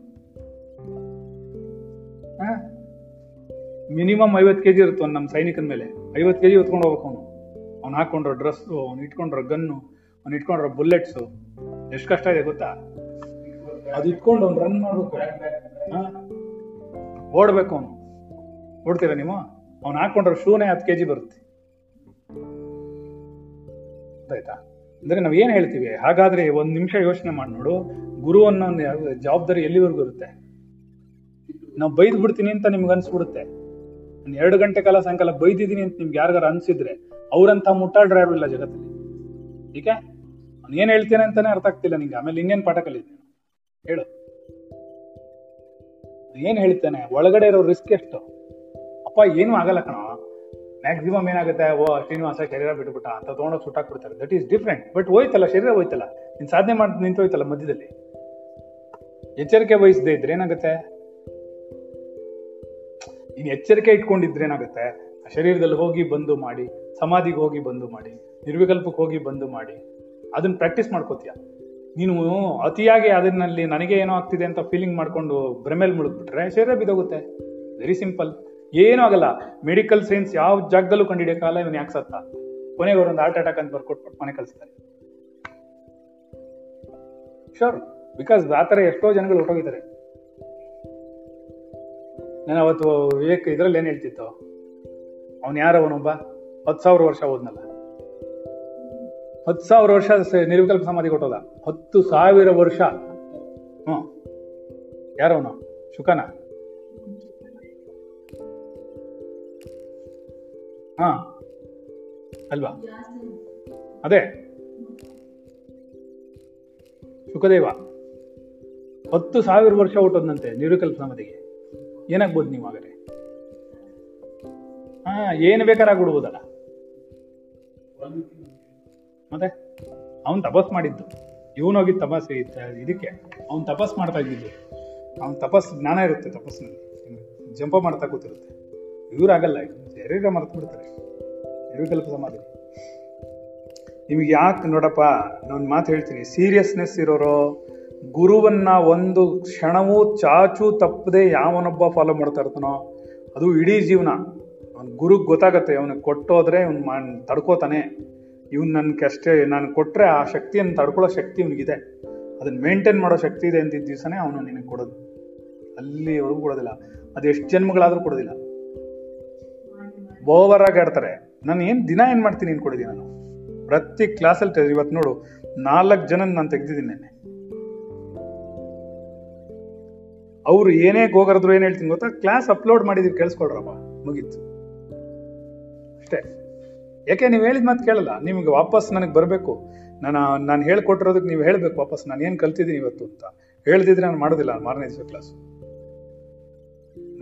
ಮಿನಿಮಮ್ 50 kg ಇರುತ್ತೆ ನಮ್ಮ ಸೈನಿಕನ ಮೇಲೆ. 50 kg ಹೊತ್ಕೊಂಡು ಹೋಗ್ಬೇಕು ಅವನು. ಅವ್ನು ಹಾಕೊಂಡ್ರ ಡ್ರೆಸ್ಸು, ಅವ್ನು ಇಟ್ಕೊಂಡ್ರ ಗನ್ನು, ಅವ್ನು ಇಟ್ಕೊಂಡ್ರ ಬುಲೆಟ್ಸು, ಎಷ್ಟು ಕಷ್ಟ ಇದೆ ಗೊತ್ತಾ? ಅದು ಇಟ್ಕೊಂಡು ಅವ್ನು ರನ್ ಮಾಡ್ಬೇಕು, ಓಡ್ಬೇಕು ಅವನು. ಓಡ್ತೀರಾ ನೀವು? ಅವ್ನು ಹಾಕೊಂಡ್ರ ಶೂನೇ 10 kg ಬರುತ್ತೆ. ಆಯ್ತಾ? ಅಂದ್ರೆ ನಾವ್ ಏನ್ ಹೇಳ್ತೀವಿ? ಹಾಗಾದ್ರೆ ಒಂದ್ ನಿಮಿಷ ಯೋಚನೆ ಮಾಡಿ ನೋಡು, ಗುರು ಅನ್ನೋ ಜವಾಬ್ದಾರಿ ಎಲ್ಲಿವರೆಗೂ ಇರುತ್ತೆ? ನಾವು ಬೈದ್ ಬಿಡ್ತೀನಿ ಅಂತ ನಿಮ್ಗೆ ಅನ್ಸ್ಬಿಡುತ್ತೆ. ನಾನು 2 ಗಂಟೆ ಕಾಲ ಸಾಯಂಕಾಲ ಬೈದಿದ್ದೀನಿ ಅಂತ ನಿಮ್ಗೆ ಯಾರಿಗಾರ ಅನ್ಸಿದ್ರೆ, ಅವ್ರಂತ ಮುಟ್ಟಾಡ್ರೆ ಯಾರು ಇಲ್ಲ ಜಗತ್ತಲ್ಲಿ. ಈಗ ನಾನು ಏನ್ ಹೇಳ್ತೇನೆ ಅಂತಾನೆ ಅರ್ಥ ಆಗ್ತಿಲ್ಲ ನಿಂಗೆ, ಆಮೇಲೆ ಇನ್ನೇನ್ ಪಾಠ ಕಲಿತೀನಿ ಹೇಳು. ಏನ್ ಹೇಳ್ತೇನೆ? ಒಳಗಡೆ ಇರೋ ರಿಸ್ಕ್ ಎಷ್ಟು? ಅಪ್ಪ ಏನೂ ಆಗಲ್ಲ ಕಣ, ಮ್ಯಾಕ್ಸಿಮಮ್ ಏನಾಗುತ್ತೆ, ಓ ಶ್ರೀನಿವಾಸ ಶರೀರ ಬಿಟ್ಬಿಟ್ಟ ಅಂತ ತೊಗೊಂಡೋಗಿ ಸುಟ್ಟಾಕ್ಬಿಡ್ತಾರೆ. That is different. ಬಟ್ ಹೋಯ್ತಲ್ಲ, ಶರೀರ ಹೋಯ್ತಲ್ಲ, ನೀನ್ ಸಾಧನೆ ಮಾಡಿ ನಿಂತೋಯ್ತಲ್ಲ ಮಧ್ಯದಲ್ಲಿ. ಎಚ್ಚರಿಕೆ ವಹಿಸದೇ ಇದ್ರೆ ಏನಾಗುತ್ತೆ? ನೀನು ಎಚ್ಚರಿಕೆ ಇಟ್ಕೊಂಡಿದ್ರೆ ಏನಾಗುತ್ತೆ? ಶರೀರದಲ್ಲಿ ಹೋಗಿ ಬಂದು ಮಾಡಿ, ಸಮಾಧಿಗೆ ಹೋಗಿ ಬಂದು ಮಾಡಿ, ನಿರ್ವಿಕಲ್ಪಕ್ಕೆ ಹೋಗಿ ಬಂದು ಮಾಡಿ, ಅದನ್ನ ಪ್ರಾಕ್ಟೀಸ್ ಮಾಡ್ಕೋತೀಯ. ನೀನು ಅತಿಯಾಗಿ ಅದನ್ನಲ್ಲಿ ನನಗೆ ಏನೋ ಆಗ್ತಿದೆ ಅಂತ ಫೀಲಿಂಗ್ ಮಾಡ್ಕೊಂಡು ಭ್ರಮೇಲಿ ಮುಳುಗ್ಬಿಟ್ರೆ ಶರೀರ ಬಿದ್ದೋಗುತ್ತೆ. ವೆರಿ ಸಿಂಪಲ್, ಏನೂ ಆಗಲ್ಲ. ಮೆಡಿಕಲ್ ಸೈನ್ಸ್ ಯಾವ ಜಾಗದಲ್ಲೂ ಕಂಡಿಡಿಯೋ ಕಾಲ ಇವನು ಯಾಕೆ ಸತ್ತ, ಕೊನೆಗೆ ಅವರೊಂದು ಹಾರ್ಟ್ ಅಟ್ಯಾಕ್ ಅಂತ ಬರ್ಕೊಟ್ಬಿಟ್ಟು ಮನೆ ಕಳಿಸ್ತಾರೆ. ಶೋರ್, ಬಿಕಾಸ್ ಆ ಥರ ಎಷ್ಟೋ ಜನಗಳು ಹೊರಟೋಗಿದ್ದಾರೆ. ನಾನು ಅವತ್ತು ವಿವೇಕ್ ಇದ್ರಲ್ಲಿ ಏನು ಹೇಳ್ತಿತ್ತು, ಅವನು ಯಾರು, ಅವನೊಬ್ಬ 10,000 ವರ್ಷ ಹೋದ್ನಲ್ಲ, 10,000 ವರ್ಷ ನಿರ್ವಿಕಲ್ಪ ಸಮಾಧಿ ಕೊಟ್ಟೋದ, 10,000 ವರ್ಷ. ಹ್ಞೂ, ಯಾರವನು? ಶುಕನ. ಹಾ ಅಲ್ವಾ? ಅದೇ ಶುಕದೇವ 10,000 ವರ್ಷ ಹುಟ್ಟೋದ್ನಂತೆ ನಿರ್ವಿಕಲ್ಪ ಸಮಾಧಿಗೆ. ಏನಾಗ್ಬೋದು ನೀವು ಹಾಗಾದ್ರೆ? ಹಾ ಏನ್ ಬೇಕಾದ್ರೆ ಆಗ್ಬಿಡ್ಬೋದಲ್ಲ. ಮತ್ತೆ ಅವನ್ ತಪಾಸ್ ಮಾಡಿದ್ದು, ಇವನೋಗಿ ತಪಾಸ್ ಇದಕ್ಕೆ ಅವ್ನು ತಪಾಸ್ ಮಾಡ್ತಾ ಇದ್ದಿದ್ದು, ಅವ್ನ ತಪಾಸ್ ಜ್ಞಾನ ಇರುತ್ತೆ, ತಪಾಸ್ನಲ್ಲಿ ಜಂಪ ಮಾಡ್ತಾ ಕೂತಿರುತ್ತೆ. ಇವರಾಗಲ್ಲ, ಶರೀರ ಮರೆತು ಬಿಡ್ತಾರೆ, ನಿರ್ವಿಕಲ್ಪ ಸಮಾಧಿ. ನಿಮ್ಗೆ ಯಾಕೆ ನೋಡಪ್ಪ, ನಾನು ಮಾತು ಹೇಳ್ತೀನಿ, ಸೀರಿಯಸ್ನೆಸ್ ಇರೋರು ಗುರುವನ್ನ ಒಂದು ಕ್ಷಣವೂ ಚಾಚು ತಪ್ಪದೆ ಯಾವನೊಬ್ಬ ಫಾಲೋ ಮಾಡ್ತಾ ಇರ್ತಾನೋ ಅದು ಇಡೀ ಜೀವನ. ಅವ್ನ ಗುರುಗೆ ಗೊತ್ತಾಗತ್ತೆ, ಅವನಿಗೆ ಕೊಟ್ಟೋದ್ರೆ ಇವ್ನು ತಡ್ಕೋತಾನೆ, ಇವ್ನು ನನ್ಗೆ ಅಷ್ಟೇ ನಾನು ಕೊಟ್ಟರೆ ಆ ಶಕ್ತಿಯನ್ನು ತಡ್ಕೊಳ್ಳೋ ಶಕ್ತಿ ಇವ್ನಿಗಿದೆ, ಅದನ್ನು ಮೇಂಟೈನ್ ಮಾಡೋ ಶಕ್ತಿ ಇದೆ ಅಂತಿದ್ದ ದಿವಸನೇ ಅವನು ನಿನಗೆ ಕೊಡೋದು. ಅಲ್ಲಿವರೆಗೂ ಕೊಡೋದಿಲ್ಲ, ಅದು ಎಷ್ಟು ಜನ್ಮಗಳಾದರೂ ಕೊಡೋದಿಲ್ಲ. ಓವರಾಗಿ ಆಡ್ತಾರೆ. ನಾನು ಏನು ದಿನ ಏನು ಮಾಡ್ತೀನಿ ನೀನು ಕೊಡಿದ್ದೀನಿ, ನಾನು ಪ್ರತಿ ಕ್ಲಾಸಲ್ಲಿ ತೆಗೆದು ಇವತ್ತು ನೋಡು 4 ಜನ ನಾನು ತೆಗೆದಿದ್ದೀನಿ ನೆನ್ನೆ. ಅವರು ಏನೇ ಹೋಗರದ್ರು ಏನು ಹೇಳ್ತೀನಿ ಗೊತ್ತಾ, ಕ್ಲಾಸ್ ಅಪ್ಲೋಡ್ ಮಾಡಿದೀವಿ ಕೇಳಿಸ್ಕೊಡ್ರಪ್ಪ, ಮುಗೀತು ಅಷ್ಟೇ. ಯಾಕೆ ನೀವು ಹೇಳಿದ ಮಾತು ಕೇಳಲ್ಲ, ನಿಮಗೆ ವಾಪಸ್ ನನಗೆ ಬರಬೇಕು, ನಾನು ಹೇಳ್ಕೊಟ್ಟಿರೋದಕ್ಕೆ ನೀವು ಹೇಳಬೇಕು ವಾಪಸ್ ನಾನು ಏನು ಕಲ್ತಿದ್ದೀನಿ ಇವತ್ತು ಅಂತ. ಹೇಳ್ದಿದ್ರೆ ನಾನು ಮಾಡೋದಿಲ್ಲ, ಮಾರನೇ ದಿವಸ ಕ್ಲಾಸ್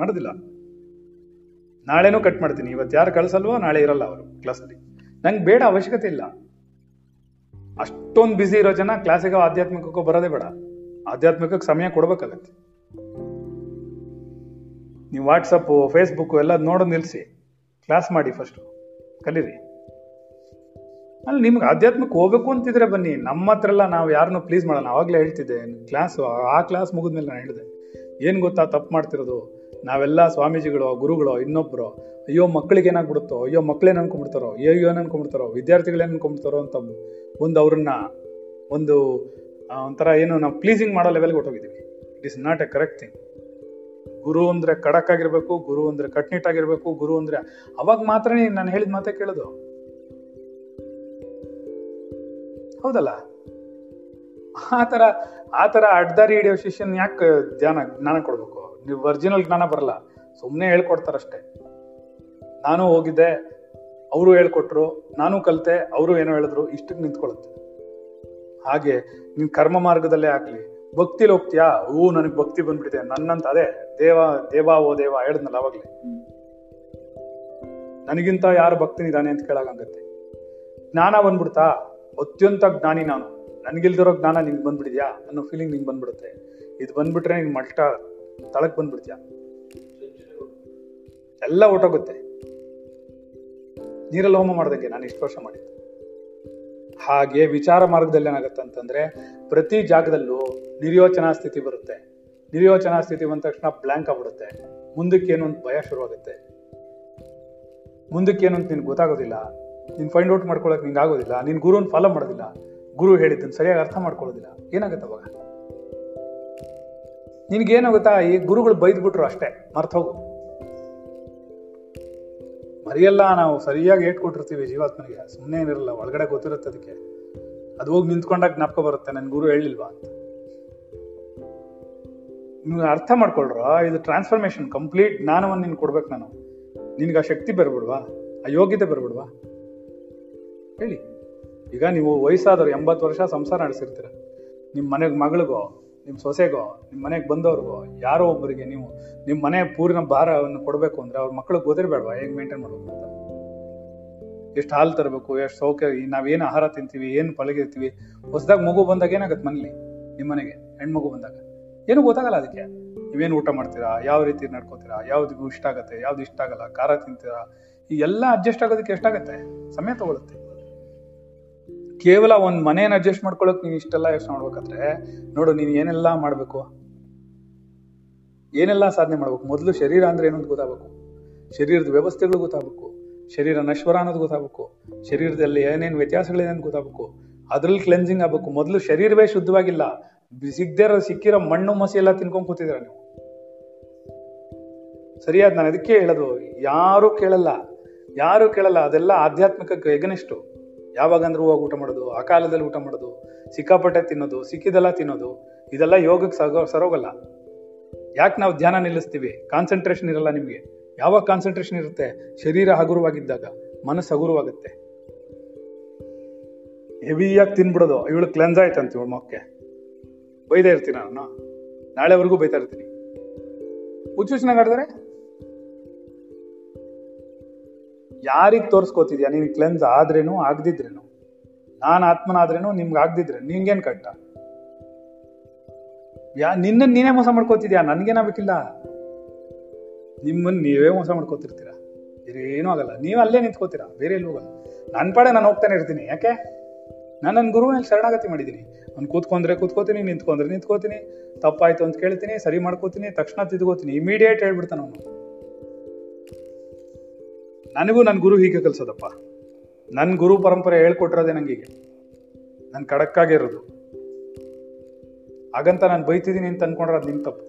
ಮಾಡೋದಿಲ್ಲ, ನಾಳೆನೂ ಕಟ್ ಮಾಡ್ತೀನಿ. ಇವತ್ತು ಯಾರು ಕಳಿಸಲ್ವೋ ನಾಳೆ ಇರಲ್ಲ ಅವರು ಕ್ಲಾಸಲ್ಲಿ, ನಂಗೆ ಬೇಡ, ಅವಶ್ಯಕತೆ ಇಲ್ಲ. ಅಷ್ಟೊಂದು ಬ್ಯುಸಿ ಇರೋ ಜನ ಕ್ಲಾಸಿಗೋ ಆಧ್ಯಾತ್ಮಿಕಕ್ಕೋ ಬರೋದೇ ಬೇಡ. ಆಧ್ಯಾತ್ಮಿಕಕ್ಕೆ ಸಮಯ ಕೊಡ್ಬೇಕಾಗತ್ತೆ. ನೀವು ವಾಟ್ಸಪ್ಪು ಫೇಸ್ಬುಕ್ಕು ಎಲ್ಲ ನೋಡೋ ನಿಲ್ಲಿಸಿ ಕ್ಲಾಸ್ ಮಾಡಿ, ಫಸ್ಟು ಕಲೀರಿ. ಅಲ್ಲಿ ನಿಮ್ಗೆ ಆಧ್ಯಾತ್ಮಕ್ಕೆ ಹೋಗ್ಬೇಕು ಅಂತಿದ್ರೆ ಬನ್ನಿ. ನಮ್ಮ ಹತ್ರ ಎಲ್ಲ ನಾವು ಯಾರನ್ನೂ ಪ್ಲೀಸ್ ಮಾಡೋಣ. ಆವಾಗಲೇ ಹೇಳ್ತಿದ್ದೆ, ಕ್ಲಾಸು ಆ ಕ್ಲಾಸ್ ಮುಗಿದ್ಮೇಲೆ ನಾನು ಹೇಳಿದೆ, ಏನು ಗೊತ್ತಾ ತಪ್ಪು ಮಾಡ್ತಿರೋದು ನಾವೆಲ್ಲ ಸ್ವಾಮೀಜಿಗಳು ಗುರುಗಳು ಇನ್ನೊಬ್ಬರು ಅಯ್ಯೋ ಮಕ್ಕಳಿಗೆ ಏನಾಗ್ಬಿಡುತ್ತೋ, ಅಯ್ಯೋ ಮಕ್ಕಳೇನು ಅನ್ಕೊಂಡ್ಬಿಡ್ತಾರೋ, ಅಯ್ಯೋ ಏನು ಅನ್ಕೊಂಡ್ಬಿಡ್ತಾರೋ, ವಿದ್ಯಾರ್ಥಿಗಳೇನು ಅನ್ಕೊಂಡ್ಬಿಡ್ತಾರೋ ಅಂತ ಒಂದು ಅವ್ರನ್ನ ಒಂದು ಒಂಥರ ಏನು ನಾವು ಪ್ಲೀಸಿಂಗ್ ಮಾಡೋ ಲೆವೆಲ್ಗೆ ಹೊಟ್ಟೋಗಿದ್ದೀವಿ. It is not a correct thing. ಗುರು ಅಂದರೆ ಖಡಕ್ ಆಗಿರಬೇಕು, ಗುರು ಅಂದರೆ ಕಟ್ನಿಟ್ಟಾಗಿರ್ಬೇಕು, ಗುರು ಅಂದರೆ ಅವಾಗ ಮಾತ್ರ ನಾನು ಹೇಳಿದ ಮಾತೇ ಕೇಳೋದು, ಹೌದಲ್ಲ? ಆ ಥರ ಅಡ್ದಾರಿ ಹಿಡಿಯೋ ಶಿಷ್ಯನ್ ಯಾಕೆ ಜ್ಞಾನ ಕೊಡಬೇಕು? ನೀವು ಒರಿಜಿನಲ್ ಜ್ಞಾನ ಬರಲ್ಲ, ಸುಮ್ಮನೆ ಹೇಳ್ಕೊಡ್ತಾರಷ್ಟೇ. ನಾನು ಹೋಗಿದ್ದೆ, ಅವರು ಹೇಳ್ಕೊಟ್ರು, ನಾನು ಕಲಿತೆ, ಅವರು ಏನೋ ಹೇಳಿದ್ರು, ಇಷ್ಟಕ್ಕೆ ನಿಂತ್ಕೊಳ್ಳುತ್ತೆ. ಹಾಗೆ ನೀನು ಕರ್ಮ ಮಾರ್ಗದಲ್ಲೇ ಆಗಲಿ, ಭಕ್ತಿಲಿ ಹೋಗ್ತೀಯಾ, ಹೂ ನನಗೆ ಭಕ್ತಿ ಬಂದ್ಬಿಟ್ಟಿದೆ ನನ್ನಂತ, ಅದೇ ದೇವ ಹೇಳಿದ್ನಲ್ಲ ಅವಾಗಲೇ, ನನಗಿಂತ ಯಾರು ಭಕ್ತಿನಿದ್ದಾನೆ ಅಂತ ಕೇಳಾಗತ್ತೆ. ಜ್ಞಾನ ಬಂದ್ಬಿಡ್ತಾ, ಅತ್ಯಂತ ಜ್ಞಾನಿ ನಾನು, ನನಗಿಲ್ದಿರೋ ಜ್ಞಾನ ನಿಂಗೆ ಬಂದ್ಬಿಟ್ಟಿದ್ಯಾ ಅನ್ನೋ ಫೀಲಿಂಗ್ ನಿಂಗೆ ಬಂದ್ಬಿಡುತ್ತೆ. ಇದು ಬಂದ್ಬಿಟ್ರೆ ನಿನ್ ಮಟ್ಟ ತಳಕ್ ಬಂದ್ಬಿಡ್ತೀಯ, ಎಲ್ಲ ಹೊಟ್ಟೋಗುತ್ತೆ. ನೀರಲ್ಲಿ ಹೋಮ ಮಾಡ್ದಂಗೆ ನಾನು ಇಷ್ಟು ವರ್ಷ ಮಾಡಿದ್ದೆ. ಹಾಗೆ ವಿಚಾರ ಮಾರ್ಗದಲ್ಲಿ ಏನಾಗುತ್ತೆ ಅಂತಂದ್ರೆ ಪ್ರತಿ ಜಾಗದಲ್ಲೂ ನಿರ್ಯೋಚನಾ ಸ್ಥಿತಿ ಬರುತ್ತೆ. ನಿರ್ಯೋಚನಾ ಸ್ಥಿತಿ ಬಂದ ತಕ್ಷಣ ಬ್ಲ್ಯಾಂಕ್ ಆಗ್ಬಿಡುತ್ತೆ. ಮುಂದಕ್ಕೇನು ಅಂತ ಭಯ ಶುರುವಾಗುತ್ತೆ, ಮುಂದಕ್ಕೇನು ಅಂತ ನಿನ್ಗೆ ಗೊತ್ತಾಗೋದಿಲ್ಲ, ನೀನು ಫೈಂಡ್ ಔಟ್ ಮಾಡ್ಕೊಳ್ಳೋಕೆ ನಿಂಗೆ ಆಗೋದಿಲ್ಲ, ನೀನು ಗುರುನ ಫಾಲೋ ಮಾಡೋದಿಲ್ಲ, ಗುರು ಹೇಳಿದ್ದನ್ನು ಸರಿಯಾಗಿ ಅರ್ಥ ಮಾಡ್ಕೊಳ್ಳೋದಿಲ್ಲ. ಏನಾಗುತ್ತೆ ಅವಾಗ ನಿನ್ಗೇನಾಗುತ್ತಾ, ಈ ಗುರುಗಳು ಬೈದ್ಬಿಟ್ರು ಅಷ್ಟೇ, ಮರ್ತೋಗು, ಮರಿಯಲ್ಲ. ನಾವು ಸರಿಯಾಗಿ ಏಟ್ಕೊಟ್ಟಿರ್ತೀವಿ ಜೀವಾತ್ಮನಿಗೆ, ಸುಮ್ಮನೆ ಏನಿರಲ್ಲ, ಒಳಗಡೆ ಗೊತ್ತಿರುತ್ತೆ. ಅದಕ್ಕೆ ಅದು ಹೋಗಿ ನಿಂತ್ಕೊಂಡಾಗ ಜ್ಞಾಪಕ ಬರುತ್ತೆ, ನನ್ನ ಗುರು ಹೇಳಿಲ್ವಾ ಅಂತ. ನಿಮ್ಗೆ ಅರ್ಥ ಮಾಡ್ಕೊಳ್ರ, ಇದು ಟ್ರಾನ್ಸ್ಫಾರ್ಮೇಶನ್, ಕಂಪ್ಲೀಟ್ ಜ್ಞಾನವನ್ನು ನೀನು ಕೊಡ್ಬೇಕು. ನಾನು ನಿನ್ಗೆ ಆ ಶಕ್ತಿ ಬರ್ಬಿಡ್ವಾ, ಆ ಯೋಗ್ಯತೆ ಬರ್ಬಿಡ್ವಾ ಹೇಳಿ. ಈಗ ನೀವು ವಯಸ್ಸಾದವ್ರು 80 ವರ್ಷ ಸಂಸಾರ ನಡೆಸಿರ್ತೀರ, ನಿಮ್ಮ ಮನೆಗೆ ಮಗಳಿಗೋ ನಿಮ್ಮ ಸೊಸೆಗೋ ನಿಮ್ಮ ಮನೆಗೆ ಬಂದವ್ರಿಗೋ ಯಾರೋ ಒಬ್ಬರಿಗೆ ನೀವು ನಿಮ್ಮ ಮನೆ ಪೂರ್ಣ ಭಾರವನ್ನು ಕೊಡಬೇಕು ಅಂದರೆ ಅವ್ರ ಮಕ್ಕಳಿಗೆ ಗೊತ್ತಿರಬೇಡವಾ ಹೇಗೆ ಮೇಂಟೈನ್ ಮಾಡಬೇಕು ಅಂತ? ಎಷ್ಟು ಹಾಲು ತರಬೇಕು, ಎಷ್ಟು ಸೌಖ್ಯ, ನಾವೇನು ಆಹಾರ ತಿಂತೀವಿ, ಏನು ಪಳಗಿರ್ತೀವಿ. ಹೊಸದಾಗಿ ಮಗು ಬಂದಾಗ ಏನಾಗುತ್ತೆ ಮನೇಲಿ, ನಿಮ್ಮ ಮನೆಗೆ ಹೆಣ್ಮಗು ಬಂದಾಗ ಏನೂ ಗೊತ್ತಾಗಲ್ಲ ಅದಕ್ಕೆ. ನೀವೇನು ಊಟ ಮಾಡ್ತೀರಾ, ಯಾವ ರೀತಿ ನಡ್ಕೋತೀರಾ, ಯಾವ್ದು ಇಷ್ಟ ಆಗುತ್ತೆ, ಯಾವ್ದು ಇಷ್ಟ ಆಗಲ್ಲ, ಖಾರ ತಿಂತೀರಾ, ಈ ಎಲ್ಲ ಅಡ್ಜಸ್ಟ್ ಆಗೋದಕ್ಕೆ ಎಷ್ಟಾಗತ್ತೆ, ಸಮಯ ತಗೊಳುತ್ತೆ. ಕೇವಲ ಒಂದು ಮನೇನ ಅಡ್ಜಸ್ಟ್ ಮಾಡ್ಕೊಳ್ಳೋಕೆ ನೀನು ಇಷ್ಟೆಲ್ಲ ಯೋಚನೆ ಮಾಡ್ಬೇಕಾದ್ರೆ ನೋಡು ನೀನು ಏನೆಲ್ಲ ಮಾಡಬೇಕು, ಏನೆಲ್ಲ ಸಾಧನೆ ಮಾಡಬೇಕು. ಮೊದಲು ಶರೀರ ಅಂದರೆ ಏನಂತ ಗೊತ್ತಾಗಬೇಕು, ಶರೀರದ ವ್ಯವಸ್ಥೆಗಳು ಗೊತ್ತಾಗಬೇಕು, ಶರೀರ ನಶ್ವರ ಅನ್ನೋದು ಗೊತ್ತಾಗಬೇಕು, ಶರೀರದಲ್ಲಿ ಏನೇನು ವ್ಯತ್ಯಾಸಗಳಿದೆ ಅಂತ ಗೊತ್ತಾಗಬೇಕು, ಅದ್ರಲ್ಲಿ ಕ್ಲೆನ್ಸಿಂಗ್ ಆಗಬೇಕು. ಮೊದಲು ಶರೀರವೇ ಶುದ್ಧವಾಗಿಲ್ಲ, ಸಿಕ್ಕಿರೋ ಮಣ್ಣು ಮಸಿ ಎಲ್ಲ ತಿನ್ಕೊಂಡು ಕೂತಿದ್ದೀರ ನೀವು. ಸರಿಯಾದ, ನಾನು ಅದಕ್ಕೆ ಹೇಳೋದು, ಯಾರೂ ಕೇಳಲ್ಲ. ಅದೆಲ್ಲ ಆಧ್ಯಾತ್ಮಿಕಕ್ಕೆ ಎಗನೆಸ್ಟು. ಯಾವಾಗಂದ್ರೂ ಹೋಗಿ ಊಟ ಮಾಡೋದು, ಆ ಕಾಲದಲ್ಲಿ ಊಟ ಮಾಡೋದು, ಸಿಕ್ಕಾಪಟ್ಟೆ ತಿನ್ನೋದು, ಸಿಕ್ಕಿದೆಲ್ಲ ತಿನ್ನೋದು, ಇದೆಲ್ಲ ಯೋಗಕ್ಕೆ ಸರೋಗಲ್ಲ. ಯಾಕೆ ನಾವು ಧ್ಯಾನ ನಿಲ್ಲಿಸ್ತೀವಿ? ಕಾನ್ಸಂಟ್ರೇಷನ್ ಇರಲ್ಲ ನಿಮಗೆ. ಯಾವಾಗ ಕಾನ್ಸಂಟ್ರೇಷನ್ ಇರುತ್ತೆ? ಶರೀರ ಹಗುರವಾಗಿದ್ದಾಗ. ಮನಸ್ಸು ಹಗುರವಾಗುತ್ತೆ. ಹೆವಿಯಾಗಿ ತಿನ್ಬಿಡೋದು, ಇವಳು ಕ್ಲೆನ್ಸ್ ಆಯ್ತು ಅಂತ ಇವಳು ಮೊಕ್ಕೆ ಬೈತಾ ಇರ್ತೀನಿ, ನಾನು ನಾಳೆವರೆಗೂ ಬೈತಾ ಇರ್ತೀನಿ. ಹುಚ್ಚುಚ್ಚನಾಗಾಡಿದ್ರೆ ಯಾರಿಗೆ ತೋರಿಸ್ಕೋತಿದ್ಯಾ ನೀವು ಕ್ಲೆನ್ಸ್ ಆದ್ರೇನು ಆಗದಿದ್ರೇನು, ನಾನು ಆತ್ಮನಾದ್ರೇನು ನಿಮ್ಗೆ ಆಗದಿದ್ರೆ ನಿಂಗೇನು ಕಟ್ಟ, ನಿನ್ನ ನೀನೇ ಮೋಸ ಮಾಡ್ಕೋತಿದ್ಯಾ, ನನ್ಗೇನಾಗಬೇಕಿಲ್ಲ, ನಿಮ್ಮನ್ನು ನೀವೇ ಮೋಸ ಮಾಡ್ಕೋತಿರ್ತೀರ, ಏನೂ ಆಗಲ್ಲ, ನೀವು ಅಲ್ಲೇ ನಿಂತ್ಕೋತೀರಾ, ಬೇರೆ ಎಲ್ಲೂ ಹೋಗಲ್ಲ. ನನ್ನ ಪಾಡೆ ನಾನು ಹೋಗ್ತಾನೆ ಇರ್ತೀನಿ, ಯಾಕೆ ನಾನು ನನ್ನ ಗುರುವಿನಲ್ಲಿ ಶರಣಾಗತಿ ಮಾಡಿದ್ದೀನಿ. ನಾನು ಕೂತ್ಕೊಂಡ್ರೆ ಕೂತ್ಕೋತೀನಿ, ನಿಂತ್ಕೊಂಡ್ರೆ ನಿಂತ್ಕೋತೀನಿ, ತಪ್ಪಾಯ್ತು ಅಂತ ಕೇಳ್ತೀನಿ, ಸರಿ ಮಾಡ್ಕೋತೀನಿ, ತಕ್ಷಣ ತಿದ್ಕೋತೀನಿ, ಇಮಿಡಿಯೇಟ್ ಹೇಳ್ಬಿಡ್ತಾನೆ ಅವನು. ನನಗೂ ನನ್ನ ಗುರು ಹೀಗೆ ಕಲಿಸೋದಪ್ಪ, ನನ್ನ ಗುರು ಪರಂಪರೆ ಹೇಳ್ಕೊಟ್ಟಿರೋದೆ ನಂಗೆ ಹೀಗೆ, ನನ್ನ ಕಡಕ್ಕಾಗಿರೋದು. ಹಾಗಂತ ನಾನು ಬೈತಿದ್ದೀನಿ ಅಂತ ಅನ್ಕೊಂಡ್ರೆ ಅದು ನಿಮ್ಮ ತಪ್ಪು,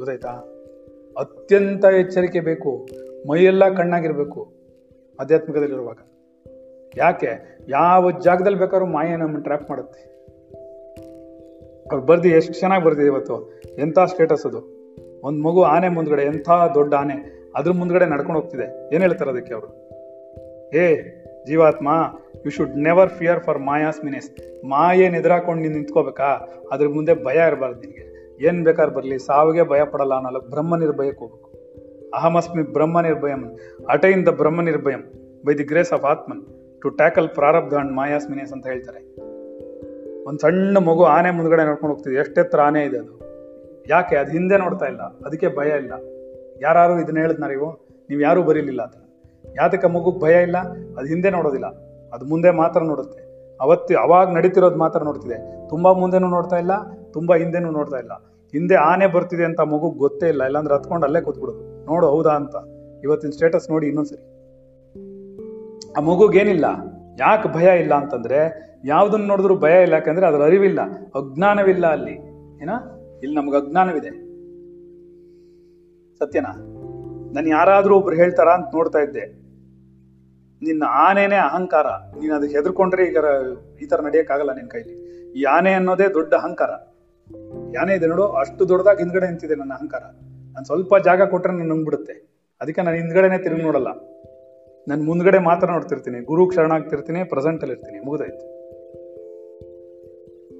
ಗೊತ್ತಾಯ್ತಾ? ಅತ್ಯಂತ ಎಚ್ಚರಿಕೆ ಬೇಕು, ಮೈಯೆಲ್ಲ ಕಣ್ಣಾಗಿರ್ಬೇಕು ಆಧ್ಯಾತ್ಮಿಕದಲ್ಲಿರುವಾಗ. ಯಾಕೆ? ಯಾವ ಜಾಗದಲ್ಲಿ ಬೇಕಾದ್ರೂ ಮಾಯೆ ನಮ್ಮನ್ನು ಟ್ರ್ಯಾಪ್ ಮಾಡುತ್ತೆ. ಅವ್ರು ಬರ್ದು ಎಷ್ಟು ಚೆನ್ನಾಗಿ ಬರ್ದಿದೆ ಇವತ್ತು, ಎಂಥ ಸ್ಟೇಟಸ್ ಅದು, ಒಂದು ಮಗು ಆನೆ ಮುಂದ್ಗಡೆ, ಎಂಥ ದೊಡ್ಡ ಆನೆ ಅದ್ರ ಮುಂದ್ಗಡೆ ನಡ್ಕೊಂಡು ಹೋಗ್ತಿದೆ. ಏನು ಹೇಳ್ತಾರೆ ಅದಕ್ಕೆ ಅವರು? ಏ ಜೀವಾತ್ಮ, you should never fear for Maya's menace. ಮಾಯೇನು ಎದುರಾಕೊಂಡು ನೀನು ನಿಂತ್ಕೋಬೇಕಾ? ಅದ್ರ ಮುಂದೆ ಭಯ ಇರಬಾರ್ದು, ನಿನಗೆ ಏನು ಬೇಕಾದ್ರೂ ಬರಲಿ, ಸಾವಿಗೆ ಭಯ ಪಡಲ್ಲ ಅನ್ನೋಲ್ಲ, ಬ್ರಹ್ಮ ನಿರ್ಭಯಕ್ಕೆ ಹೋಗ್ಬೇಕು. ಅಹಮಸ್ಮಿ ಬ್ರಹ್ಮ ನಿರ್ಭಯಂ, ಅಟೈನ್ ದ ಬ್ರಹ್ಮ ನಿರ್ಭಯಂ ಬೈ ದಿ ಗ್ರೇಸ್ ಆಫ್ ಆತ್ಮನ್ ಟು ಟ್ಯಾಕಲ್ ಪ್ರಾರಬ್ಧ ಅಂಡ್ ಮಾಯಾಸ್ ಮಿನಿಸ್ ಅಂತ ಹೇಳ್ತಾರೆ. ಒಂದು ಸಣ್ಣ ಮಗು ಆನೆ ಮುಂದ್ಗಡೆ ನೋಡ್ಕೊಂಡು ಹೋಗ್ತಿದೆ, ಎಷ್ಟೆತ್ತರ ಆನೆ ಇದೆ ಅದು, ಯಾಕೆ? ಅದು ಹಿಂದೆ ನೋಡ್ತಾ ಇಲ್ಲ, ಅದಕ್ಕೆ ಭಯ ಇಲ್ಲ. ಯಾರು ಇದನ್ನ ಹೇಳಿದ್ನ? ನೀವು ಯಾರೂ ಬರೀಲಿಲ್ಲ ಅದನ್ನು. ಯಾತಕ್ಕೆ ಮಗು ಭಯ ಇಲ್ಲ? ಅದು ಹಿಂದೆ ನೋಡೋದಿಲ್ಲ, ಅದು ಮುಂದೆ ಮಾತ್ರ ನೋಡುತ್ತೆ. ಅವಾಗ ನಡೀತಿರೋದು ಮಾತ್ರ ನೋಡ್ತಿದೆ, ತುಂಬಾ ಮುಂದೆನೂ ನೋಡ್ತಾ ಇಲ್ಲ, ತುಂಬಾ ಹಿಂದೆನೂ ನೋಡ್ತಾ ಇಲ್ಲ. ಹಿಂದೆ ಆನೆ ಬರ್ತಿದೆ ಅಂತ ಮಗು ಗೊತ್ತೇ ಇಲ್ಲ, ಇಲ್ಲಾಂದ್ರೆ ಹತ್ಕೊಂಡು ಅಲ್ಲೇ ಕೂತ್ಬಿಡೋದು, ನೋಡು ಹೌದಾ ಅಂತ. ಇವತ್ತಿನ ಸ್ಟೇಟಸ್ ನೋಡಿ ಇನ್ನೊಂದ್ಸರಿ. ಆ ಮಗುಗೇನಿಲ್ಲ, ಯಾಕೆ ಭಯ ಇಲ್ಲ ಅಂತಂದ್ರೆ ಯಾವ್ದನ್ನ ನೋಡಿದ್ರು ಭಯ ಇಲ್ಲ, ಯಾಕಂದ್ರೆ ಅದ್ರ ಅರಿವಿಲ್ಲ, ಅಜ್ಞಾನವಿಲ್ಲ ಅಲ್ಲಿ. ಏನ ಇಲ್ಲಿ ನಮ್ಗೆ ಅಜ್ಞಾನವಿದೆ, ಸತ್ಯನಾ? ನಾನು ಯಾರಾದ್ರೂ ಒಬ್ರು ಹೇಳ್ತಾರ ಅಂತ ನೋಡ್ತಾ ಇದ್ದೆ. ನಿನ್ನ ಆನೆನೇ ಅಹಂಕಾರ, ನೀನು ಅದಕ್ಕೆ ಹೆದರ್ಕೊಂಡ್ರೆ ಈಗ ಈ ತರ ನಡೆಯಕ್ಕಾಗಲ್ಲ ನಿನ್ನ ಕೈಲಿ. ಈ ಆನೆ ಅನ್ನೋದೇ ದೊಡ್ಡ ಅಹಂಕಾರ. ಆನೆ ಇದೆ ನೋಡು, ಅಷ್ಟು ದೊಡ್ಡದಾಗಿ ಹಿಂದ್ಗಡೆ ನಿಂತಿದೆ ನನ್ನ ಅಹಂಕಾರ. ನಾನು ಸ್ವಲ್ಪ ಜಾಗ ಕೊಟ್ರೆ ನಾನು ನುಂಗ್ಬಿಡುತ್ತೆ, ಅದಕ್ಕೆ ನಾನು ಹಿಂದ್ಗಡೆನೆ ತಿರುಗಿ ನೋಡಲ್ಲ, ನಾನು ಮುಂದ್ಗಡೆ ಮಾತ್ರ ನೋಡ್ತಿರ್ತೀನಿ, ಗುರು ಶರಣಾಗ್ತಿರ್ತೀನಿ, ಪ್ರೆಸೆಂಟ್ ಅಲ್ಲಿ ಇರ್ತೀನಿ, ಮುಗಿದಾಯ್ತು.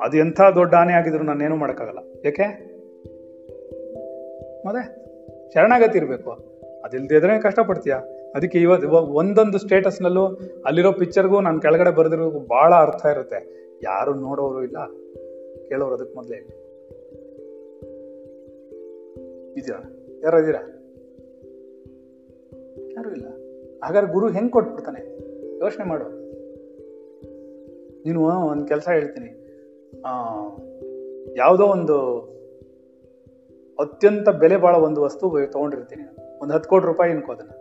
ಅದು ಎಂಥ ದೊಡ್ಡ ಆನೆ ಆಗಿದ್ರು ನಾನೇನು ಮಾಡೋಕ್ಕಾಗಲ್ಲ, ಯಾಕೆ? ಮತ್ತೆ ಶರಣಾಗತಿ ಇರಬೇಕು, ಅದಿಲ್ದಿದ್ರೆ ಕಷ್ಟಪಡ್ತೀಯ. ಅದಕ್ಕೆ ಇವತ್ತು ಒಂದೊಂದು ಸ್ಟೇಟಸ್ನಲ್ಲೂ ಅಲ್ಲಿರೋ ಪಿಕ್ಚರ್ಗೂ ನಾನು ಕೆಳಗಡೆ ಬರೆದಿರೋಕ್ಕೂ ಭಾಳ ಅರ್ಥ ಇರುತ್ತೆ. ಯಾರು ನೋಡೋರು ಇಲ್ಲ, ಕೇಳೋರು ಅದಕ್ಕೆ ಮೊದಲೇ ಇಲ್ಲ. ಇದೀರಾ? ಯಾರು ಇದೀರಾ? ಯಾರು ಇಲ್ಲ. ಹಾಗಾದ್ರೆ ಗುರು ಹೆಂಗೆ ಕೊಟ್ಬಿಡ್ತಾನೆ? ಯೋಚನೆ ಮಾಡು ನೀನು. ಒಂದು ಕೆಲಸ ಹೇಳ್ತೀನಿ, ಯಾವುದೋ ಒಂದು ಅತ್ಯಂತ ಬೆಲೆ ಬಾಳೋ ಒಂದು ವಸ್ತು ತೊಗೊಂಡಿರ್ತೀನಿ, ಒಂದು 10 ಕೋಟಿ ರೂಪಾಯಿ ಅನ್ಕೋ. ಅದನ್ನ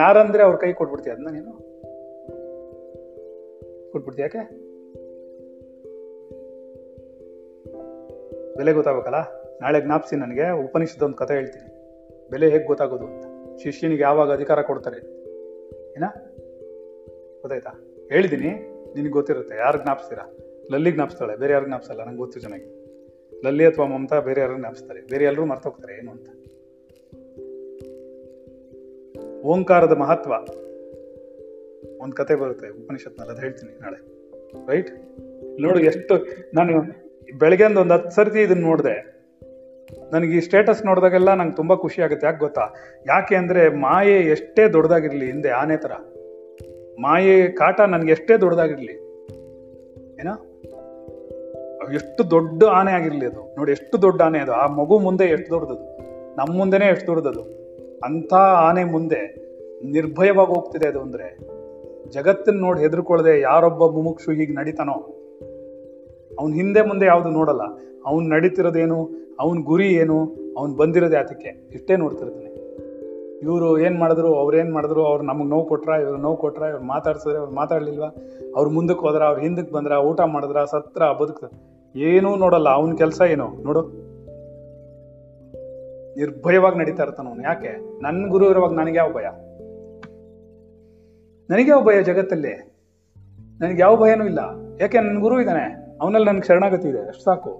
ಯಾರಂದ್ರೆ ಅವ್ರ ಕೈ ಕೊಟ್ಬಿಡ್ತೀಯ? ಅದನ್ನ ನೀನು ಕೊಟ್ಬಿಡ್ತೀಯ, ಯಾಕೆ? ಬೆಲೆ ಗೊತ್ತಾಗಬೇಕಲ್ಲ. ನಾಳೆ ಜ್ಞಾಪಿಸಿ ನನಗೆ, ಉಪನಿಷತ್ ಒಂದು ಕಥೆ ಹೇಳ್ತೀನಿ, ಬೆಲೆ ಹೇಗೆ ಗೊತ್ತಾಗೋದು ಅಂತ. ಶಿಷ್ಯನಿಗೆ ಯಾವಾಗ ಅಧಿಕಾರ ಕೊಡ್ತಾರೆ ಏನ, ಗೊತ್ತಾಯ್ತಾ? ಹೇಳಿದ್ದೀನಿ, ನಿನಗೆ ಗೊತ್ತಿರುತ್ತೆ. ಯಾರು ಜ್ಞಾಪಿಸ್ತೀರಾ? ಲಲ್ಲಿ ಜ್ಞಾಪಿಸ್ತಾಳೆ, ಬೇರೆ ಯಾರು ಜ್ಞಾಪಿಸಲ್ಲ. ನಂಗೆ ಗೊತ್ತು ಚೆನ್ನಾಗಿ. ಲಲ್ಲಿ ಅಥವಾ ಮಮತಾ ಬೇರೆ ಯಾರು ಜ್ಞಾಪಿಸ್ತಾರೆ, ಬೇರೆ ಎಲ್ಲರೂ ಮರ್ತೋಗ್ತಾರೆ ಏನು ಅಂತ. ಓಂಕಾರದ ಮಹತ್ವ ಒಂದು ಕತೆ ಬರುತ್ತೆ ಉಪನಿಷತ್ನಲ್ಲಿ, ಅದು ಹೇಳ್ತೀನಿ ನಾಳೆ, ರೈಟ್? ನೋಡು ಎಷ್ಟು ನಾನು ಬೆಳಗ್ಗೆ ಒಂದು 10 ಸರ್ತಿ ಇದನ್ನ ನೋಡಿದೆ. ನನಗೆ ಈ ಸ್ಟೇಟಸ್ ನೋಡಿದಾಗೆಲ್ಲ ನಂಗೆ ತುಂಬ ಖುಷಿ ಆಗುತ್ತೆ. ಯಾಕೆ ಗೊತ್ತಾ? ಯಾಕೆ ಅಂದರೆ ಮಾಯೆ ಎಷ್ಟೇ ದೊಡ್ಡದಾಗಿರಲಿ, ಹಿಂದೆ ಆನೆ ಥರ ಮಾಯೆ ಕಾಟ ನನಗೆ ಎಷ್ಟೇ ದೊಡ್ಡದಾಗಿರಲಿ, ಏನೋ ಎಷ್ಟು ದೊಡ್ಡ ಆನೆ ಆಗಿರಲಿ ಅದು, ನೋಡಿ ಎಷ್ಟು ದೊಡ್ಡ ಆನೆ ಅದು. ಆ ಮಗು ಮುಂದೆ ಎಷ್ಟು ದೊಡ್ಡದು, ನಮ್ಮ ಮುಂದೆನೇ ಎಷ್ಟು ದೊಡ್ಡದು. ಅಂಥ ಆನೆ ಮುಂದೆ ನಿರ್ಭಯವಾಗಿ ಹೋಗ್ತಿದೆ ಅದು. ಅಂದರೆ ಜಗತ್ತನ್ನು ನೋಡಿ ಹೆದರ್ಕೊಳ್ಳದೆ ಯಾರೊಬ್ಬ ಮುಮುಕ್ಷು ಹೀಗೆ ನಡೀತಾನೋ ಅವ್ನು ಹಿಂದೆ ಮುಂದೆ ಯಾವುದು ನೋಡಲ್ಲ. ಅವ್ನು ನಡೀತಿರೋದೇನು, ಅವ್ನ ಗುರಿ ಏನು, ಅವ್ನು ಬಂದಿರೋದು ಯಾತಕ್ಕೆ, ಇಷ್ಟೇ ನೋಡ್ತಿರ್ತಾನೆ. ಇವರು ಏನು ಮಾಡಿದ್ರು, ಅವ್ರೇನು ಮಾಡಿದ್ರು, ಅವ್ರು ನಮಗೆ ನೋವು ಕೊಟ್ರಾ, ಇವರು ನೋವು ಕೊಟ್ರಾ, ಇವ್ರು ಮಾತಾಡ್ಸಿದ್ರೆ, ಅವ್ರು ಮಾತಾಡಲಿಲ್ವಾ, ಅವ್ರು ಮುಂದಕ್ಕೆ ಹೋದ್ರ, ಅವ್ರು ಹಿಂದಕ್ಕೆ ಬಂದ್ರ, ಊಟ ಮಾಡಿದ್ರ, ಸತ್ರ, ಬದುಕ್ತ, ಏನೂ ನೋಡಲ್ಲ. ಅವನ ಕೆಲಸ ಏನು ನೋಡು, ನಿರ್ಭಯವಾಗಿ ನಡೀತಾ ಇರ್ತಾನ ಅವನು. ಯಾಕೆ? ನನ್ನ ಗುರು ಇರುವಾಗ ನನಗೆ ಯಾವ ಭಯ, ನನಗೆ ಯಾವ ಭಯ ಜಗತ್ತಲ್ಲಿ, ನನಗೆ ಯಾವ ಭಯನೂ ಇಲ್ಲ. ಯಾಕೆ? ನನ್ನ ಗುರು ಇದ್ದಾನೆ, ಅವನಲ್ಲಿ ನನ್ಗೆ ಶರಣಾಗತಿ ಇದೆ, ಅಷ್ಟು ಸಾಕು.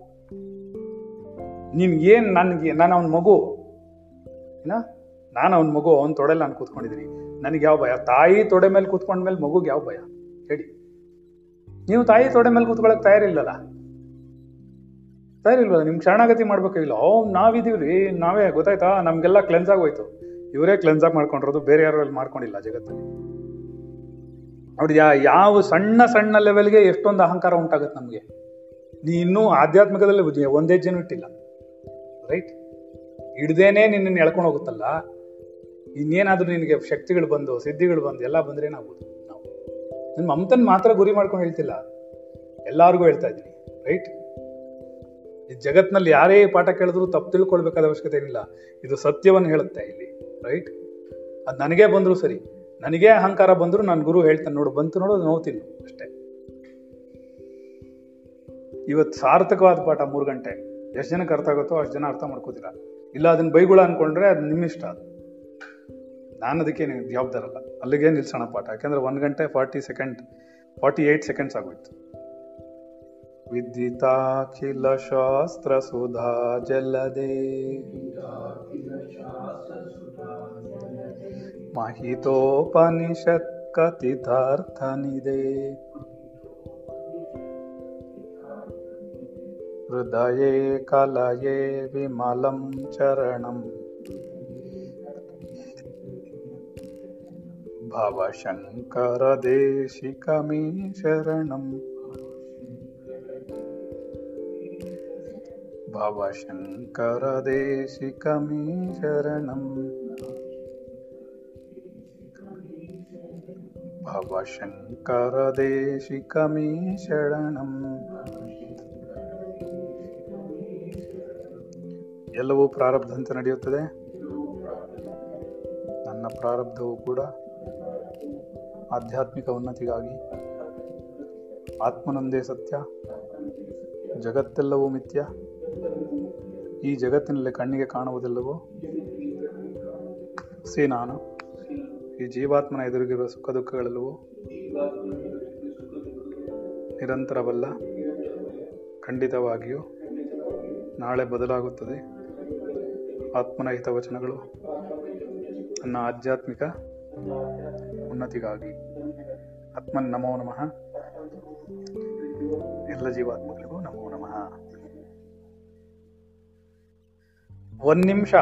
ನೀನ್ಗೇನು ನಾನು ಅವನ ಮಗು, ಏನ ನಾನು ಅವನ ಮಗು, ಅವ್ನ ತೊಡೆಯಲ್ಲಿ ನಾನು ಕೂತ್ಕೊಂಡಿದ್ದೀನಿ, ನನಗೆ ಯಾವ ಭಯ? ತಾಯಿ ತೊಡೆ ಮೇಲೆ ಕೂತ್ಕೊಂಡ್ಮೇಲೆ ಮಗುಗೆ ಯಾವ ಭಯ ಹೇಳಿ? ನೀವು ತಾಯಿ ತೊಡೆ ಮೇಲೆ ಕೂತ್ಕೊಳ್ಳೋಕೆ ತಯಾರಿಲ್ವಲ್ಲ, ನಿಮ್ಗೆ ಶರಣಾಗತಿ ಮಾಡ್ಬೇಕಾಗಿಲ್ಲ. ಓ ನಾವಿದೀವ್ರಿ ನಾವೇ, ಗೊತ್ತಾಯ್ತಾ? ನಮಗೆಲ್ಲ ಕ್ಲೆನ್ಸ್ ಆಗೋಯ್ತು, ಇವರೇ ಕ್ಲೆನ್ಸ್ ಆಗಿ ಮಾಡ್ಕೊಂಡಿರೋದು, ಬೇರೆ ಯಾರು ಅಲ್ಲಿ ಮಾಡ್ಕೊಂಡಿಲ್ಲ ಜಗತ್ತಲ್ಲಿ. ನೋಡಿ ಯಾವ ಸಣ್ಣ ಸಣ್ಣ ಲೆವೆಲ್ಗೆ ಎಷ್ಟೊಂದು ಅಹಂಕಾರ ಉಂಟಾಗುತ್ತೆ ನಮಗೆ. ನೀ ಇನ್ನೂ ಆಧ್ಯಾತ್ಮಿಕದಲ್ಲಿ ಒಂದೇ ಜನ ಇಟ್ಟಿಲ್ಲ, ರೈಟ್? ಹಿಡ್ದೇನೆ ನಿನ್ನನ್ನು ಎಳ್ಕೊಂಡು ಹೋಗುತ್ತಲ್ಲ, ಇನ್ನೇನಾದರೂ ನಿನಗೆ ಶಕ್ತಿಗಳು ಬಂದು ಸಿದ್ಧಿಗಳು ಬಂದು ಎಲ್ಲ ಬಂದರೆ ಏನಾಗ್ಬೋದು? ನಾವು ನನ್ನ ಮಮತನ ಮಾತ್ರ ಗುರಿ ಮಾಡ್ಕೊಂಡು ಹೇಳ್ತಿಲ್ಲ, ಎಲ್ಲರಿಗೂ ಹೇಳ್ತಾ ಇದ್ದೀನಿ, ರೈಟ್? ಈ ಜಗತ್ತಿನಲ್ಲಿ ಯಾರೇ ಪಾಠ ಕೇಳಿದ್ರು ತಪ್ಪು ತಿಳ್ಕೊಳ್ಬೇಕಾದ ಅವಶ್ಯಕತೆ ಏನಿಲ್ಲ, ಇದು ಸತ್ಯವನ್ನು ಹೇಳುತ್ತೆ ಇಲ್ಲಿ, ರೈಟ್? ಅದು ನನಗೇ ಬಂದರೂ ಸರಿ, ನನಗೇ ಅಹಂಕಾರ ಬಂದರೂ ನನ್ನ ಗುರು ಹೇಳ್ತಾನೆ, ನೋಡು ಬಂತು ನೋಡು ನೋಡ್ತೀನಿ ಅಷ್ಟೇ. ಇವತ್ತು ಸಾರ್ಥಕವಾದ ಪಾಠ 3 ಗಂಟೆ, ಎಷ್ಟು ಜನಕ್ಕೆ ಅರ್ಥ ಆಗುತ್ತೋ ಅಷ್ಟು ಜನ ಅರ್ಥ ಮಾಡ್ಕೋತೀರ, ಇಲ್ಲ ಅದನ್ನ ಬೈಗುಳ ಅಂದ್ಕೊಂಡ್ರೆ ಅದು ನಿಮ್ಮಿಷ್ಟ. ಅದು ನಾನು ಅದಕ್ಕೆ ಜವಾಬ್ದಾರಲ್ಲ, ಅಲ್ಲಿಗೆ ನಿಲ್ಸೋಣ ಪಾಠ. ಯಾಕೆಂದರೆ 1 ಗಂಟೆ 48 ಸೆಕೆಂಡ್ಸ್ ಆಗೋಯ್ತು. ವಿದಿತಾಖಿಲ ಶಾಸ್ತ್ರ ಸುಧಾ ಜಲದೆ ಮಹಿತೋಪನಿಷತ್ ಕಥಿತಾರ್ಥನಿದೆ ಹೃದಯೇ ಕಲಯೇ ವಿಮಲಂ ಚರಣಂ ಭವಶಂಕರ ದೇಶಿಕ ಮೇ ಶರಣಂ ಭವಶಂಕರ ದೇಶಿಕ ಮೇ ಶರಣಂ ಭವಶಂಕರ ದೇಶಿಕ ಮೇ ಶರಣಂ. ಎಲ್ಲವೂ ಪ್ರಾರಬ್ಧದಂತೆ ನಡೆಯುತ್ತದೆ, ನನ್ನ ಪ್ರಾರಬ್ಧವೂ ಕೂಡ ಆಧ್ಯಾತ್ಮಿಕ ಉನ್ನತಿಗಾಗಿ. ಆತ್ಮನೊಂದೇ ಸತ್ಯ, ಜಗತ್ತೆಲ್ಲವೂ ಮಿಥ್ಯ, ಈ ಜಗತ್ತಿನಲ್ಲಿ ಕಣ್ಣಿಗೆ ಕಾಣುವುದೆಲ್ಲವೂ ಸೇ ನಾನು. ಈ ಜೀವಾತ್ಮನ ಎದುರಿಗಿರುವ ಸುಖ ದುಃಖಗಳೆಲ್ಲವೂ ನಿರಂತರವಲ್ಲ, ಖಂಡಿತವಾಗಿಯೂ ನಾಳೆ ಬದಲಾಗುತ್ತದೆ. ಆತ್ಮನ ಹಿತವಚನಗಳು ನನ್ನ ಆಧ್ಯಾತ್ಮಿಕ ಉನ್ನತಿಗಾಗಿ. ಆತ್ಮನ್ ನಮೋ ನಮಃ, ಎಲ್ಲ ಜೀವಾತ್ಮಗಳಿಗೂ ನಮೋ ನಮಃ. 1 ನಿಮಿಷ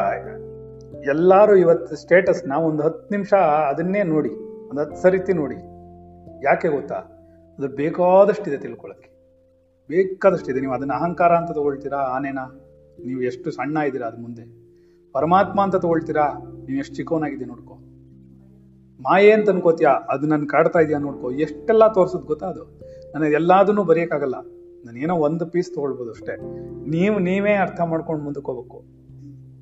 ಎಲ್ಲರೂ ಇವತ್ತು ಸ್ಟೇಟಸ್ನ ಒಂದು 10 ನಿಮಿಷ ಅದನ್ನೇ ನೋಡಿ, ಒಂದು 10 ಸರಿತಿ ನೋಡಿ. ಯಾಕೆ ಗೊತ್ತಾ? ಅದು ಬೇಕಾದಷ್ಟಿದೆ ತಿಳ್ಕೊಳ್ಳೋಕ್ಕೆ, ಬೇಕಾದಷ್ಟಿದೆ. ನೀವು ಅದನ್ನು ಅಹಂಕಾರ ಅಂತ ತಗೊಳ್ತೀರಾ, ಆನೇನಾ ನೀವು ಎಷ್ಟು ಸಣ್ಣ ಇದ್ದೀರಾ ಅದು ಮುಂದೆ. ಪರಮಾತ್ಮ ಅಂತ ತಗೊಳ್ತೀರಾ, ನೀವು ಎಷ್ಟು ಚಿಕ್ಕವನಾಗಿದ್ದೀಯ ನೋಡ್ಕೋ. ಮಾಯೆ ಅಂತ ಅನ್ಕೋತೀಯಾ, ಅದು ನಾನು ಕಾಡ್ತಾ ಇದೆಯಾ ನೋಡ್ಕೋ. ಎಷ್ಟೆಲ್ಲ ತೋರಿಸೋದು ಗೊತ್ತಾ ಅದು. ನನಗೆ ಎಲ್ಲದನ್ನೂ ಬರೆಯೋಕ್ಕಾಗಲ್ಲ, ನಾನೇನೋ ಒಂದು ಪೀಸ್ ತೊಗೊಳ್ಬೋದು ಅಷ್ಟೇ. ನೀವೇ ಅರ್ಥ ಮಾಡ್ಕೊಂಡು ಮುಂದಕ್ಕೆ ಹೋಗ್ಬೇಕು.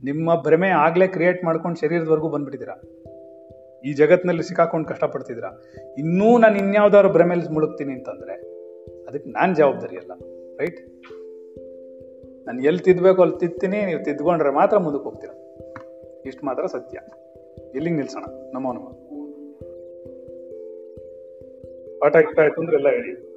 ನಿಮ್ಮ ಭ್ರಮೆ ಆಗಲೇ ಕ್ರಿಯೇಟ್ ಮಾಡ್ಕೊಂಡು ಶರೀರದವರೆಗೂ ಬಂದ್ಬಿಟ್ಟಿದ್ದೀರಾ, ಈ ಜಗತ್ತಿನಲ್ಲಿ ಸಿಕ್ಕಾಕೊಂಡು ಕಷ್ಟಪಡ್ತಿದ್ದೀರಾ. ಇನ್ನೂ ನಾನು ಇನ್ಯಾವುದಾದ್ರು ಭ್ರಮೆಯಲ್ಲಿ ಮುಳುಗ್ತೀನಿ ಅಂತಂದರೆ ಅದಕ್ಕೆ ನಾನು ಜವಾಬ್ದಾರಿ ಅಲ್ಲ, ರೈಟ್? ನಾನು ಎಲ್ಲಿ ತಿದ್ದಬೇಕು ಅಲ್ಲಿ ತಿದ್ತೀನಿ, ನೀವು ತಿದ್ಕೊಂಡ್ರೆ ಮಾತ್ರ ಮುಂದಕ್ಕೆ ಹೋಗ್ತೀರ. ಇಷ್ಟು ಮಾತ್ರ ಸತ್ಯ. ಎಲ್ಲಿಗೆ ನಿಲ್ಸೋಣ? ನಮೋ ನಮಃ. ಪಾಠ ಇಷ್ಟ ಆಯ್ತು ಅಂದ್ರೆ ಎಲ್ಲ ಹೇಳಿ.